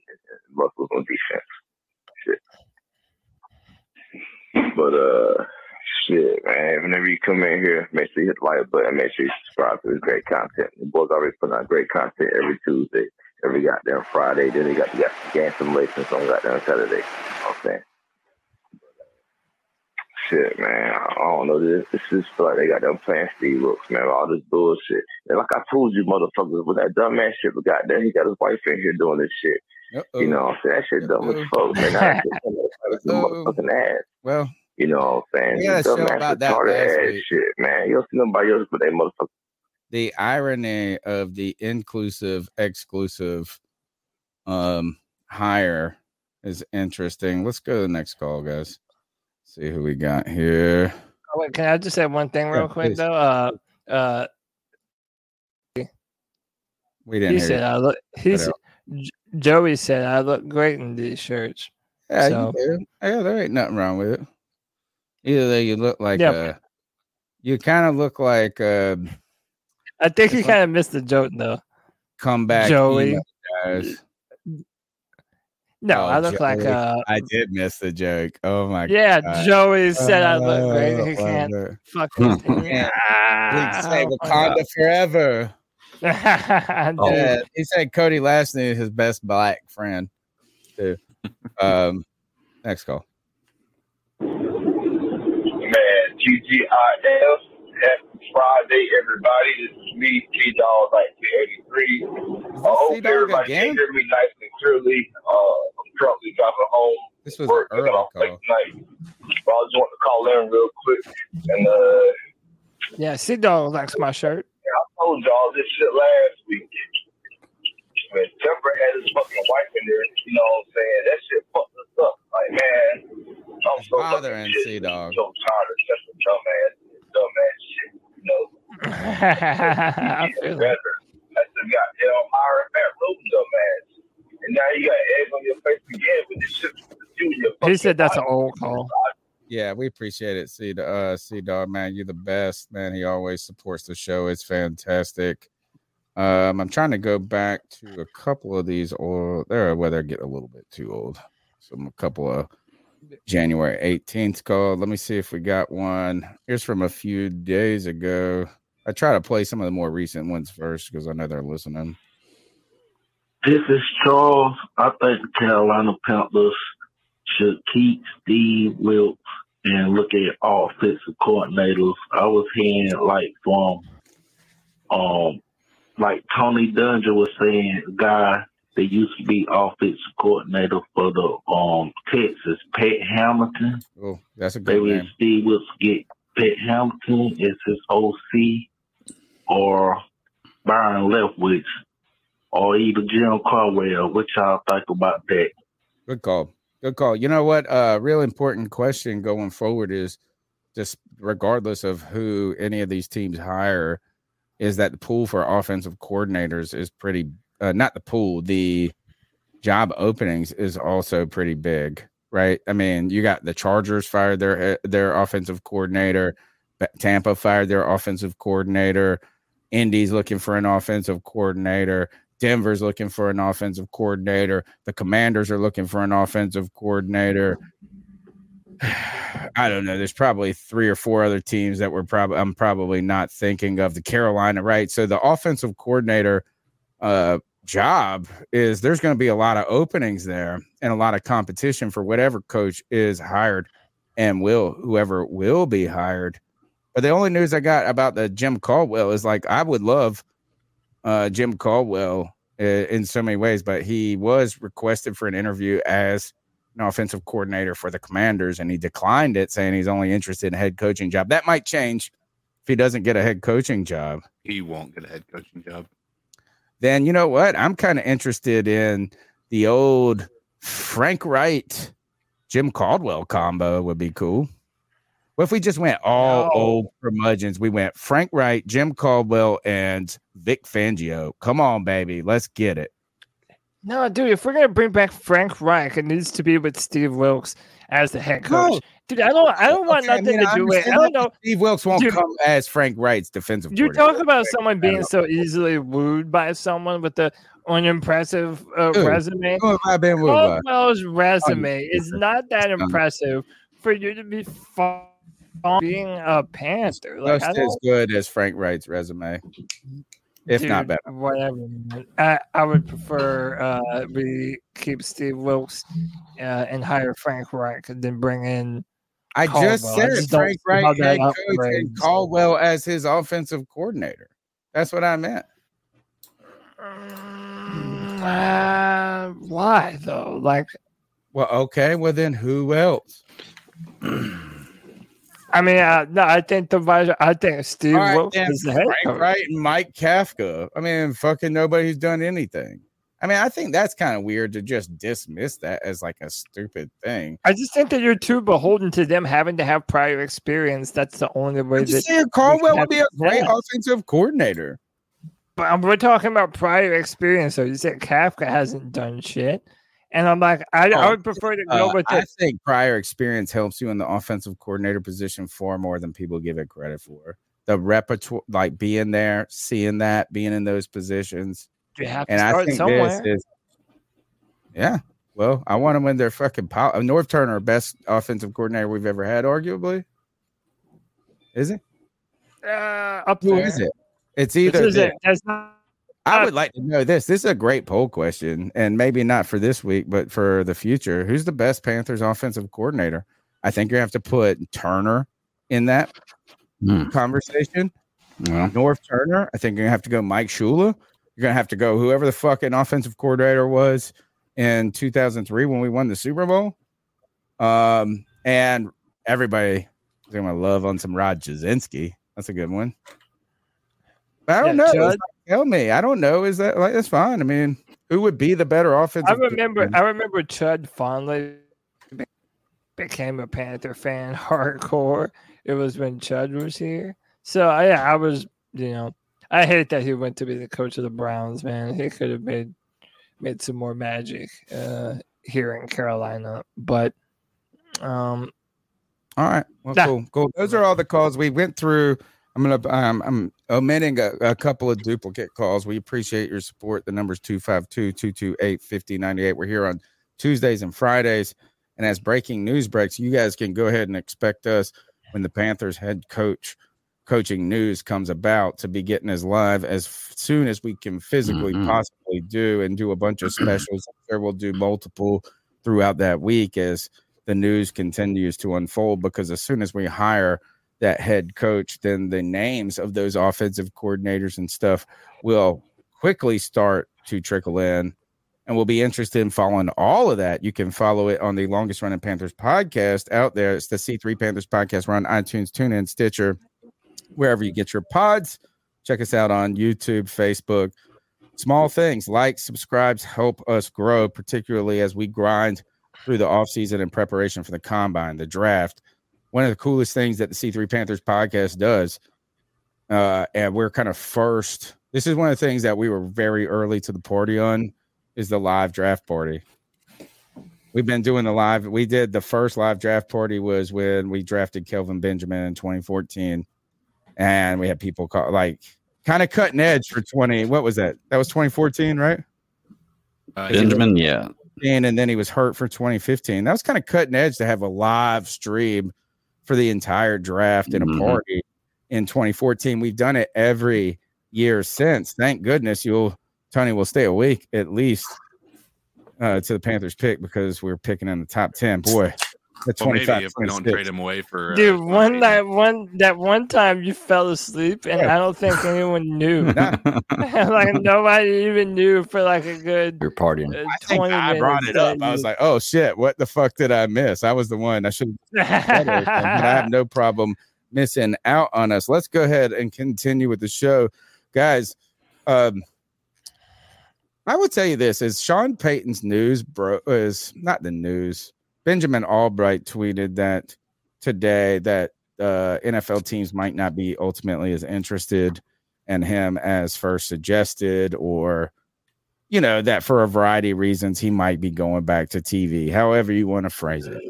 muscles on defense. Shit. But, shit, man, whenever you come in here, make sure you hit the like button, make sure you subscribe to this great content. The boys already putting out great content every Tuesday, every goddamn Friday. Then they got the game some late and some goddamn Saturday. You know what I'm saying? Shit, man, I don't know. This is like they got them playing Steve Wilkes, man, all this bullshit. And like I told you, motherfuckers, with that dumbass shit, but goddamn, he got his wife in here doing this shit. Uh-oh. You know what I'm saying? That shit dumb as fuck, man. I shit motherfucking ass. Well, you know what I'm saying? Yeah, dumb ass retarded ass shit, man. You don't see nobody else but they motherfuckers. The irony of the inclusive, exclusive hire is interesting. Let's go to the next call, guys. See who we got here. Oh, wait, can I just say one thing real quick, please. Though? We didn't hear that. Joey said, I look great in these shirts. Yeah, so. Yeah, there ain't nothing wrong with it. Either you look like you kind of look like I think you kind of missed the joke, though. Come back, Joey. Guys. No, I look Joey. Like I did miss the joke. Oh my god. Yeah, Joey said I look great. He can't fucking say Wakanda forever. Yeah, he said Cody Lashley is his best black friend too. Next call. Man, TGIF. Happy Friday, everybody. This is me, T-Dog 1983. I hope everybody can hear me nice and clearly. I'm currently driving home. This was an early call. Tonight. But I just want to call in real quick. And yeah, C-Dog likes my shirt. I told y'all this shit last week. When Temper had his fucking wife in there, you know what I'm saying? That shit fucked us up. Like, father and C Dog. Joe Turner, that's some dumb ass shit, you know. I feel it. I still got LMR and Matt Rhule, dumbass. And now you got eggs on your face again with this shit. He said that's an old call. Yeah, we appreciate it, C Dog, man. You're the best, man. He always supports the show. It's fantastic. I'm trying to go back to a couple of these old. They're whether I get a little bit too old. So a couple of January 18th call. Let me see if we got one. Here's from a few days ago. I try to play some of the more recent ones first because I know they're listening. This is Charles. I think the Carolina Panthers should keep Steve Wilkes and look at offensive coordinators. I was hearing like from like Tony Dungy was saying, a guy that used to be offensive coordinator for the Texas, Pat Hamilton. Oh, that's a good name. Maybe Steve Wilkes get Pat Hamilton as his OC, or Byron Leftwich, or even Jim Caldwell. What y'all think about that? Good call. You know what? A real important question going forward is, just regardless of who any of these teams hire, is that the pool for offensive coordinators is pretty, not the pool, the job openings is also pretty big, right? I mean, you got the Chargers fired their offensive coordinator, Tampa fired their offensive coordinator, Indy's looking for an offensive coordinator, Denver's looking for an offensive coordinator. The Commanders are looking for an offensive coordinator. I don't know. There's probably 3 or 4 other teams that I'm probably not thinking of. The Carolina, right? So the offensive coordinator job is there's going to be a lot of openings there and a lot of competition for whatever coach is hired and whoever will be hired. But the only news I got about the Jim Caldwell is like, I would love Jim Caldwell in so many ways, but he was requested for an interview as an offensive coordinator for the Commanders, and he declined it, saying he's only interested in a head coaching job. That might change if he doesn't get a head coaching job. He won't get a head coaching job. Then you know what? I'm kind of interested in the old Frank Reich, Jim Caldwell combo would be cool. What if we just went all old curmudgeons? We went Frank Reich, Jim Caldwell, and Vic Fangio. Come on, baby. Let's get it. No, dude, if we're going to bring back Frank Reich, it needs to be with Steve Wilkes as the head coach. No. Dude, I don't want nothing to do with it. I don't know. Steve Wilkes won't come as Frank Reich's defensive coordinator. You talk about someone being so easily wooed by someone with the unimpressive resume. Who have I been wooed by? Caldwell's resume is not that impressive for you to be being a Panther, like, just as good as Frank Reich's resume, if not better. Whatever. I would prefer we keep Steve Wilkes and hire Frank Reich than bring in. I Caldwell. Just said I Frank Reich head coach and Caldwell as his offensive coordinator. That's what I meant. Why though? Like, well, okay. Well, then who else? I mean, no, I think Steve Wilkes is the head coach. Right, and Mike Kafka. I mean, fucking nobody's done anything. I mean, I think that's kind of weird to just dismiss that as like a stupid thing. I just think that you're too beholden to them having to have prior experience. That's the only way that Caldwell would be a great offensive coordinator. But we're talking about prior experience. So you said Kafka hasn't done shit. And I'm like, I would prefer to go with it. I think prior experience helps you in the offensive coordinator position far more than people give it credit for. The repertoire, like being there, seeing that, being in those positions. You have to start somewhere. Yeah. Well, I want to win their fucking power. Norv Turner, best offensive coordinator we've ever had, arguably. Is it? Up there. Who is it? It's either. This is it. That's not. I would like to know this. This is a great poll question, and maybe not for this week, but for the future. Who's the best Panthers offensive coordinator? I think you have to put Turner in that conversation. Yeah. Norv Turner. I think you have to go Mike Shula. You're going to have to go whoever the fucking offensive coordinator was in 2003 when we won the Super Bowl. And everybody is going to love on some Rod Jasinski. That's a good one. But I don't know. Tell me, I don't know. Is that like that's fine? I mean, who would be the better offensive? I remember Chud fondly became a Panther fan hardcore. It was when Chud was here. So, I was, I hate that he went to be the coach of the Browns, man. He could have made some more magic here in Carolina. But, all right. Well, cool. Those are all the calls we went through. I'm omitting a couple of duplicate calls. We appreciate your support. The number's 252-228-5098. We're here on Tuesdays and Fridays. And as breaking news breaks, you guys can go ahead and expect us when the Panthers head coach coaching news comes about to be getting us live as soon as we can physically possibly do, and do a bunch of specials. I'm sure we'll do multiple throughout that week as the news continues to unfold, because as soon as we hire that head coach, then the names of those offensive coordinators and stuff will quickly start to trickle in, and we'll be interested in following all of that. You can follow it on the longest running Panthers podcast out there. It's the C3 Panthers podcast. We're on iTunes, TuneIn, Stitcher, wherever you get your pods. Check us out on YouTube, Facebook. Small things like subscribes help us grow, particularly as we grind through the offseason in preparation for the combine, the draft. One of the coolest things that the C3 Panthers podcast does, and we're kind of first. This is one of the things that we were very early to the party on, is the live draft party. We've been doing the live. We did the first live draft party was when we drafted Kelvin Benjamin in 2014. And we had people call, like, kind of cutting edge for 20. What was that? That was 2014, right? Benjamin, yeah. And then he was hurt for 2015. That was kind of cutting edge to have a live stream for the entire draft in a party in 2014. We've done it every year since. Thank goodness Tony will stay a week at least to the Panthers pick, because we're picking in the top 10. Boy, that's 25. Maybe if we don't trade him away for dude, one time you fell asleep and I don't think anyone knew. Like nobody even knew for like a good. You're partying. I think I brought it up. I was like, oh shit, what the fuck did I miss? I was the one. I should. I have no problem missing out on us. Let's go ahead and continue with the show, guys. I will tell you this: is Sean Payton's news is not the news. Benjamin Albright tweeted that today that NFL teams might not be ultimately as interested in him as first suggested, or, that for a variety of reasons, he might be going back to TV, however you want to phrase it.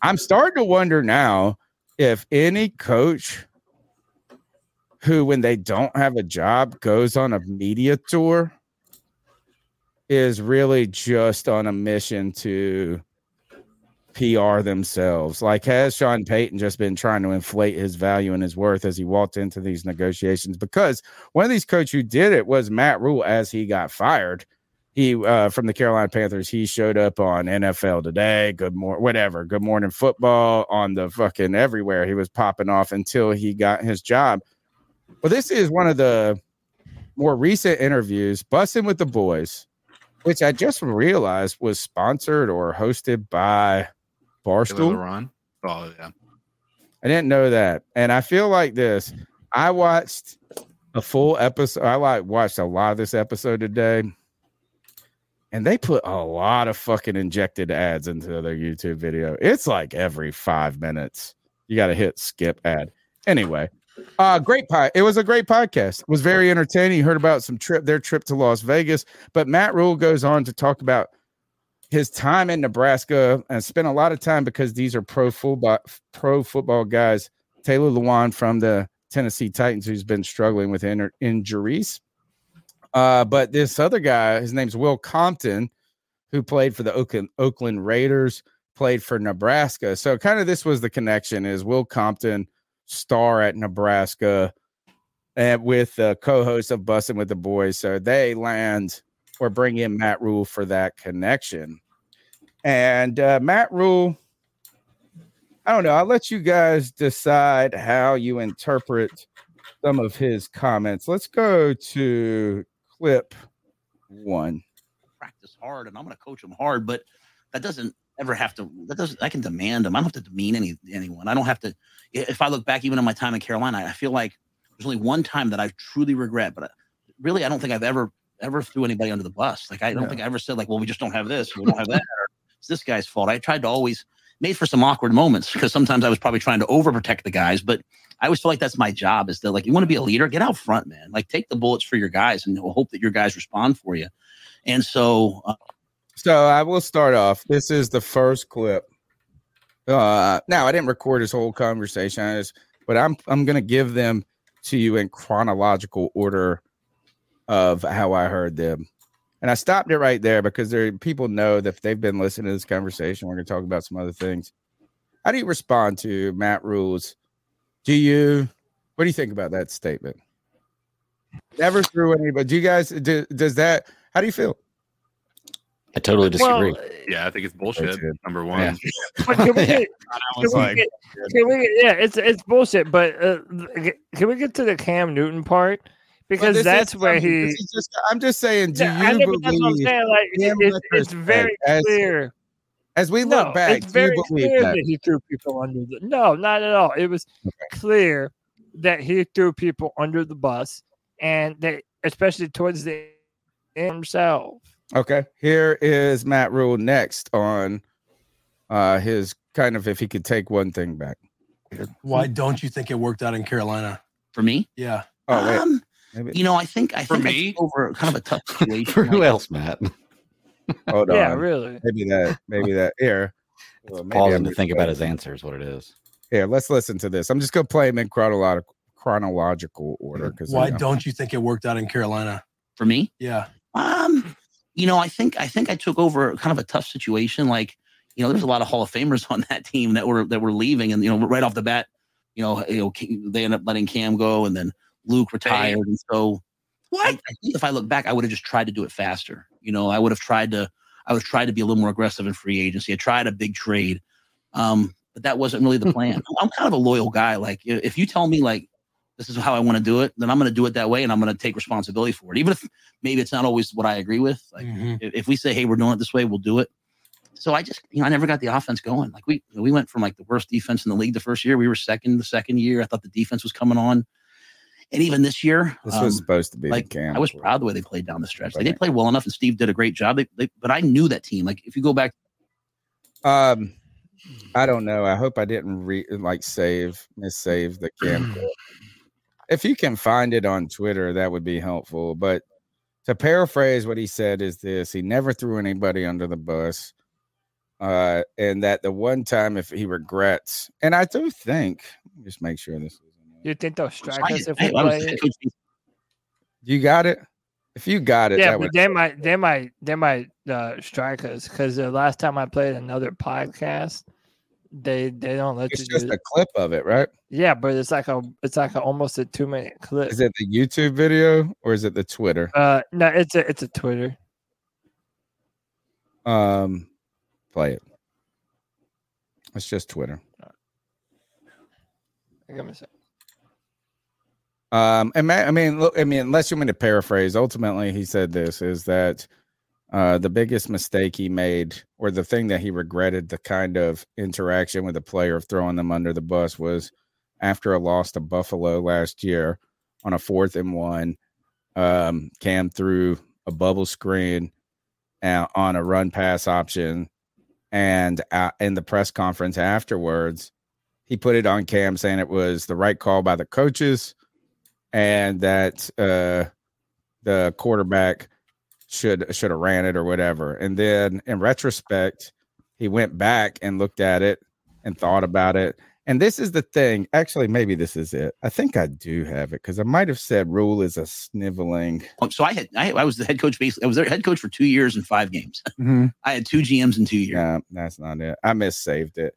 I'm starting to wonder now if any coach who, when they don't have a job, goes on a media tour is really just on a mission to PR themselves. Like, has Sean Payton just been trying to inflate his value and his worth as he walked into these negotiations? Because one of these coaches who did it was Matt Rhule. As he got fired, he from the Carolina Panthers, he showed up on NFL Today, Good Morning Football, on the fucking everywhere. He was popping off until he got his job. Well, this is one of the more recent interviews, Bussin' with the Boys, which I just realized was sponsored or hosted by Barstool. Oh, yeah. I didn't know that. And I feel like this. I watched a full episode. I watched a lot of this episode today. And they put a lot of fucking injected ads into their YouTube video. It's like every 5 minutes, you got to hit skip ad. Anyway, it was a great podcast. It was very entertaining. You heard about their trip to Las Vegas. But Matt Rhule goes on to talk about his time in Nebraska, and spent a lot of time, because these are pro football guys. Taylor Lewan from the Tennessee Titans, who's been struggling with injuries. But this other guy, his name's Will Compton, who played for the Oakland Raiders, played for Nebraska. So kind of this was the connection, is Will Compton, star at Nebraska, and with the co-host of Bussin' with the Boys. So they land or bring in Matt Rhule for that connection. And Matt Rhule, I don't know. I'll let you guys decide how you interpret some of his comments. Let's go to clip one. Practice hard, and I'm going to coach them hard, but that doesn't ever have to. I can demand them. I don't have to demean anyone. I don't have to. If I look back even on my time in Carolina, I feel like there's only one time that I truly regret, but I don't think I've ever threw anybody under the bus. Like, I don't think I ever said, like, well, we just don't have this, we don't have that, or it's this guy's fault. I tried to always made for some awkward moments because sometimes I was probably trying to overprotect the guys, but I always feel like that's my job is that, like, you want to be a leader, get out front, man. Like, take the bullets for your guys and hope that your guys respond for you. And so. So I will start off. This is the first clip. Now, I didn't record this whole conversation, but I'm going to give them to you in chronological order of how I heard them. And I stopped it right there because people know that if they've been listening to this conversation, we're going to talk about some other things. How do you respond to Matt Rhule's? What do you think about that statement? Never threw anybody. Do you guys, does that, how do you feel? I totally disagree. Well, yeah, I think it's bullshit. Number one. Yeah. It's bullshit. But can we get to the Cam Newton part? Because that's where he. I'm just saying. Do you believe? That's what I'm saying. Like, it's very clear. As we look back, it's very clear that he threw people under the. No, not at all. It was clear that he threw people under the bus, and that especially towards the end himself. Okay, here is Matt Rhule next on his kind of if he could take one thing back. Why don't you think it worked out in Carolina? For me? Yeah. Oh, wait. You know, I think over kind of a tough situation. For who else, Matt? Hold on. Yeah, really. Maybe that. Here. Well, pausing to think about his answer is what it is. Here, let's listen to this. I'm just going to play him in chronological order. Why don't you think it worked out in Carolina? For me? Yeah. You know, I think I took over kind of a tough situation. Like, you know, there's a lot of Hall of Famers on that team that were leaving, and, you know, right off the bat, you know they ended up letting Cam go, and then Luke retired, and so what? I think if I look back, I would have just tried to do it faster. You know, I would have tried to be a little more aggressive in free agency. I tried a big trade, but that wasn't really the plan. I'm kind of a loyal guy. Like, if you tell me like this is how I want to do it, then I'm going to do it that way, and I'm going to take responsibility for it. Even if maybe it's not always what I agree with. Like, if we say, hey, we're doing it this way, we'll do it. So I just, I never got the offense going. Like, we went from like the worst defense in the league the first year. We were second the second year. I thought the defense was coming on. And even this year, this was supposed to be like, I was proud the way they played down the stretch. Like, they played well enough, and Steve did a great job. But I knew that team. Like, if you go back. I don't know. I hope I didn't missave the Cam. If you can find it on Twitter, that would be helpful. But to paraphrase what he said is this: he never threw anybody under the bus. And that the one time if he regrets, and I do think, just make sure this is. You think they'll strike us if we play it? You got it? If you got it. Yeah, but they might strike us because the last time I played another podcast, They don't let you. It's just a clip of it, right? Yeah, but it's like almost a 2-minute clip. Is it the YouTube video or is it the Twitter? No, it's a Twitter. Play it. It's just Twitter. I got myself. And Matt, I mean, unless you want me to paraphrase, ultimately he said this is that. The biggest mistake he made, or the thing that he regretted, the kind of interaction with a player of throwing them under the bus, was after a loss to Buffalo last year on a 4th and 1. Cam threw a bubble screen on a run pass option, and in the press conference afterwards, he put it on Cam, saying it was the right call by the coaches, and that the quarterback should have ran it or whatever. And then in retrospect, he went back and looked at it and thought about it. And this is the thing. Actually, maybe this is it. I think I do have it because I might have said Rhule is a sniveling. So I was the head coach. Basically, I was their head coach for 2 years and 5 games. Mm-hmm. I had 2 GMs in 2 years. No, that's not it. I missaved it.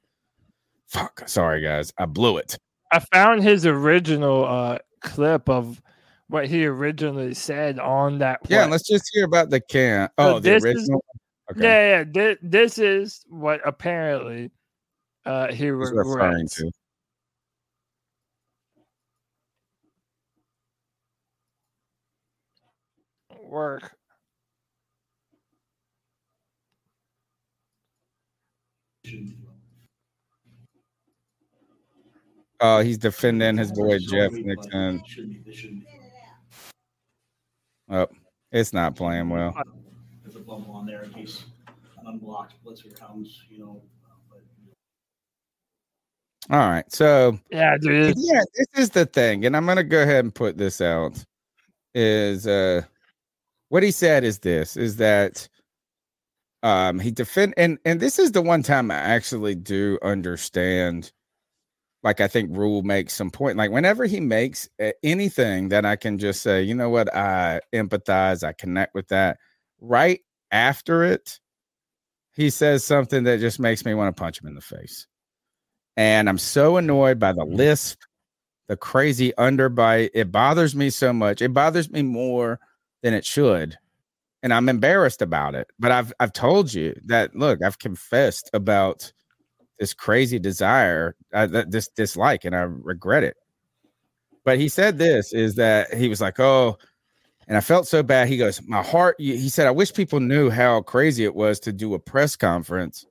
Fuck. Sorry, guys. I blew it. I found his original clip of what he originally said on that play. Yeah, let's just hear about the Cam. Oh, so the original. Okay. Yeah. This is what apparently he was referring to. Work. Oh, he's defending his boy Jeff Nixon. Oh, it's not playing well. There's a bubble on there in case an unblocked blitzer comes, you know. But All right. So yeah, dude. Yeah, this is the thing, and I'm gonna go ahead and put this out. Is what he said is this is that he defend and this is the one time I actually do understand. Like, I think Rhule makes some point. Like, whenever he makes anything that I can just say, you know what, I empathize, I connect with that. Right after it, he says something that just makes me want to punch him in the face. And I'm so annoyed by the lisp, the crazy underbite. It bothers me so much. It bothers me more than it should. And I'm embarrassed about it. But I've told you that, look, I've confessed about this crazy desire, this dislike, and I regret it. But he said this is that he was like, oh, and I felt so bad. He goes, my heart. He said, I wish people knew how crazy it was to do a press conference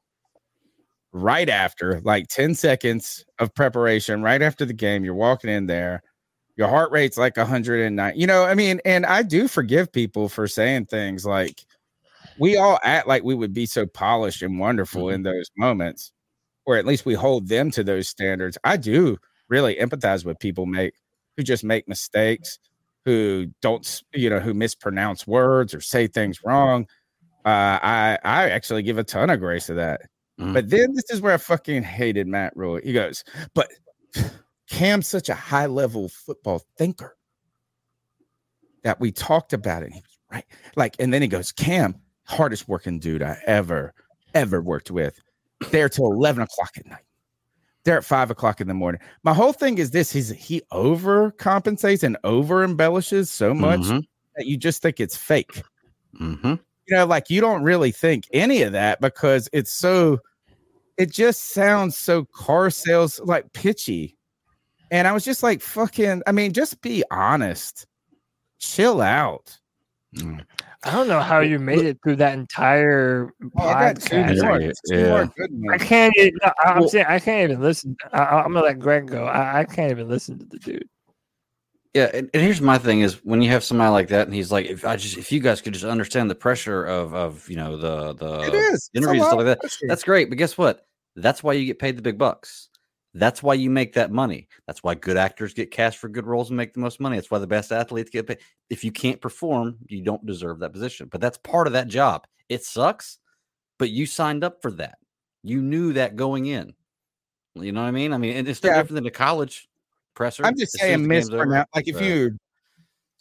right after, like 10 seconds of preparation, right after the game. You're walking in there. Your heart rate's like 109. You know, I mean, and I do forgive people for saying things like, we all act like we would be so polished and wonderful in those moments. Or at least we hold them to those standards. I do really empathize with people who just make mistakes, who don't, you know, who mispronounce words or say things wrong. I actually give a ton of grace to that. Mm-hmm. But then this is where I fucking hated Matt Rhule. He goes, but Cam's such a high level football thinker that we talked about it. He was right. Like, and then he goes, Cam, hardest working dude I ever worked with. There till 11 o'clock at night. They're at 5 o'clock in the morning. My whole thing is this: he overcompensates and over embellishes so much that you just think it's fake. Mm-hmm. You know, like you don't really think any of that because it's so. It just sounds so car sales like pitchy, and I was just like, "Fucking!" I mean, just be honest. Chill out. Mm. I don't know how you made it through that entire podcast. I can't even, I can't even listen. I'm going to let Greg go. I can't even listen to the dude. Yeah, and here's my thing is when you have somebody like that and he's like, if you guys could just understand the pressure of you know, the interviews and stuff like that, that's great. But guess what? That's why you get paid the big bucks. That's why you make that money. That's why good actors get cast for good roles and make the most money. That's why the best athletes get paid. If you can't perform, you don't deserve that position. But that's part of that job. It sucks, but you signed up for that. You knew that going in. You know what I mean? I mean, and it's still different than the college presser. I'm just saying mispronounce. Like if you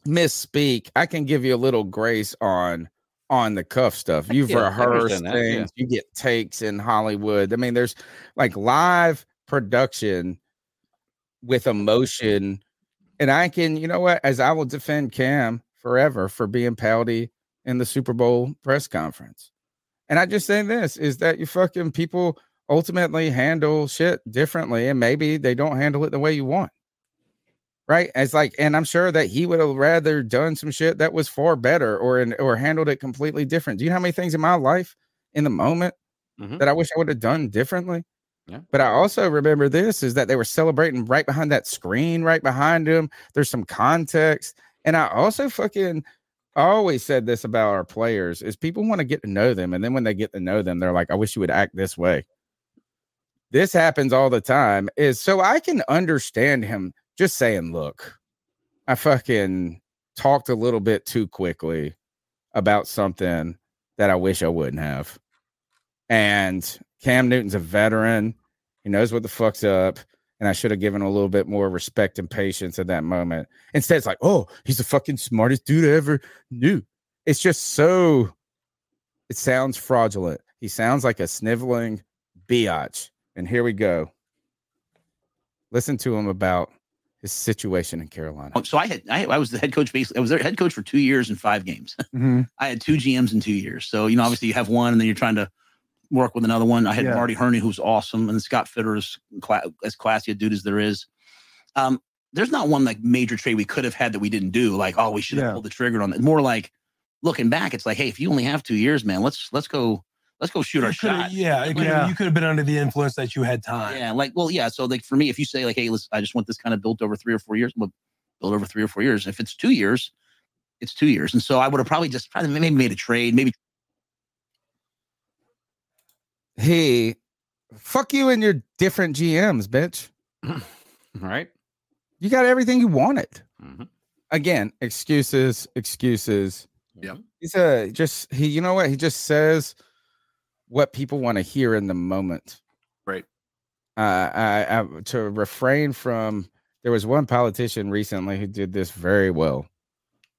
misspeak, I can give you a little grace on the cuff stuff. You've rehearsed things. You get takes in Hollywood. I mean, there's like live production with emotion, and I can, you know what, as I will defend Cam forever for being pouty in the Super Bowl press conference. And I just say this is that you fucking people ultimately handle shit differently, and maybe they don't handle it the way you want. Right? It's like, and I'm sure that he would have rather done some shit that was far better or handled it completely different. Do you know how many things in my life in the moment that I wish I would have done differently? Yeah. But I also remember this is that they were celebrating right behind that screen, right behind him. There's some context. And I also fucking always said this about our players is people want to get to know them. And then when they get to know them, they're like, I wish you would act this way. This happens all the time is so I can understand him just saying, look, I fucking talked a little bit too quickly about something that I wish I wouldn't have. And Cam Newton's a veteran. He knows what the fuck's up. And I should have given him a little bit more respect and patience at that moment. Instead, it's like, oh, he's the fucking smartest dude I ever knew. It's just so, it sounds fraudulent. He sounds like a sniveling biatch. And here we go. Listen to him about his situation in Carolina. Oh, so I was the head coach. Basically, I was their head coach for 2 years and 5 games. Mm-hmm. I had 2 GMs in 2 years. So, you know, obviously you have one and then you're trying to work with another one. I had Marty Herney, who's awesome, and Scott Fitter's as classy a dude as there is. There's not one like major trade we could have had that we didn't do. Like, oh, we should have pulled the trigger on that. More like looking back, it's like, hey, if you only have 2 years, man, let's go shoot our shot. You could have been under the influence that you had time. Yeah, like, well, yeah. So like for me, if you say like, hey, listen, I just want this kind of built over 3 or 4 years, well, build over 3 or 4 years. If it's 2 years, it's 2 years. And so I would have probably maybe made a trade, maybe. He Fuck you and your different GMs, bitch. Right? You got everything you wanted. Mm-hmm. Again, excuses. Yeah. He's you know what? He just says what people want to hear in the moment. Right. To refrain from, there was one politician recently who did this very well.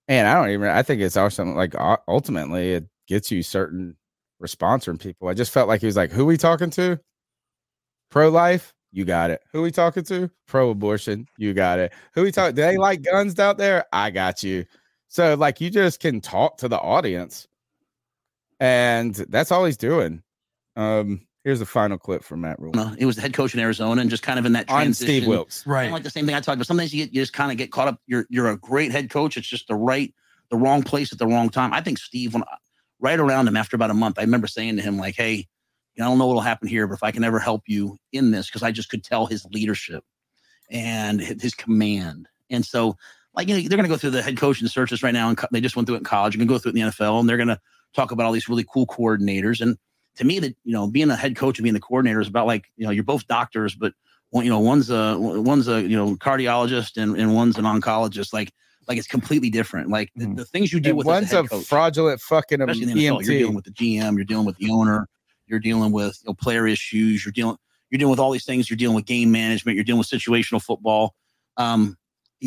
And I think it's awesome. Like, ultimately, it gets you certain response from people. I just felt like he was like, who we talking to? Pro-life? You got it. Who we talking to? Pro-abortion? You got it. Who we talking? Do they like guns out there? I got you. So, like, you just can talk to the audience. And that's all he's doing. Here's the final clip from Matt Rhule. It was the head coach in Arizona, and just kind of in that transition. On Steve Wilkes. Right. Like the same thing I talked about. Sometimes you just kind of get caught up. You're a great head coach. It's just the wrong place at the wrong time. I think Steve, right around him after about a month, I remember saying to him, like, hey, I don't know what'll happen here, but if I can ever help you in this, because I just could tell his leadership and his command. And so, like, they're going to go through the head coaching searches right now, and they just went through it in college. You're going to go through it in the NFL, and they're going to talk about all these really cool coordinators. And to me, that being a head coach and being the coordinator is about, like, you're both doctors, but one's a cardiologist and one's an oncologist. Like it's completely different. Like the things you do with one's a coach, fraudulent fucking especially in the NFL, you're dealing with the GM, you're dealing with the owner, you're dealing with player issues, you're dealing with all these things, you're dealing with game management, you're dealing with situational football.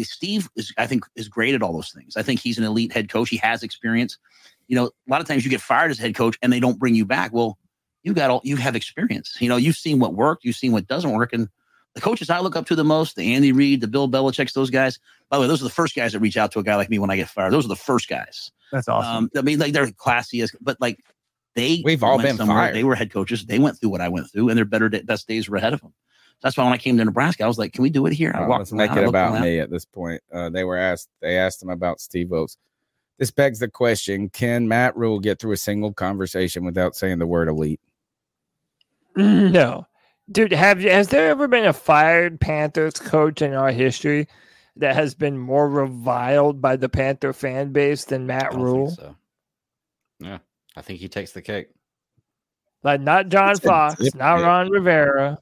Steve is great at all those things. I think he's an elite head coach. He has experience. A lot of times you get fired as head coach and they don't bring you back. Well, you have experience. You've seen what worked, you've seen what doesn't work. And the coaches I look up to the most, the Andy Reid, the Bill Belichick's, those guys. By the way, those are the first guys that reach out to a guy like me when I get fired. Those are the first guys. That's awesome. They're classy as, but like we've all been fired. They were head coaches. They went through what I went through, and their best days were ahead of them. That's why when I came to Nebraska, I was like, can we do it here? I walked around. Make it about me at this point. They asked him about Steve Wilkes. This begs the question, can Matt Rhule get through a single conversation without saying the word elite? No. Dude, has there ever been a fired Panthers coach in our history that has been more reviled by the Panther fan base than Matt Rhule? So. Yeah, I think he takes the cake. Like, not John Fox, not Ron Rivera.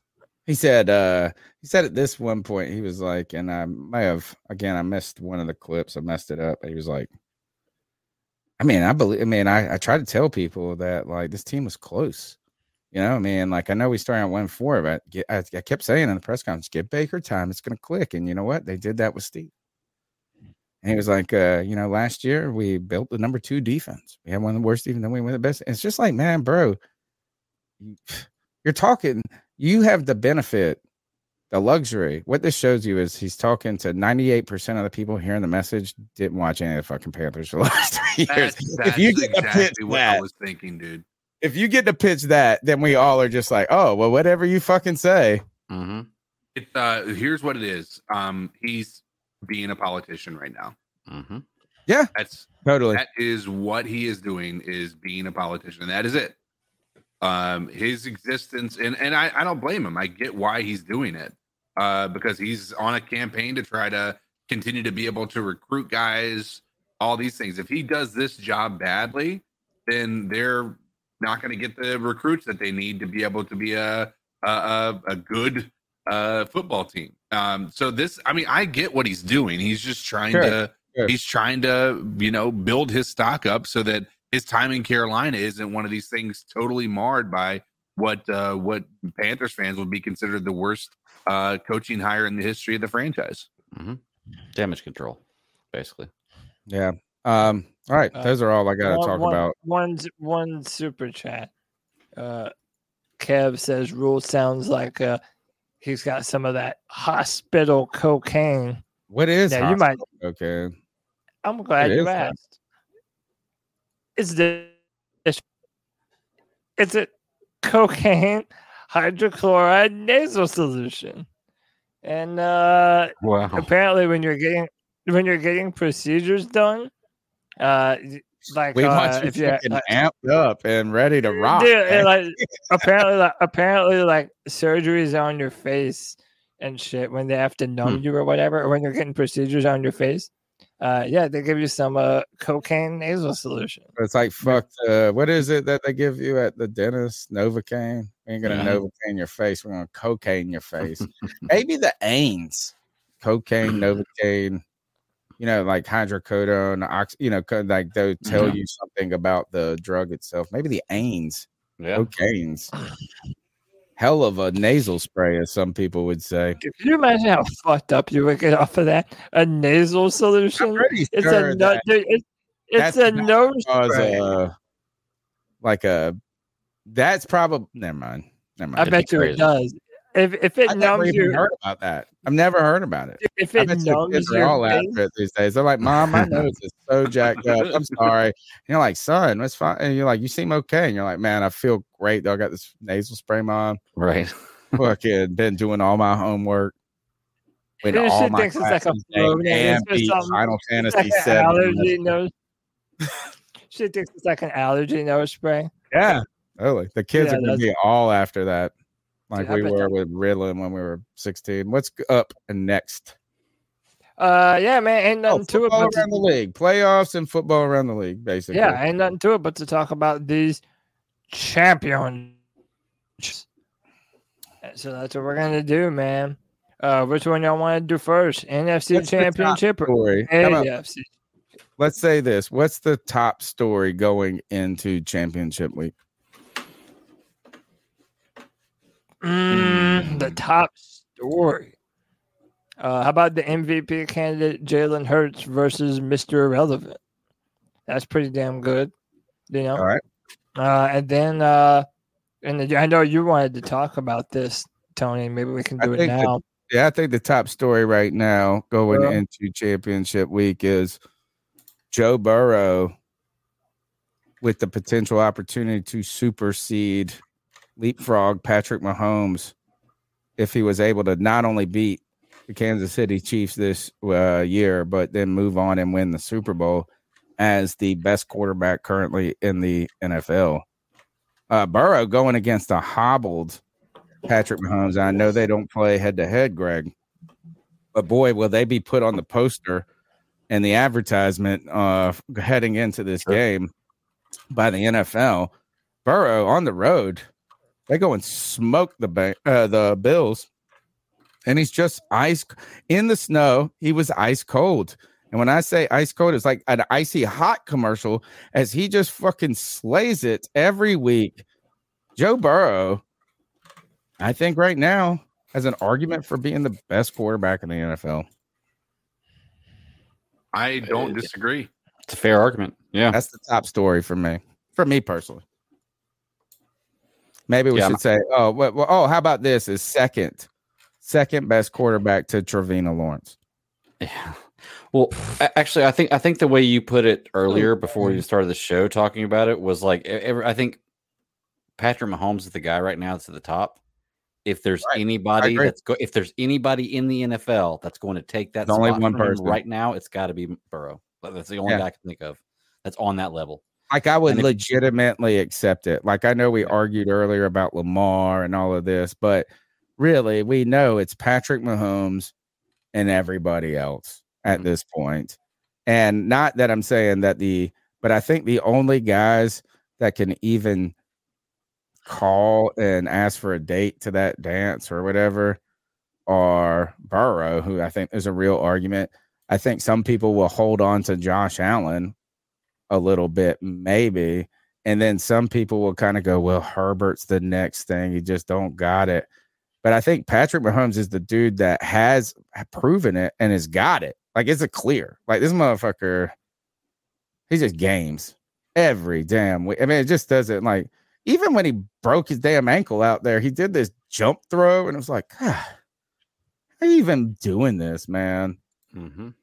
He said at this one point, he was like, and I may have, again, I missed one of the clips. I messed it up. He was like, I try to tell people that, like, this team was close. I know we started on 1-4, but I kept saying in the press conference, give Baker time. It's going to click. And you know what? They did that with Steve. And he was like, last year we built the number 2 defense. We had one of the worst, even then we went the best. And it's just like, man, bro, you're talking. You have the benefit, the luxury. What this shows you is he's talking to 98% of the people hearing the message didn't watch any of the fucking Panthers for the last 3 years. That's exactly what I was thinking, dude. If you get to pitch that, then we all are just like, oh, well, whatever you fucking say. Mm-hmm. It's here's what it is. He's being a politician right now. Mm-hmm. Yeah, that is what he is doing, is being a politician. That is it. His existence, and I don't blame him. I get why he's doing it, because he's on a campaign to try to continue to be able to recruit guys, all these things. If he does this job badly, then they're not going to get the recruits that they need to be able to be a good football team. So this, I get what he's doing. He's just trying he's trying to, build his stock up so that his time in Carolina isn't one of these things totally marred by what Panthers fans would be considered the worst coaching hire in the history of the franchise. Mm-hmm. Damage control, basically. Yeah. All right, those are all I got to talk about. One super chat. Kev says Rhule sounds like he's got some of that hospital cocaine. What is hospital cocaine? I'm glad you asked. It's a cocaine hydrochloride nasal solution, and apparently when you're getting procedures done. If you're amped up and ready to rock, dude, and apparently, surgeries on your face and shit when they have to numb you or whatever, or when you're getting procedures on your face, Yeah, they give you some cocaine nasal solution. It's like fucked. What is it that they give you at the dentist? Novocaine. We ain't gonna Novocaine your face. We're gonna cocaine your face. Maybe the Ains. Cocaine, Novocaine. You know, like hydrocodone. You know, like they'll tell you something about the drug itself. Maybe the Ains. Yeah. Cocaines. Hell of a nasal spray, as some people would say. Can you imagine how fucked up you would get off of that? A nasal solution? It's sure a nut. It's a nose spray. That's probably. Never mind. I bet you it does. If it numbs you, heard about that. I've never heard about it. If it numbs you, all after it these days. They're like, "Mom, my nose is so jacked up. I'm sorry." And you're like, "Son, that's fine." And you're like, "You seem okay." And you're like, "Man, I feel great. Though. I got this nasal spray, Mom." Right. Fucking been doing all my homework. When all my classes, it's like a flow and beat Final Fantasy VII. Allergy nose. She thinks it's like an allergy nose spray. Yeah, totally. The kids are gonna be all after that. Like we were with Ritalin when we were 16. What's up next? Yeah, man, ain't nothing to it. Football around the league. Playoffs and football around the league, basically. Yeah, ain't nothing to it but to talk about these champions. So that's what we're going to do, man. Which one y'all want to do first? NFC What's Championship or AFC? Let's say this. What's the top story going into championship week? The top story. How about the MVP candidate Jalen Hurts versus Mr. Irrelevant? That's pretty damn good, you know. All right. And then, I know you wanted to talk about this, Tony. Maybe we can do it now. I think the top story right now going into championship week is Joe Burrow with the potential opportunity to supersede. Leapfrog Patrick Mahomes if he was able to not only beat the Kansas City Chiefs this year, but then move on and win the Super Bowl as the best quarterback currently in the NFL. Burrow going against a hobbled Patrick Mahomes. I know they don't play head-to-head, Greg, but boy, will they be put on the poster and the advertisement heading into this game by the NFL. Burrow on the road. They go and smoke the Bills, and he's just ice in the snow. He was ice cold, and when I say ice cold, it's like an icy hot commercial as he just fucking slays it every week. Joe Burrow, I think right now has an argument for being the best quarterback in the NFL. I don't disagree. It's a fair argument. Yeah, that's the top story for me. For me personally. Maybe we should say, how about this is second best quarterback to Trevina Lawrence. Yeah. Well, actually, I think the way you put it earlier before you started the show talking about it was like, I think Patrick Mahomes is the guy right now that's at the top. If there's anybody if there's anybody in the NFL that's going to take that spot one person right now, it's got to be Burrow. That's the only guy I can think of that's on that level. Like, I would legitimately accept it. Like, I know we argued earlier about Lamar and all of this, but really, we know it's Patrick Mahomes and everybody else at this point. And not that I'm saying that but I think the only guys that can even call and ask for a date to that dance or whatever are Burrow, who I think is a real argument. I think some people will hold on to Josh Allen a little bit, maybe. And then some people will kind of go, well, Herbert's the next thing. He just don't got it. But I think Patrick Mahomes is the dude that has proven it and has got it. Like, it's a clear. Like, this motherfucker, he just games every damn week. I mean, it just doesn't, like, even when he broke his damn ankle out there, he did this jump throw, and it was like, ah, how are you even doing this, man?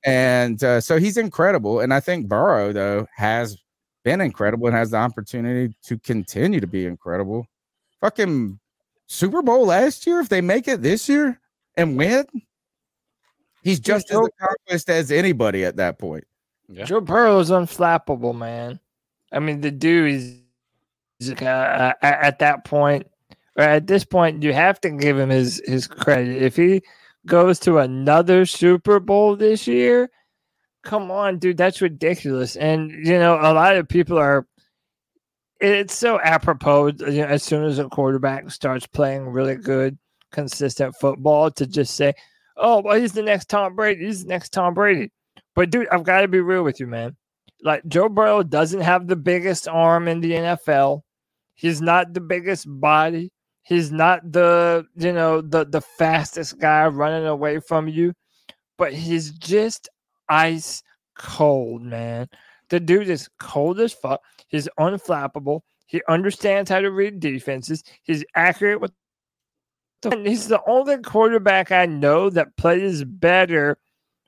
And so he's incredible. And I think Burrow, though, has been incredible and has the opportunity to continue to be incredible. Fucking Super Bowl last year, if they make it this year and win, he's just as accomplished as anybody at that point. Yeah. Joe Burrow is unflappable, man. I mean, the dude is at that point, or at this point, you have to give him his credit. If he goes to another Super Bowl this year, come on, dude, that's ridiculous. And, you know, a lot of people are, it's so apropos, you know, as soon as a quarterback starts playing really good, consistent football to just say, oh, well, he's the next Tom Brady. He's the next Tom Brady. But, dude, I've got to be real with you, man. Like, Joe Burrow doesn't have the biggest arm in the NFL. He's not the biggest body. He's not the, you know, the fastest guy running away from you. But he's just ice cold, man. The dude is cold as fuck. He's unflappable. He understands how to read defenses. He's accurate with he's the only quarterback I know that plays better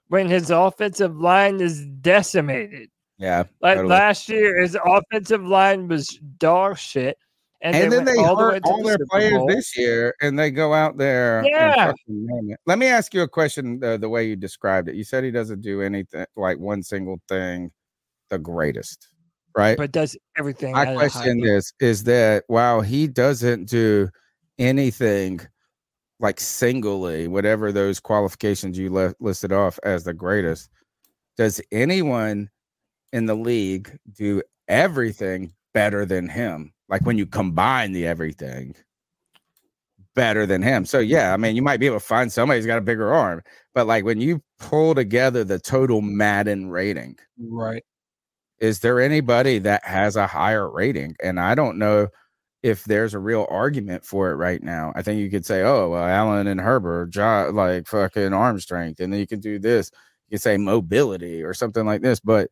when his offensive line is decimated. Yeah. Like totally. Last year, his offensive line was dog shit. And then they hurt all their players this year, and they go out there. Yeah. Let me ask you a question, the way you described it. You said he doesn't do anything, like one single thing, the greatest, right? But does everything. My question is that while he doesn't do anything like singly, whatever those qualifications you listed off as the greatest, does anyone in the league do everything better than him? Like when you combine the everything better than him. So, yeah, I mean, you might be able to find somebody who's got a bigger arm. But like when you pull together the total Madden rating, right? Is there anybody that has a higher rating? And I don't know if there's a real argument for it right now. I think you could say, oh, well, Allen and Herbert, like fucking arm strength. And then you can do this. You could say mobility or something like this. But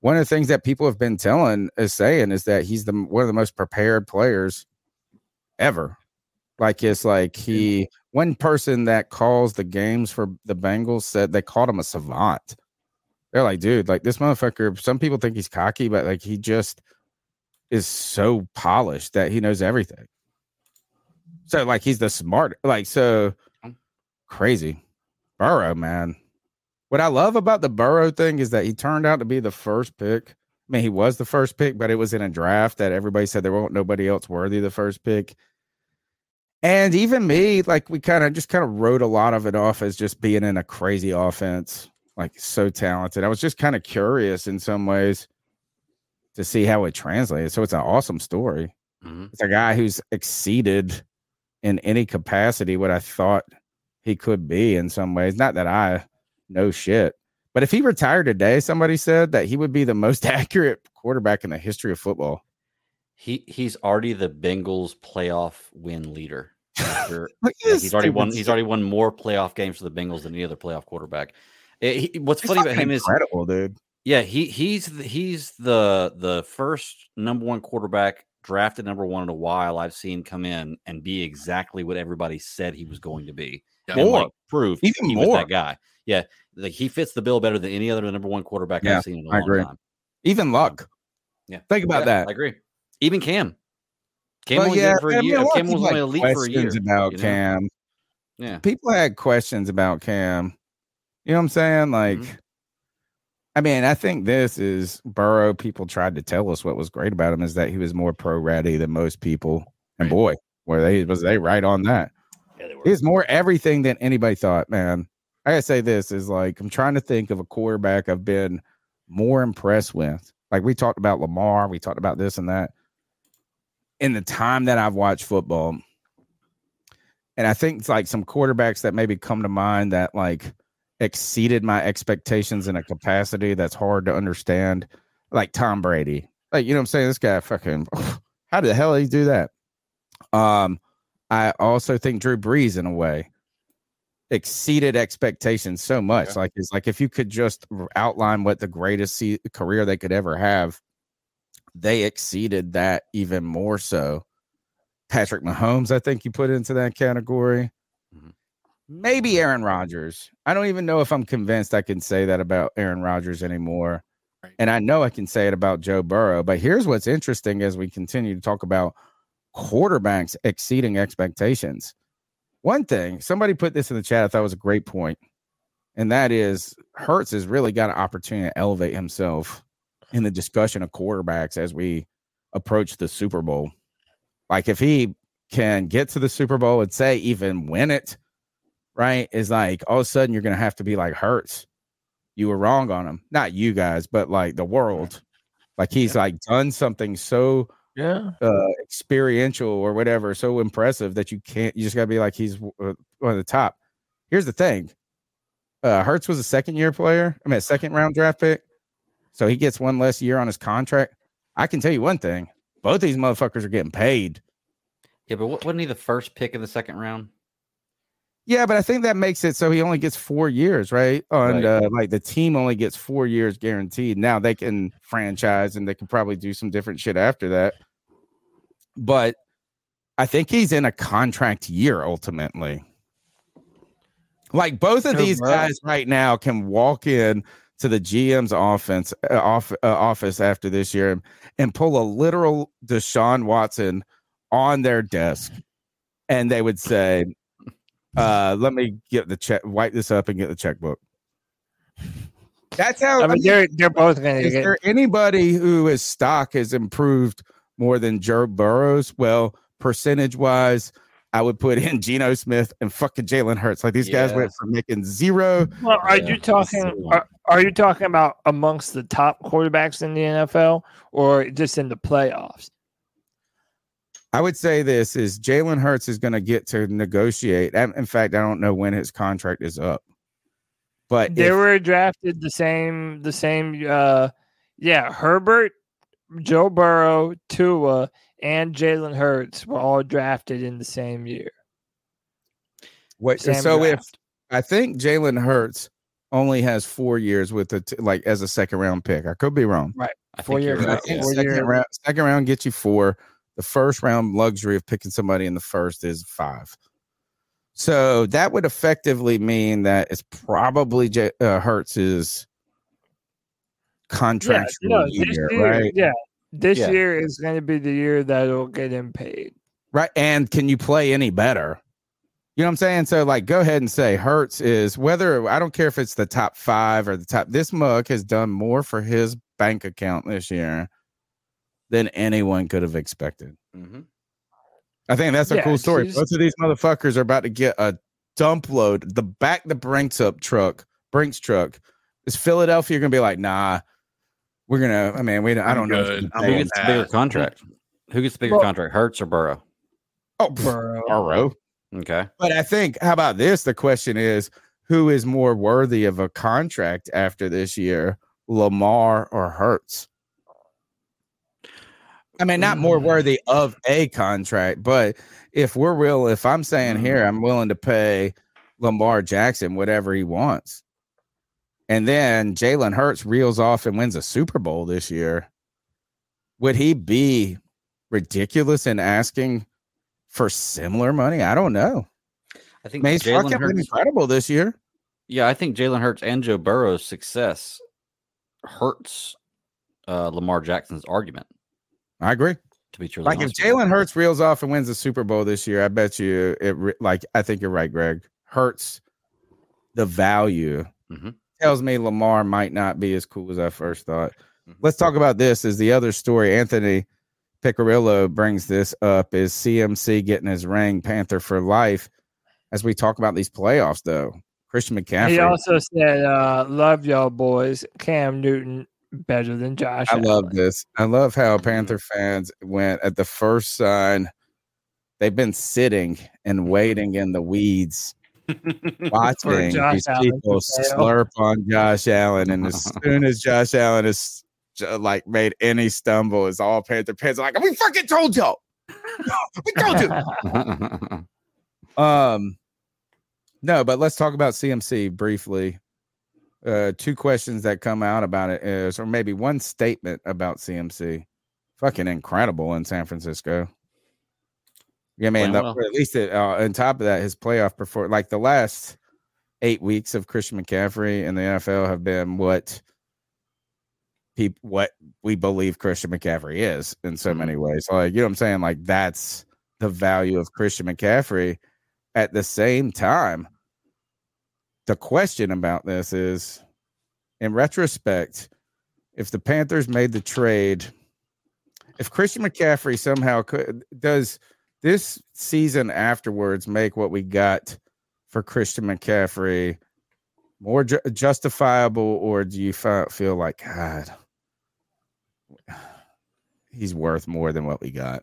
one of the things that people have been saying is that he's one of the most prepared players ever. Like it's like one person that calls the games for the Bengals said they called him a savant. They're like, dude, like this motherfucker. Some people think he's cocky, but like he just is so polished that he knows everything. So like he's the smart, like so crazy. Burrow, man. What I love about the Burrow thing is that he turned out to be the first pick. I mean, he was the first pick, but it was in a draft that everybody said there won't nobody else worthy of the first pick. And even me, like we kind of wrote a lot of it off as just being in a crazy offense, like so talented. I was just kind of curious in some ways to see how it translated. So it's an awesome story. Mm-hmm. It's a guy who's exceeded in any capacity what I thought he could be in some ways. Not that no shit. But if he retired today, somebody said that he would be the most accurate quarterback in the history of football. He's already the Bengals playoff win leader. He's already won more playoff games for the Bengals than any other playoff quarterback. What's funny about him is incredible, dude. Yeah, he's the first number one quarterback drafted number one in a while I've seen come in and be exactly what everybody said he was going to be. Proved he was that guy. Yeah, like he fits the bill better than any other number one quarterback I've seen in a long time. Even Luck. Yeah, think about that. I agree. Even Cam. Cam was only elite for a year. Cam. Yeah, people had questions about Cam. You know what I'm saying? Like, mm-hmm. I mean, I think this is Burrow. People tried to tell us what was great about him is that he was more pro ready than most people. And boy, were they right on that? Yeah, they were. He's more everything than anybody thought, man. I gotta say this is like, I'm trying to think of a quarterback I've been more impressed with. Like we talked about Lamar, we talked about this and that in the time that I've watched football. And I think it's like some quarterbacks that maybe come to mind that like exceeded my expectations in a capacity that's hard to understand. Like Tom Brady, like, you know what I'm saying? This guy fucking, how the hell did he do that? I also think Drew Brees in a way exceeded expectations so much. Like it's like if you could just outline what the greatest career they could ever have, they exceeded that even more so. Patrick Mahomes, I think you put into that category. Mm-hmm. Maybe Aaron Rodgers. I don't even know if I'm convinced I can say that about Aaron Rodgers anymore. Right. And I know I can say it about Joe Burrow. But here's what's interesting as we continue to talk about quarterbacks exceeding expectations. One thing, somebody put this in the chat, I thought was a great point, and that is Hurts has really got an opportunity to elevate himself in the discussion of quarterbacks as we approach the Super Bowl. Like if he can get to the Super Bowl and say even win it, right, is like all of a sudden you're going to have to be like Hurts. you were wrong on him. Not you guys, but like the world. Like he's like done something so experiential or whatever, so impressive that you can't. You just gotta be like he's one of the top. Here's the thing: Hurts was a second-year player. I mean, a second-round draft pick. So he gets one less year on his contract. I can tell you one thing: both these motherfuckers are getting paid. Yeah, but wasn't he the first pick in the second round? Yeah, but I think that makes it so he only gets 4 years, right? And like the team only gets 4 years guaranteed. Now they can franchise and they can probably do some different shit after that. But I think he's in a contract year ultimately. Like both of these guys right now can walk in to the GM's office after this year and pull a literal Deshaun Watson on their desk, and they would say, let me get the check, wipe this up and get the checkbook. That's how I mean, they're both going to get. Is there anybody who his stock has improved more than Joe Burrow's? Well, percentage wise, I would put in Geno Smith and fucking Jalen Hurts. Like these guys went from making zero. Well, are you talking about amongst the top quarterbacks in the NFL or just in the playoffs? I would say this is Jalen Hurts is going to get to negotiate. In fact, I don't know when his contract is up, but they were drafted the same. Herbert, Joe Burrow, Tua, and Jalen Hurts were all drafted in the same year. I think Jalen Hurts only has 4 years with as a second round pick. I could be wrong. Right, 4 years. Right. Second round gets you 4. The first round luxury of picking somebody in the first is 5. So that would effectively mean that it's probably Hurts' contractual year, right? Yeah. This year is going to be the year that it'll get him paid. Right. And can you play any better? You know what I'm saying? So, like, go ahead and say Hurts is whether I don't care if it's the top 5 or the top. This mug has done more for his bank account this year than anyone could have expected. Mm-hmm. I think that's a cool story. Both of these motherfuckers are about to get a dump load. The back the Brinks truck. Is Philadelphia going to be like, nah, we're going to, I mean, I don't know. Who gets the bigger contract? Hurts or Burrow? Oh, Burrow. Okay. But I think, how about this? The question is, who is more worthy of a contract after this year, Lamar or Hurts? I mean, not more worthy of a contract, but if I'm saying here, I'm willing to pay Lamar Jackson whatever he wants. And then Jalen Hurts reels off and wins a Super Bowl this year. Would he be ridiculous in asking for similar money? I don't know. I think he's fucking incredible this year. Yeah, I think Jalen Hurts and Joe Burrow's success hurts Lamar Jackson's argument. I agree. To be true, like if Jalen Hurts reels off and wins the Super Bowl this year, I bet you I think you're right, Greg. Hurts the value tells me Lamar might not be as cool as I first thought. Mm-hmm. Let's talk about this. Is the other story? Anthony Piccirillo brings this up. Is CMC getting his ring? Panther for life. As we talk about these playoffs, though, Christian McCaffrey. He also said, "Love y'all, boys." Cam Newton. Better than Josh Allen. I love this. I love how Panther fans went at the first sign. They've been sitting and waiting in the weeds, watching these people slurp on Josh Allen. And as soon as Josh Allen is like made any stumble, it's all Panther fans like, "We fucking told y'all. We told you." No, but let's talk about CMC briefly. Two questions that come out about it is, or maybe one statement about CMC. Fucking incredible in San Francisco. Yeah, man. At least on top of that, his playoff performance, like the last 8 weeks of Christian McCaffrey in the NFL have been what we believe Christian McCaffrey is in so many ways. Like, you know what I'm saying? Like, that's the value of Christian McCaffrey. At the same time, the question about this is, in retrospect, if the Panthers made the trade, if Christian McCaffrey somehow could, does this season afterwards make what we got for Christian McCaffrey more justifiable, or do you feel like, God, he's worth more than what we got?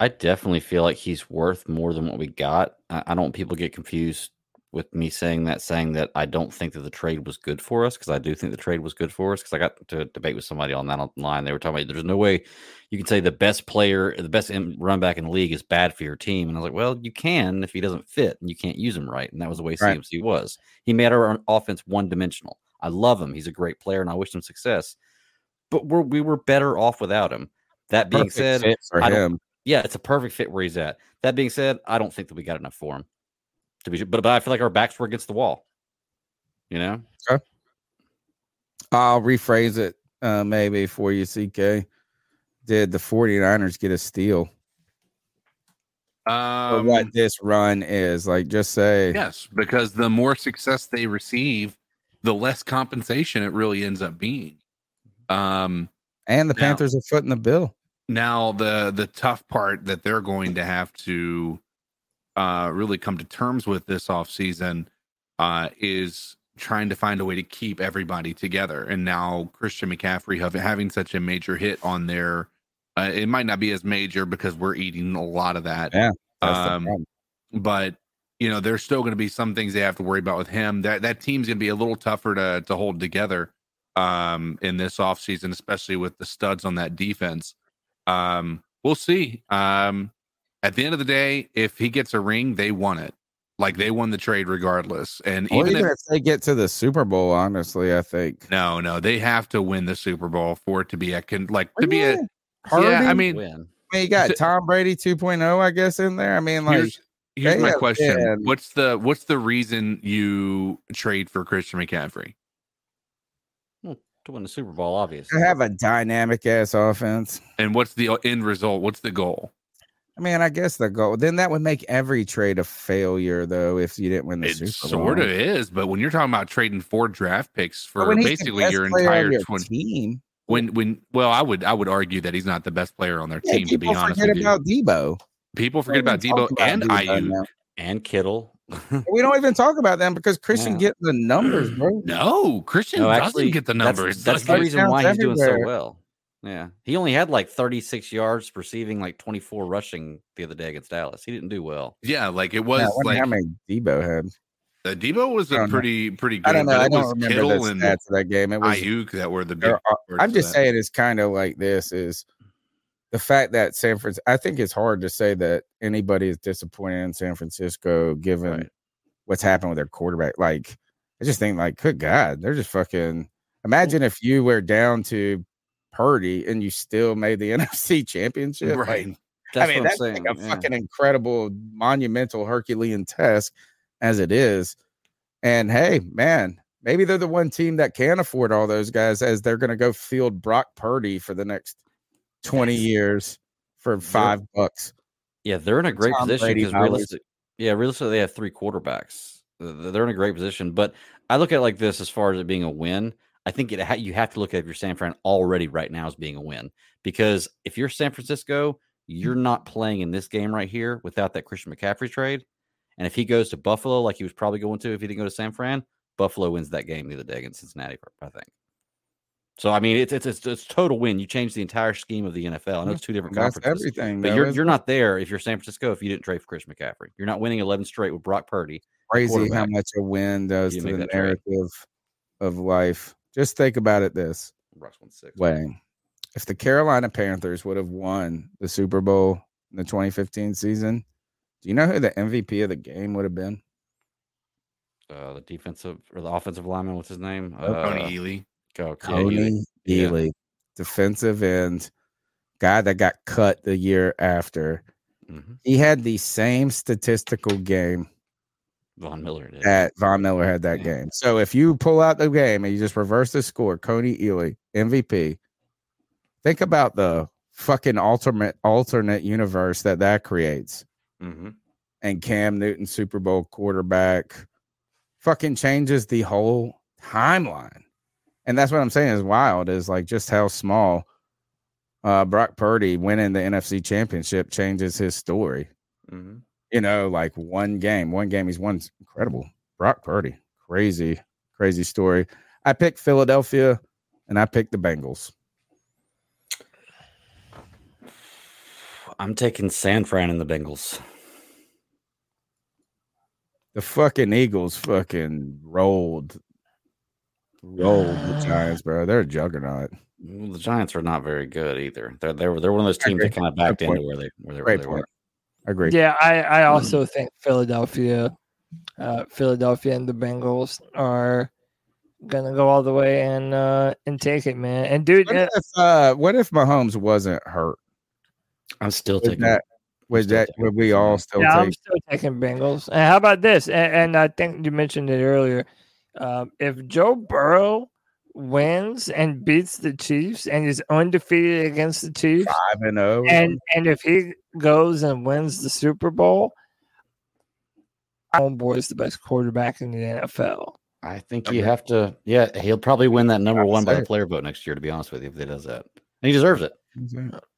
I definitely feel like he's worth more than what we got. I don't want people to get confused with me saying that I don't think that the trade was good for us, because I do think the trade was good for us, because I got to debate with somebody on that online. They were talking about there's no way you can say the best player, the best run back in the league is bad for your team. And I was like, well, you can if he doesn't fit and you can't use him right. And that was the way CMC was. He made our offense one-dimensional. I love him. He's a great player, and I wish him success. But we were better off without him. That being said, it's a perfect fit where he's at. That being said, I don't think that we got enough for him. But I feel like our backs were against the wall, you know? Okay. I'll rephrase it maybe for you, CK. Did the 49ers get a steal? For what this run is, like, just say. Yes, because the more success they receive, the less compensation it really ends up being. And the Panthers are footing the bill. Now, the tough part that they're going to have to really come to terms with this offseason is trying to find a way to keep everybody together. And now Christian McCaffrey having such a major hit on their it might not be as major because we're eating a lot of that. Yeah, but you know, there's still going to be some things they have to worry about with him. That team's going to be a little tougher to hold together in this offseason, especially with the studs on that defense. We'll see. At the end of the day, if he gets a ring, they won it. Like, they won the trade regardless. And even if they get to the Super Bowl, honestly, I think. No, they have to win the Super Bowl for it to be you got Tom Brady 2.0, I guess, in there. I mean, like, here's my question. What's the reason you trade for Christian McCaffrey? To win the Super Bowl, obviously. They have a dynamic ass offense. And what's the end result? What's the goal? I mean, I guess the goal. Then that would make every trade a failure, though, if you didn't win the Super Bowl. It sort of is, but when you're talking about trading 4 draft picks for basically your entire team, I would argue that he's not the best player on their team. To be honest, people forget about Debo. People forget about Debo and Ayuk and Kittle. We don't even talk about them because Christian gets the numbers, bro. No, Christian doesn't get the numbers. That's the reason why he's doing so well. Yeah, he only had like 36 yards receiving, like 24 rushing the other day against Dallas. He didn't do well. Yeah, like it was how many Debo had. Debo was a pretty good. I don't know. I don't remember Kittle the stats of that game. It was Ayuk that were the big. I'm just saying it's kind of like this is the fact that San Francisco. I think it's hard to say that anybody is disappointed in San Francisco given what's happened with their quarterback. Like, I just think, like, good God, they're just fucking. Imagine if you were down to Purdy and you still made the NFC Championship, right? Like, that's like a fucking incredible, monumental, Herculean task as it is. And hey, man, maybe they're the one team that can afford all those guys, as they're going to go field Brock Purdy for the next 20 years for $5. Yeah, they're in a great position because realistically, they have 3 quarterbacks. They're in a great position, but I look at it like this as far as it being a win. I think you have to look at your San Fran already right now as being a win, because if you're San Francisco, you're not playing in this game right here without that Christian McCaffrey trade. And if he goes to Buffalo, like he was probably going to, if he didn't go to San Fran, Buffalo wins that game the other day against Cincinnati, I think. So, I mean, it's total win. You change the entire scheme of the NFL. I know it's 2 different conferences, but you're not there if you're San Francisco, if you didn't trade for Christian McCaffrey. You're not winning 11 straight with Brock Purdy. Crazy how much a win does to the narrative of life. Just think about it this way. If the Carolina Panthers would have won the Super Bowl in the 2015 season, do you know who the MVP of the game would have been? The offensive lineman, what's his name? Coney Ealy. Coney Ealy. Yeah. Defensive end. Guy that got cut the year after. Mm-hmm. He had the same statistical game Von Miller had that game. So if you pull out the game and you just reverse the score, Coney Ealy, MVP. Think about the fucking alternate universe that creates. Mm-hmm. And Cam Newton, Super Bowl quarterback, fucking changes the whole timeline. And that's what I'm saying is wild, is like just how small Brock Purdy winning the NFC Championship changes his story. Mm-hmm. You know, like one game he's won. Incredible. Brock Purdy. Crazy story. I picked Philadelphia, and I picked the Bengals. I'm taking San Fran and the Bengals. The fucking Eagles fucking rolled the Giants, bro. They're a juggernaut. Well, the Giants are not very good either. They're one of those teams that kind of backed into where they were. I agree. Yeah, I also think Philadelphia and the Bengals are gonna go all the way and take it, man. And dude, what if Mahomes wasn't hurt? I'm still taking that. Would we all still? Yeah, I'm still taking Bengals. And how about this? And I think you mentioned it earlier. If Joe Burrow wins and beats the Chiefs and is undefeated against the Chiefs, 5-0, and if he goes and wins the Super Bowl, Homeboy is the best quarterback in the NFL. I think you have to. Yeah, he'll probably win that number one by the player vote next year. To be honest with you, if he does that, and he deserves it.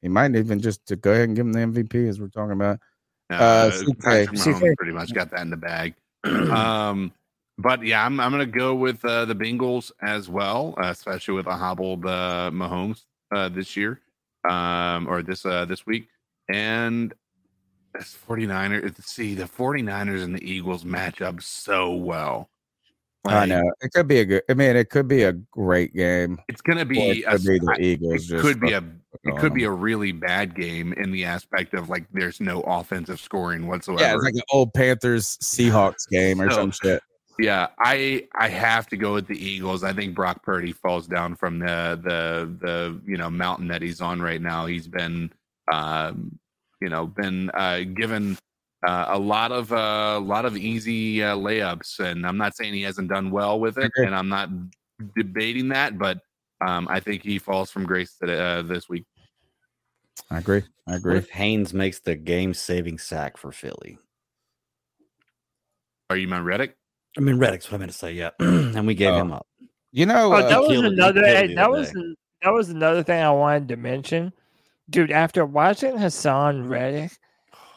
He might even just to go ahead and give him the MVP as we're talking about. Patrick Mahomes pretty much got that in the bag. But yeah, I'm going to go with the Bengals as well, especially with a hobbled Mahomes this year or this week. And it's 49ers. See, the 49ers and the Eagles match up so well. I know it could be a good. I mean, it could be a great game. It's going to be the Eagles. It could be a really bad game in the aspect of like there's no offensive scoring whatsoever. Yeah, it's like an old Panthers Seahawks game or some shit. Yeah, I have to go with the Eagles. I think Brock Purdy falls down from the mountain that he's on right now. He's been given. A lot of easy layups, and I'm not saying he hasn't done well with it, and I'm not debating that, but I think he falls from grace this week. I agree. What if Haynes makes the game-saving sack for Philly? Are you meant Reddick? I mean Reddick's what I meant to say. Yeah, and we gave him up. You know, that was another thing I wanted to mention, dude. After watching Hassan Reddick.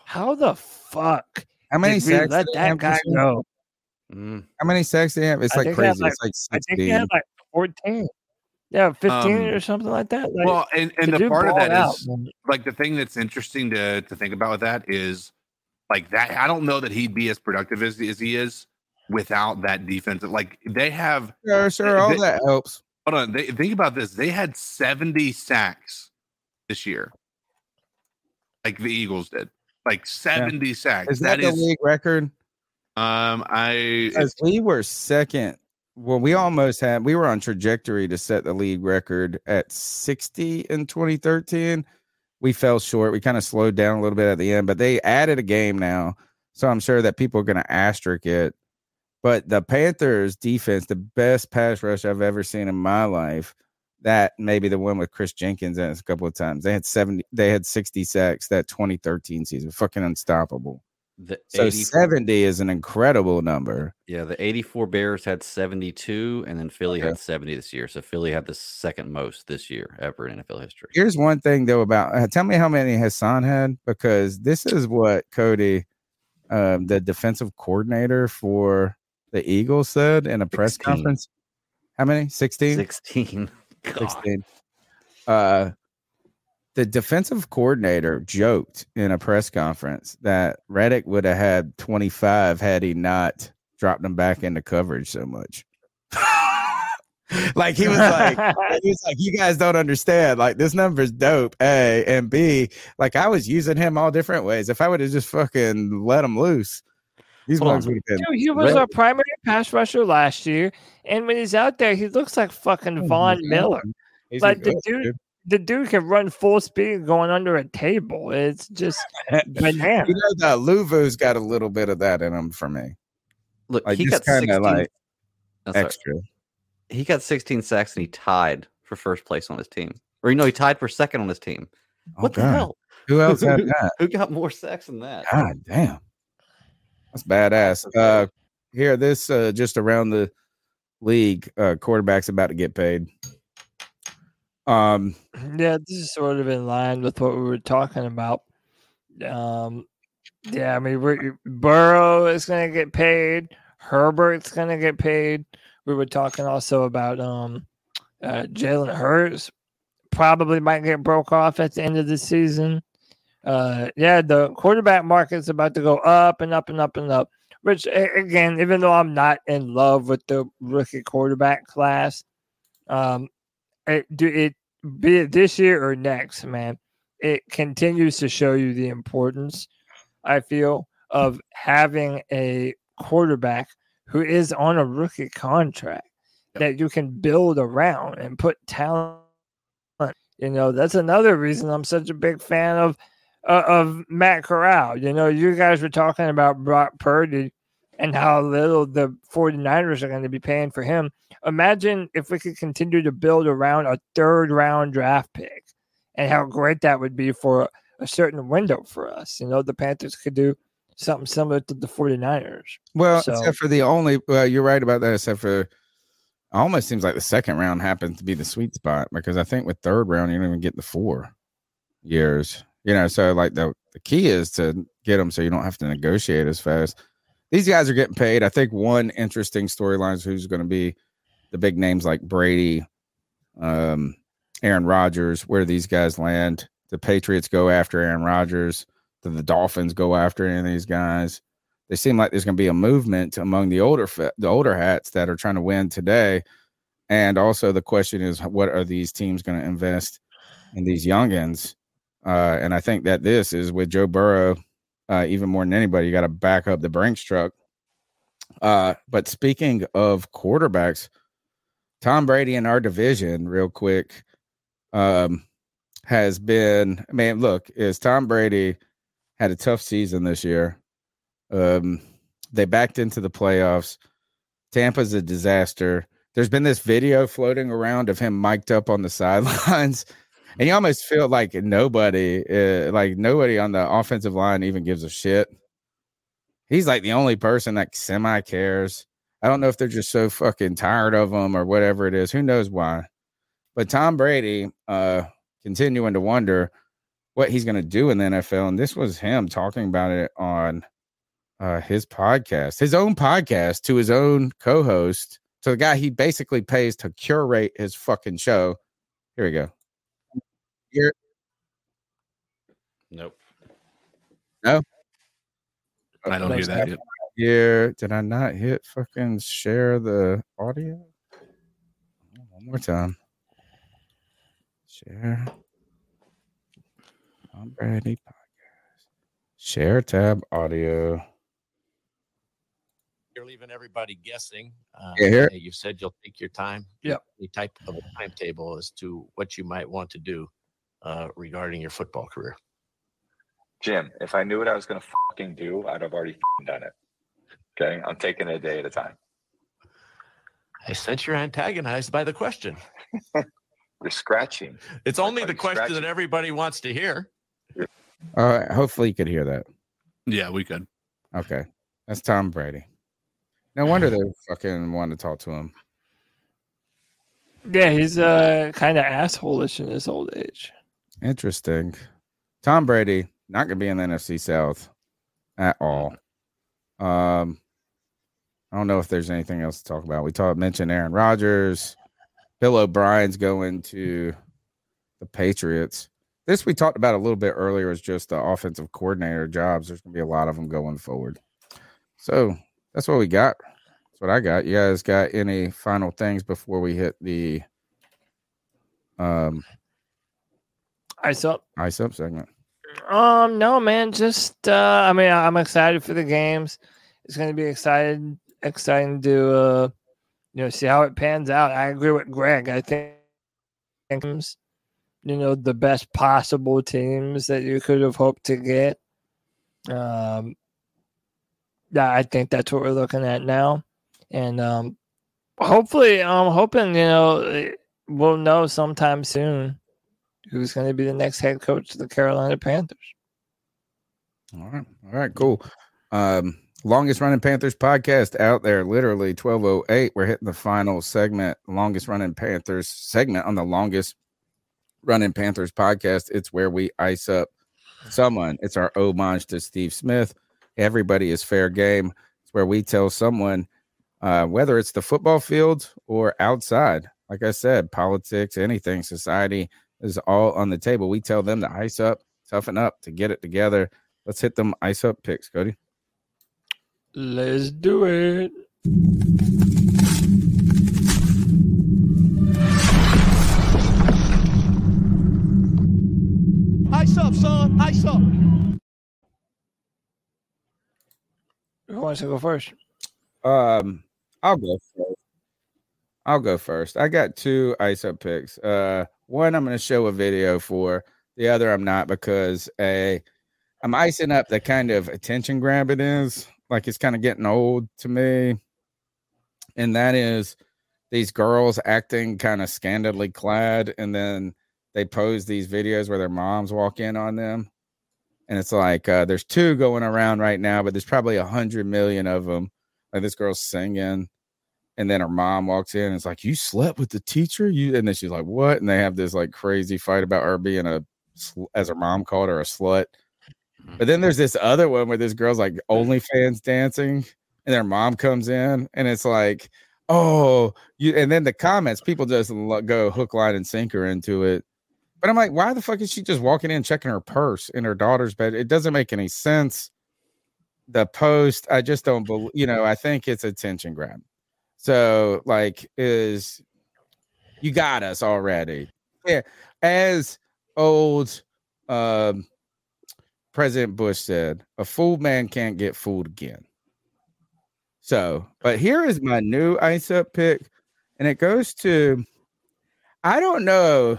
How the fuck? How many sacks let that guy go? How many sacks did he have? It's like crazy. It's like 16. I think he had like 14. Yeah, 15 or something like that. Like, well, and the part of that is like the thing that's interesting to think about with that is like that. I don't know that he'd be as productive as he is without that defensive. Like they have. Sure. All that helps. Hold on. Think about this. They had 70 sacks this year. Like the Eagles did. Like 70 sacks. Is that the league record? Because we were second. Well, we were on trajectory to set the league record at 60 in 2013. We fell short. We kind of slowed down a little bit at the end, but they added a game now. So I'm sure that people are going to asterisk it. But the Panthers defense, the best pass rush I've ever seen in my life. That maybe the one with Chris Jenkins and a couple of times. They had 60 sacks that 2013 season. Fucking unstoppable. So 70 is an incredible number. Yeah, the 84 Bears had 72, and then Philly had 70 this year. So Philly had the second most this year ever in NFL history. Here's one thing though about tell me how many Hassan had, because this is what Cody, the defensive coordinator for the Eagles, said in a press conference. How many? 16. 16. God. 16. The defensive coordinator joked in a press conference that Reddick would have had 25 had he not dropped him back into coverage so much. Like he was like, you guys don't understand. Like this number's dope. A and B. Like I was using him all different ways. If I would have just fucking let him loose. These ones we did. Dude, he was our primary pass rusher last year, and when he's out there, he looks like fucking Von Miller. He's like the dude can run full speed going under a table. It's just banana. You know that Luvu's got a little bit of that in him for me. Look, like, he got kind of like extra. Sorry. He got 16 sacks and he tied for first place on his team, or he tied for second on his team. Oh, what the hell? Who else had that? Who got more sacks than that? God damn. That's badass. Here, this just around the league, quarterback's about to get paid. Yeah, this is sort of in line with what we were talking about. Burrow is going to get paid. Herbert's going to get paid. We were talking also about Jalen Hurts probably might get broke off at the end of the season. Yeah, the quarterback market's about to go up and up and up and up, which, again, even though I'm not in love with the rookie quarterback class, it be it this year or next, man, it continues to show you the importance, I feel, of having a quarterback who is on a rookie contract that you can build around and put talent. You know, that's another reason I'm such a big fan of Matt Corral. You know, you guys were talking about Brock Purdy and how little the 49ers are going to be paying for him. Imagine if we could continue to build around a third-round draft pick and how great that would be for a certain window for us. You know, the Panthers could do something similar to the 49ers. Well, so, except for the only – well, you're right about that, except for – it almost seems like the second round happens to be the sweet spot, because I think with third round, you don't even get the 4 years. You know, so like the key is to get them so you don't have to negotiate as fast. These guys are getting paid. I think one interesting storyline is who's going to be the big names like Brady, Aaron Rodgers, where these guys land. The Patriots go after Aaron Rodgers. Then the Dolphins go after any of these guys. They seem like there's going to be a movement among the older hats that are trying to win today. And also the question is, what are these teams going to invest in these youngins? And I think that this is with Joe Burrow, even more than anybody, you got to back up the Brinks truck. But speaking of quarterbacks, Tom Brady in our division real quick has been, I mean, look, is Tom Brady had a tough season this year. They backed into the playoffs. Tampa's a disaster. There's been this video floating around of him mic'd up on the sidelines, and you almost feel like nobody on the offensive line even gives a shit. He's like the only person that semi cares. I don't know if they're just so fucking tired of him or whatever it is. Who knows why? But Tom Brady, continuing to wonder what he's going to do in the NFL, and this was him talking about it on his podcast, his own podcast, to his own co-host, to the guy he basically pays to curate his fucking show. Here we go. Here. Nope. No. I don't hear that yet. Here. Did I not hit fucking share the audio? One more time. Share. Tom Brady podcast. Share tab audio. You're leaving everybody guessing. You said you'll take your time. Yeah. The type of a timetable as to what you might want to do regarding your football career. Jim, if I knew what I was going to fucking do, I'd have already done it. Okay, I'm taking it a day at a time. I sense you're antagonized by the question. You're scratching. It's only the question scratching that everybody wants to hear. All right. Hopefully you could hear that. Yeah, we could. Okay, that's Tom Brady. No wonder they fucking want to talk to him. Yeah, he's kind of asshole-ish in his old age. Interesting. Tom Brady, not going to be in the NFC South at all. I don't know if there's anything else to talk about. We mentioned Aaron Rodgers. Bill O'Brien's going to the Patriots. This we talked about a little bit earlier is just the offensive coordinator jobs. There's going to be a lot of them going forward. So that's what we got. That's what I got. You guys got any final things before we hit the ice up segment? No, man. Just I mean, I'm excited for the games. It's going to be exciting to see how it pans out. I agree with Greg. I think, you know, the best possible teams that you could have hoped to get. Yeah, I think that's what we're looking at now. And hopefully, I'm hoping, we'll know sometime soon who's going to be the next head coach of the Carolina Panthers. All right, cool. Longest running Panthers podcast out there, literally 12:08. We're hitting the final segment, longest running Panthers segment on the longest running Panthers podcast. It's where we ice up someone. It's our homage to Steve Smith. Everybody is fair game. where we tell someone, whether it's the football field or outside, like I said, politics, anything, society is all on the table. We tell them to ice up, toughen up, to get it together. Let's hit them ice up picks, Cody. Let's do it. Ice up, son. Ice up. Who wants to go first? I'll go first. I got two ice up picks. One I'm going to show a video for. The other I'm not, because I'm icing up the kind of attention grab it is. Like, it's kind of getting old to me. And that is these girls acting kind of scantily clad, and then they pose these videos where their moms walk in on them. And it's like, there's two going around right now, but there's probably 100 million of them. Like, this girl's singing, and then her mom walks in and it's like, you slept with the teacher? And then she's like, what? And they have this like crazy fight about her being as her mom called her, a slut. But then there's this other one where this girl's like OnlyFans dancing, and their mom comes in, and it's like, oh, you. And then the comments, people just go hook, line, and sinker into it. But I'm like, why the fuck is she just walking in, checking her purse in her daughter's bed? It doesn't make any sense. The post, I just don't believe, I think it's attention grab. So, like, you got us already. Yeah. As old President Bush said, a fooled man can't get fooled again. So, but here is my new ice up pick. And it goes to, I don't know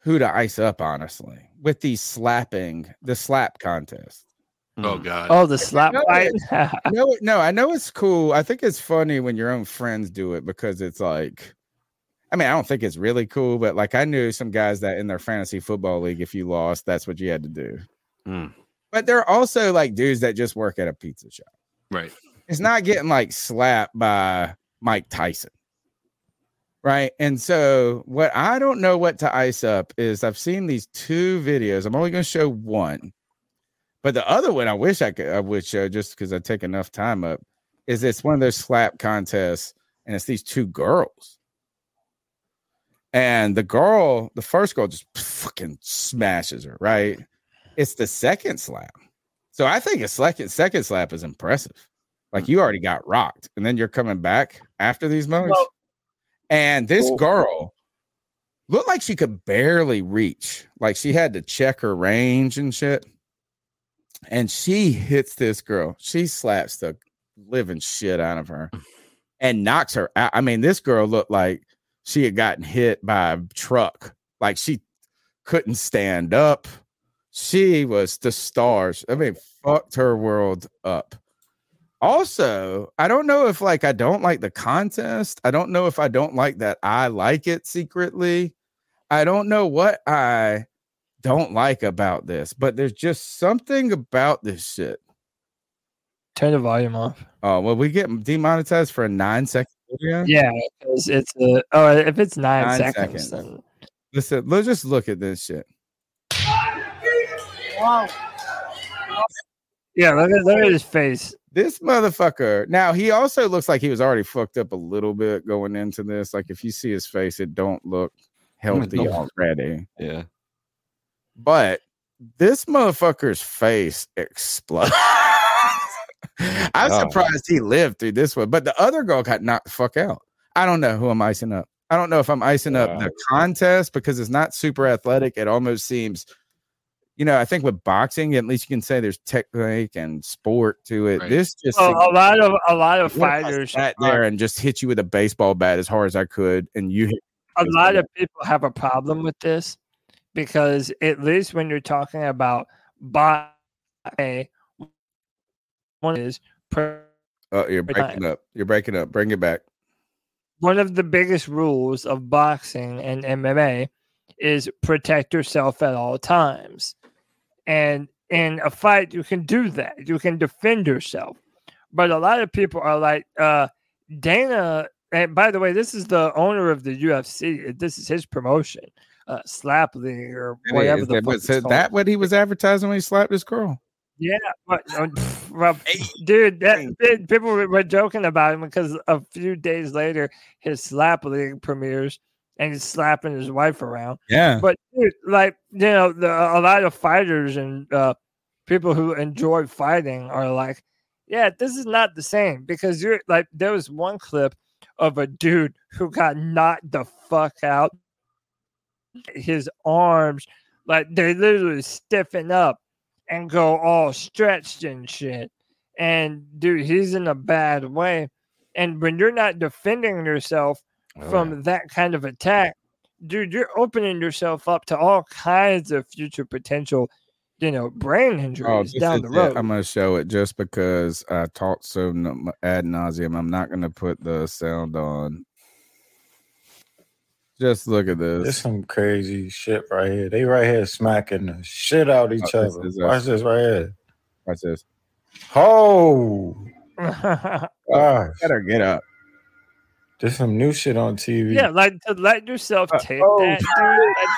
who to ice up, honestly, with the slap contest. Oh, God. Oh, the slap fight. No, I know it's cool. I think it's funny when your own friends do it, because it's like, I mean, I don't think it's really cool, but like, I knew some guys that in their fantasy football league, if you lost, that's what you had to do. Mm. But there are also like dudes that just work at a pizza shop. Right. It's not getting like slapped by Mike Tyson. Right. And so what I don't know what to ice up is, I've seen these two videos. I'm only going to show one, but the other one I would show, just because I take enough time up, is it's one of those slap contests, and it's these two girls. And the first girl just fucking smashes her. Right. It's the second slap. So I think a second slap is impressive. Like, you already got rocked, and then you're coming back after these moments. Well, and this girl looked like she could barely reach. Like, she had to check her range and shit. And she hits this girl. She slaps the living shit out of her and knocks her out. I mean, this girl looked like she had gotten hit by a truck. Like, she couldn't stand up. She was the stars. I mean, fucked her world up. Also, I don't know if, like, I don't like the contest. I don't know if I don't like that I like it secretly. I don't know what I don't like about this, but there's just something about this shit. Turn the volume off. Oh, well, we get demonetized for a 9-second video? Yeah, because if it's nine seconds. Then... Listen, let's just look at this shit. Wow. Yeah, look at his face. This motherfucker. Now, he also looks like he was already fucked up a little bit going into this. Like, if you see his face, it don't look healthy already. Yeah. But this motherfucker's face explodes. I'm surprised he lived through this one. But the other girl got knocked the fuck out. I don't know who I'm icing up. I don't know if I'm icing up the contest, because it's not super athletic. It almost seems... I think with boxing, at least you can say there's technique and sport to it. Right. This just a lot of fighters sat there and just hit you with a baseball bat as hard as I could, and you hit a lot of people have a problem with this, because at least when you're talking about boxing, one is you're breaking up. You're breaking up. Bring it back. One of the biggest rules of boxing and MMA is protect yourself at all times. And in a fight, you can do that. You can defend yourself. But a lot of people are like, Dana, and by the way, this is the owner of the UFC. This is his promotion, Slap League or whatever the fuck it's called. That what he was advertising when he slapped his girl? Yeah, well, dude, people were joking about him because a few days later, his slap league premieres and he's slapping his wife around. Yeah, but dude, like, you know, a lot of fighters and people who enjoy fighting are like, yeah, this is not the same, because you're like, there was one clip of a dude who got knocked the fuck out. His arms, like, they literally stiffen up and go all stretched and shit. And dude, he's in a bad way. And when you're not defending yourself from that kind of attack, dude, you're opening yourself up to all kinds of future potential, you know, brain injuries down the road. It. I'm going to show it just because I talked so ad nauseum. I'm not going to put the sound on. Just look at this. There's some crazy shit right here. They right here smacking the shit out each other. Watch this right here. Watch this. Oh! Better get up. There's some new shit on TV. Yeah, like, to let yourself tape that, dude. Like,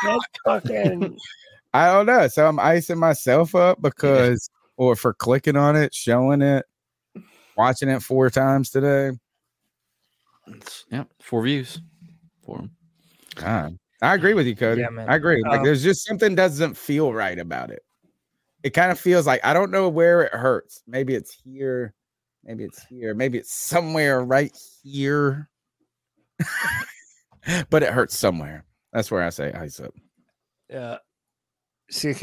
that's fucking... I don't know. So I'm icing myself up because, or for clicking on it, showing it, watching it 4 times today. Yeah, 4 views. 4. God. I agree with you, Cody. Yeah, man. I agree. Like, there's just something doesn't feel right about it. It kind of feels like, I don't know where it hurts. Maybe it's here. Maybe it's here. Maybe it's somewhere right here. But it hurts somewhere. That's where I say ice up. Yeah. Yeah.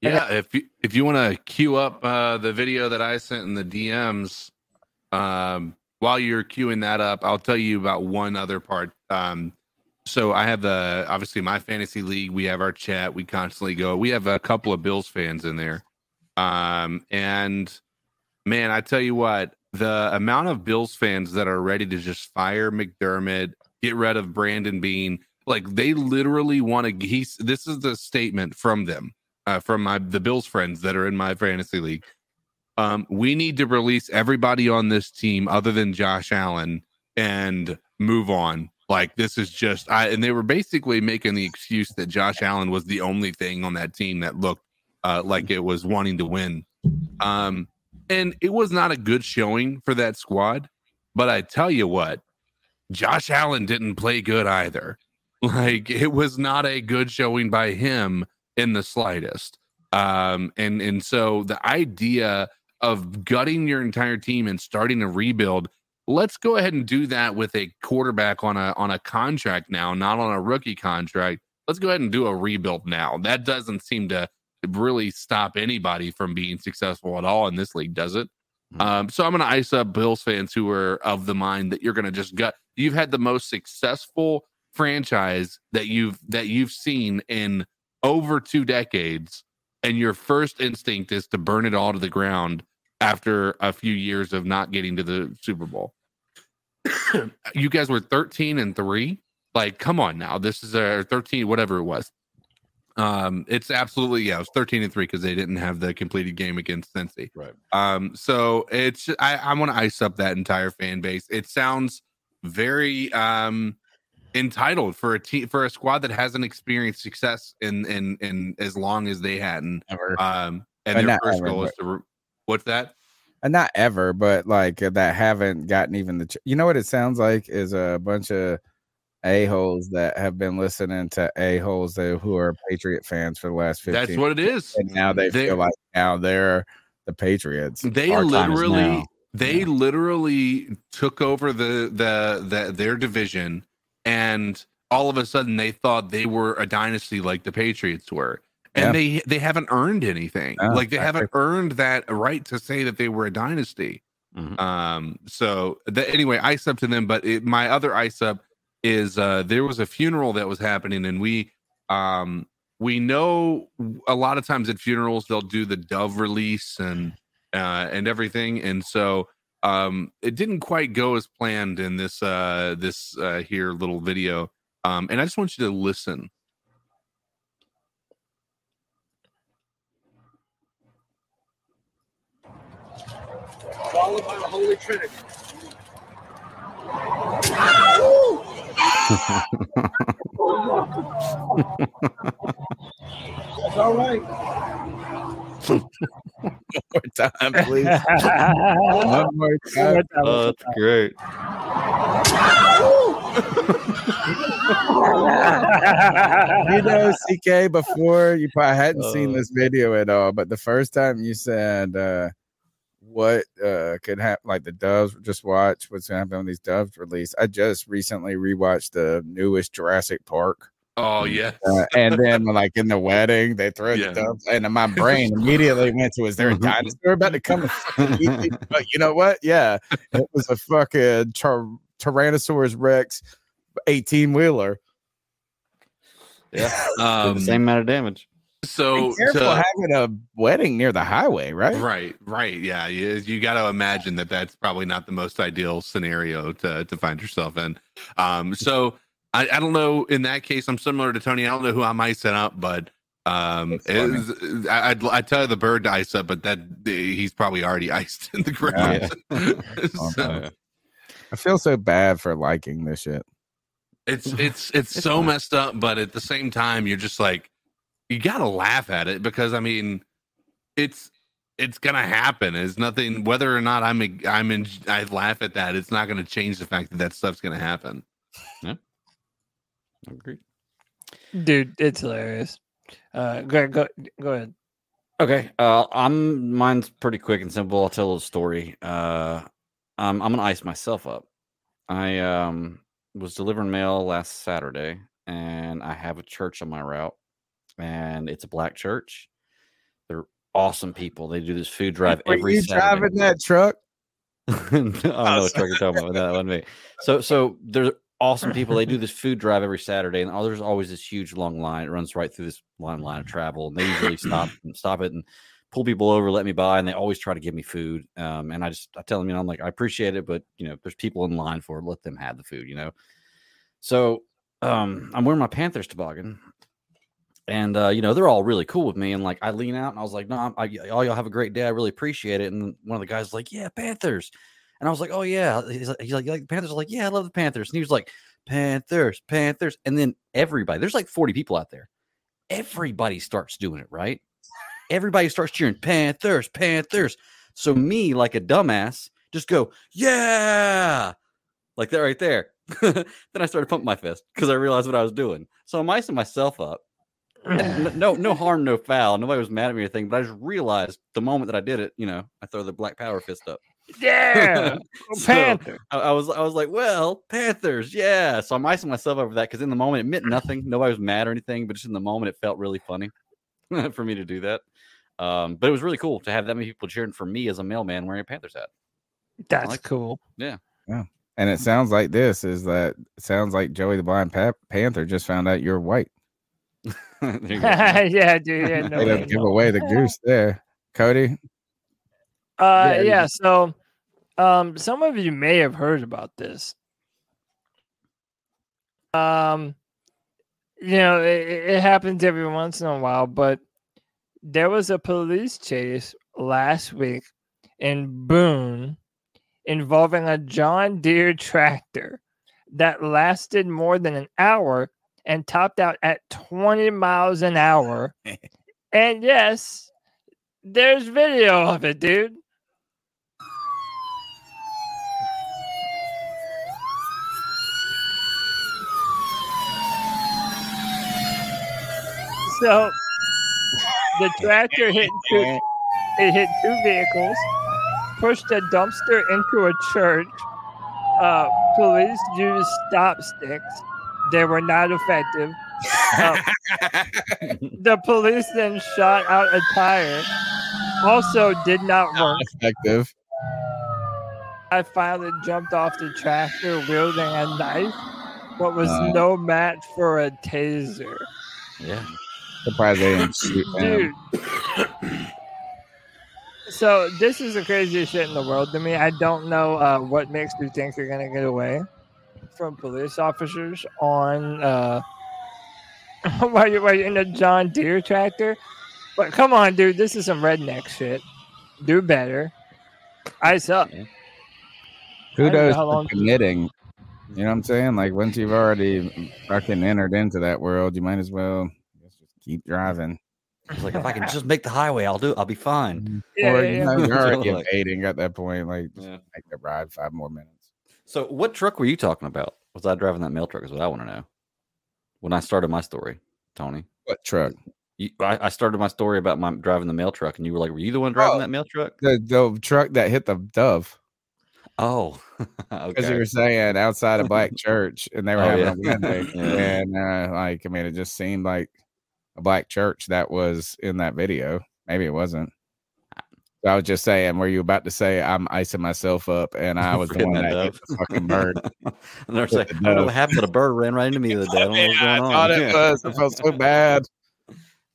If you want to queue up the video that I sent in the DMs, while you're queuing that up, I'll tell you about one other part. So I have obviously my fantasy league. We have our chat. We constantly go. We have a couple of Bills fans in there. And man, I tell you what, the amount of Bills fans that are ready to just fire McDermott, get rid of Brandon Bean, like they literally want to. This is the statement from them, from the Bills friends that are in my fantasy league. We need to release everybody on this team other than Josh Allen and move on. Like, this is just, and they were basically making the excuse that Josh Allen was the only thing on that team that looked like it was wanting to win. And it was not a good showing for that squad, but I tell you what, Josh Allen didn't play good either. Like, it was not a good showing by him in the slightest. And so the idea of gutting your entire team and starting a rebuild, let's go ahead and do that with a quarterback on a contract now, not on a rookie contract. Let's go ahead and do a rebuild now. That doesn't seem to really stop anybody from being successful at all in this league, does it? Mm-hmm. So I'm going to ice up Bills fans who are of the mind that you're going to just gut. You've had the most successful franchise that you've seen in over 2 decades. And your first instinct is to burn it all to the ground after a few years of not getting to the Super Bowl. You guys were 13-3. Like, come on now. This is a 13, whatever it was. It's absolutely, it was 13-3 because they didn't have the completed game against Cincy. Right. So it's, I want to ice up that entire fan base. It sounds very, entitled for a squad that hasn't experienced success in as long as they hadn't. Ever. And their first goal is to what's that? And not ever, but like that haven't gotten even the. You know what it sounds like is a bunch of a-holes that have been listening to a-holes who are Patriot fans for the last 15. That's what it is. And now they feel like now they're the Patriots. They literally took over their division. And all of a sudden they thought they were a dynasty like the Patriots were. And they haven't earned anything. Like they haven't earned that right to say that they were a dynasty. Mm-hmm. Anyway, ice up to them. But my other ice up is there was a funeral that was happening. And we know a lot of times at funerals, they'll do the dove release and everything. And so... it didn't quite go as planned in this this here little video, and I just want you to listen. Followed by the Holy Trinity. That's all right. One more time, please. One more time. Oh, that's great. You know, CK, before you probably hadn't seen this video at all, but the first time you said what could happen, like the Doves, just watch what's going to happen when these Doves release. I just recently rewatched the newest Jurassic Park. Oh, yeah. And then, like, in the wedding, they throw the doves. And my brain immediately went to, is there a dinosaur about to come? But you know what? Yeah. It was a fucking Tyrannosaurus Rex 18-wheeler. Yeah. Same amount of damage. So be careful having a wedding near the highway, right? Right. Yeah. You got to imagine that's probably not the most ideal scenario to find yourself in. So... I don't know. In that case, I'm similar to Tony. I don't know who I might set up, but I'd tell the bird to ice up, but he's probably already iced in the ground. Yeah. So, I feel so bad for liking this shit. It's so messed up, but at the same time, you're just like, you gotta laugh at it because I mean, it's gonna happen. It's nothing. Whether or not I laugh at that, it's not gonna change the fact that stuff's gonna happen. Yeah. Agreed. Dude, it's hilarious. Greg, go ahead. Okay. Mine's pretty quick and simple. I'll tell a little story. I'm gonna ice myself up. I was delivering mail last Saturday, and I have a church on my route, and it's a black church. They're awesome people. They do this food drive every Saturday. Are you driving that truck? I don't know what truck you're talking about. That wasn't me. So there's awesome people. They do this food drive every Saturday, and there's always this huge long line. It runs right through this line of travel, and they usually stop it and pull people over, let me by, and they always try to give me food. And I tell them, you know, I'm like, I appreciate it, but you know, there's people in line for it. Let them have the food, you know. So I'm wearing my Panthers toboggan, and you know, they're all really cool with me. And like, I lean out, and I was like, no, all y'all have a great day. I really appreciate it. And one of the guys was like, yeah, Panthers. And I was like, oh, yeah. He's like, you like the Panthers? I was like, yeah, I love the Panthers. And he was like, Panthers. And then everybody, there's like 40 people out there. Everybody starts doing it, right? Everybody starts cheering, Panthers. So me, like a dumbass, just go, yeah, like that right there. Then I started pumping my fist because I realized what I was doing. So I'm icing myself up. No harm, no foul. Nobody was mad at me or anything, but I just realized the moment that I did it, you know, I throw the black power fist up. Yeah, Panther. So I was like, well, Panthers, yeah. So I'm icing myself over that because in the moment it meant nothing. Nobody was mad or anything, but just in the moment it felt really funny for me to do that. But it was really cool to have that many people cheering for me as a mailman wearing a Panthers hat. That's cool. Yeah. And it sounds like it sounds like Joey the Blind Panther just found out you're white. You yeah, dude. Yeah, no, they don't give away the goose there, Cody. So some of you may have heard about this. You know, it happens every once in a while, but there was a police chase last week in Boone involving a John Deere tractor that lasted more than an hour and topped out at 20 miles an hour. And yes, there's video of it, dude. So the tractor hit two vehicles, pushed a dumpster into a church. Police used stop sticks. They were not effective. The police then shot out a tire. Also did not work. Effective. I finally jumped off the tractor wielding a knife, but was no match for a taser. Yeah. Surprised they didn't shoot him. Dude. So this is the craziest shit in the world to me. I don't know what makes me think you're going to get away from police officers on while you're in a John Deere tractor. But come on, dude, this is some redneck shit. Do better. Ice up. Kudos for committing. You know what I'm saying? Like, once you've already fucking entered into that world, you might as well just keep driving. I was like, if I can just make the highway, I'll be fine. Yeah, or you're already invading at that point. Like, make the ride 5 more minutes. So, what truck were you talking about? Was I driving that mail truck? Is what I want to know. When I started my story, Tony, what truck? I started my story about my driving the mail truck, and you were like, "Were you the one driving that mail truck?" The truck that hit the dove. Oh, because you were saying outside a black church, and they were having a wedding, and like, I mean, it just seemed like a black church that was in that video. Maybe it wasn't. So I was just saying, were you about to say I'm icing myself up, and I was the one that hit the fucking bird? And they're saying, "I don't know what happened, but a bird ran right into me the other day." I thought it was. I felt so bad,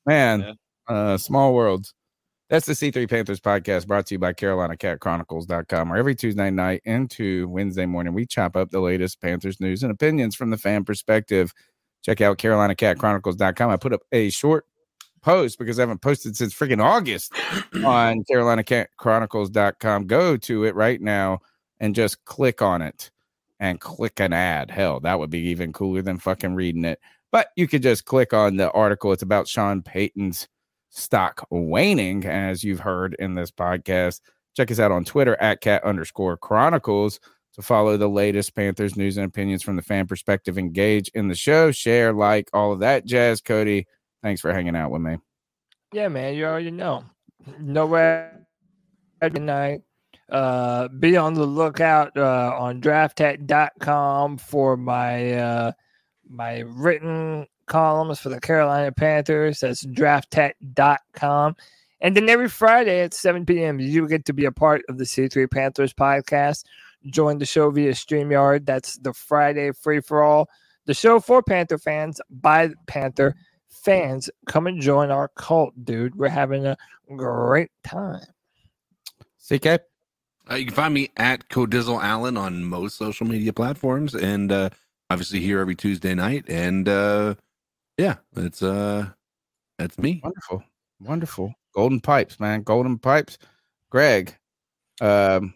man. Yeah. Small worlds. That's the C3 Panthers podcast, brought to you by CarolinaCatChronicles.com, where every Tuesday night into Wednesday morning, we chop up the latest Panthers news and opinions from the fan perspective. Check out CarolinaCatChronicles.com. I put up a short post because I haven't posted since freaking August on CarolinaCatChronicles.com. Go to it right now and just click on it and click an ad. Hell, that would be even cooler than fucking reading it. But you could just click on the article. It's about Sean Payton's stock waning, as you've heard in this podcast. Check us out on Twitter at @cat_chronicles to follow the latest Panthers news and opinions from the fan perspective. Engage in the show, share, like, all of that jazz. Cody, thanks for hanging out with me. Yeah, man, you already know. Nowhere every night. Be on the lookout on drafttech.com for my my written columns for the Carolina Panthers. That's drafttech.com. And then every Friday at 7 p.m., you get to be a part of the C3 Panthers podcast. Join the show via StreamYard. That's the Friday free-for-all. The show for Panther fans, by Panther fans. Come and join our cult, dude. We're having a great time. CK? You can find me at Codizzle Allen on most social media platforms. And obviously here every Tuesday night. And yeah, that's me. Wonderful. Wonderful. Golden pipes, man. Golden pipes. Greg, well,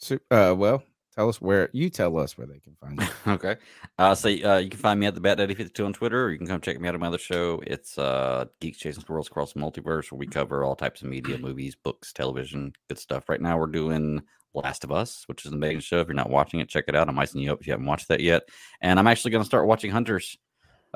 tell us where they can find you. Okay. So you can find me at the Bat Daddy 52 on Twitter, or you can come check me out on my other show. It's Geeks Chasing Squirrels Across the Multiverse, where we cover all types of media, movies, books, television, good stuff. Right now we're doing Last of Us, which is an amazing show. If you're not watching it, check it out. I'm icing you up if you haven't watched that yet. And I'm actually going to start watching Hunters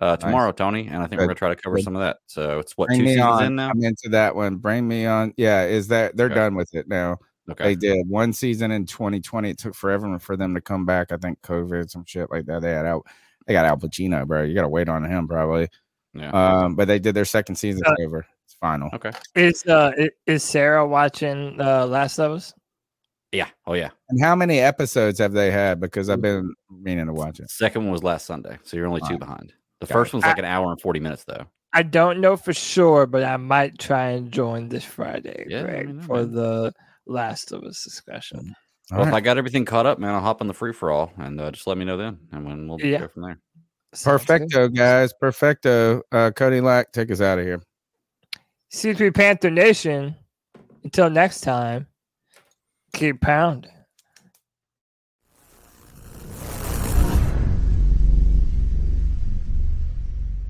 tomorrow, nice. Tony, and I think we're going to try to cover some of that. So it's what, 2 seasons in now? I'm into that one. Bring me on. Yeah, is that they're done with it now. Okay. They did one season in 2020. It took forever for them to come back. I think COVID, some shit like that. They got Al Pacino, bro. You got to wait on him probably. Yeah. But they did their second season over. It's final. Okay. Is Sarah watching Last of Us? Yeah. Oh, yeah. And how many episodes have they had? Because I've been meaning to watch it. Second one was last Sunday, so you're only 2 behind. The first one's like an hour and 40 minutes, though. I don't know for sure, but I might try and join this Friday, Greg, for the Last of Us discussion. Well, if I got everything caught up, man, I'll hop on the free-for-all, and just let me know then, and when we'll go from there. Perfecto, guys. Perfecto. Cody Lack, take us out of here. C3 Panther Nation, until next time, keep pounding.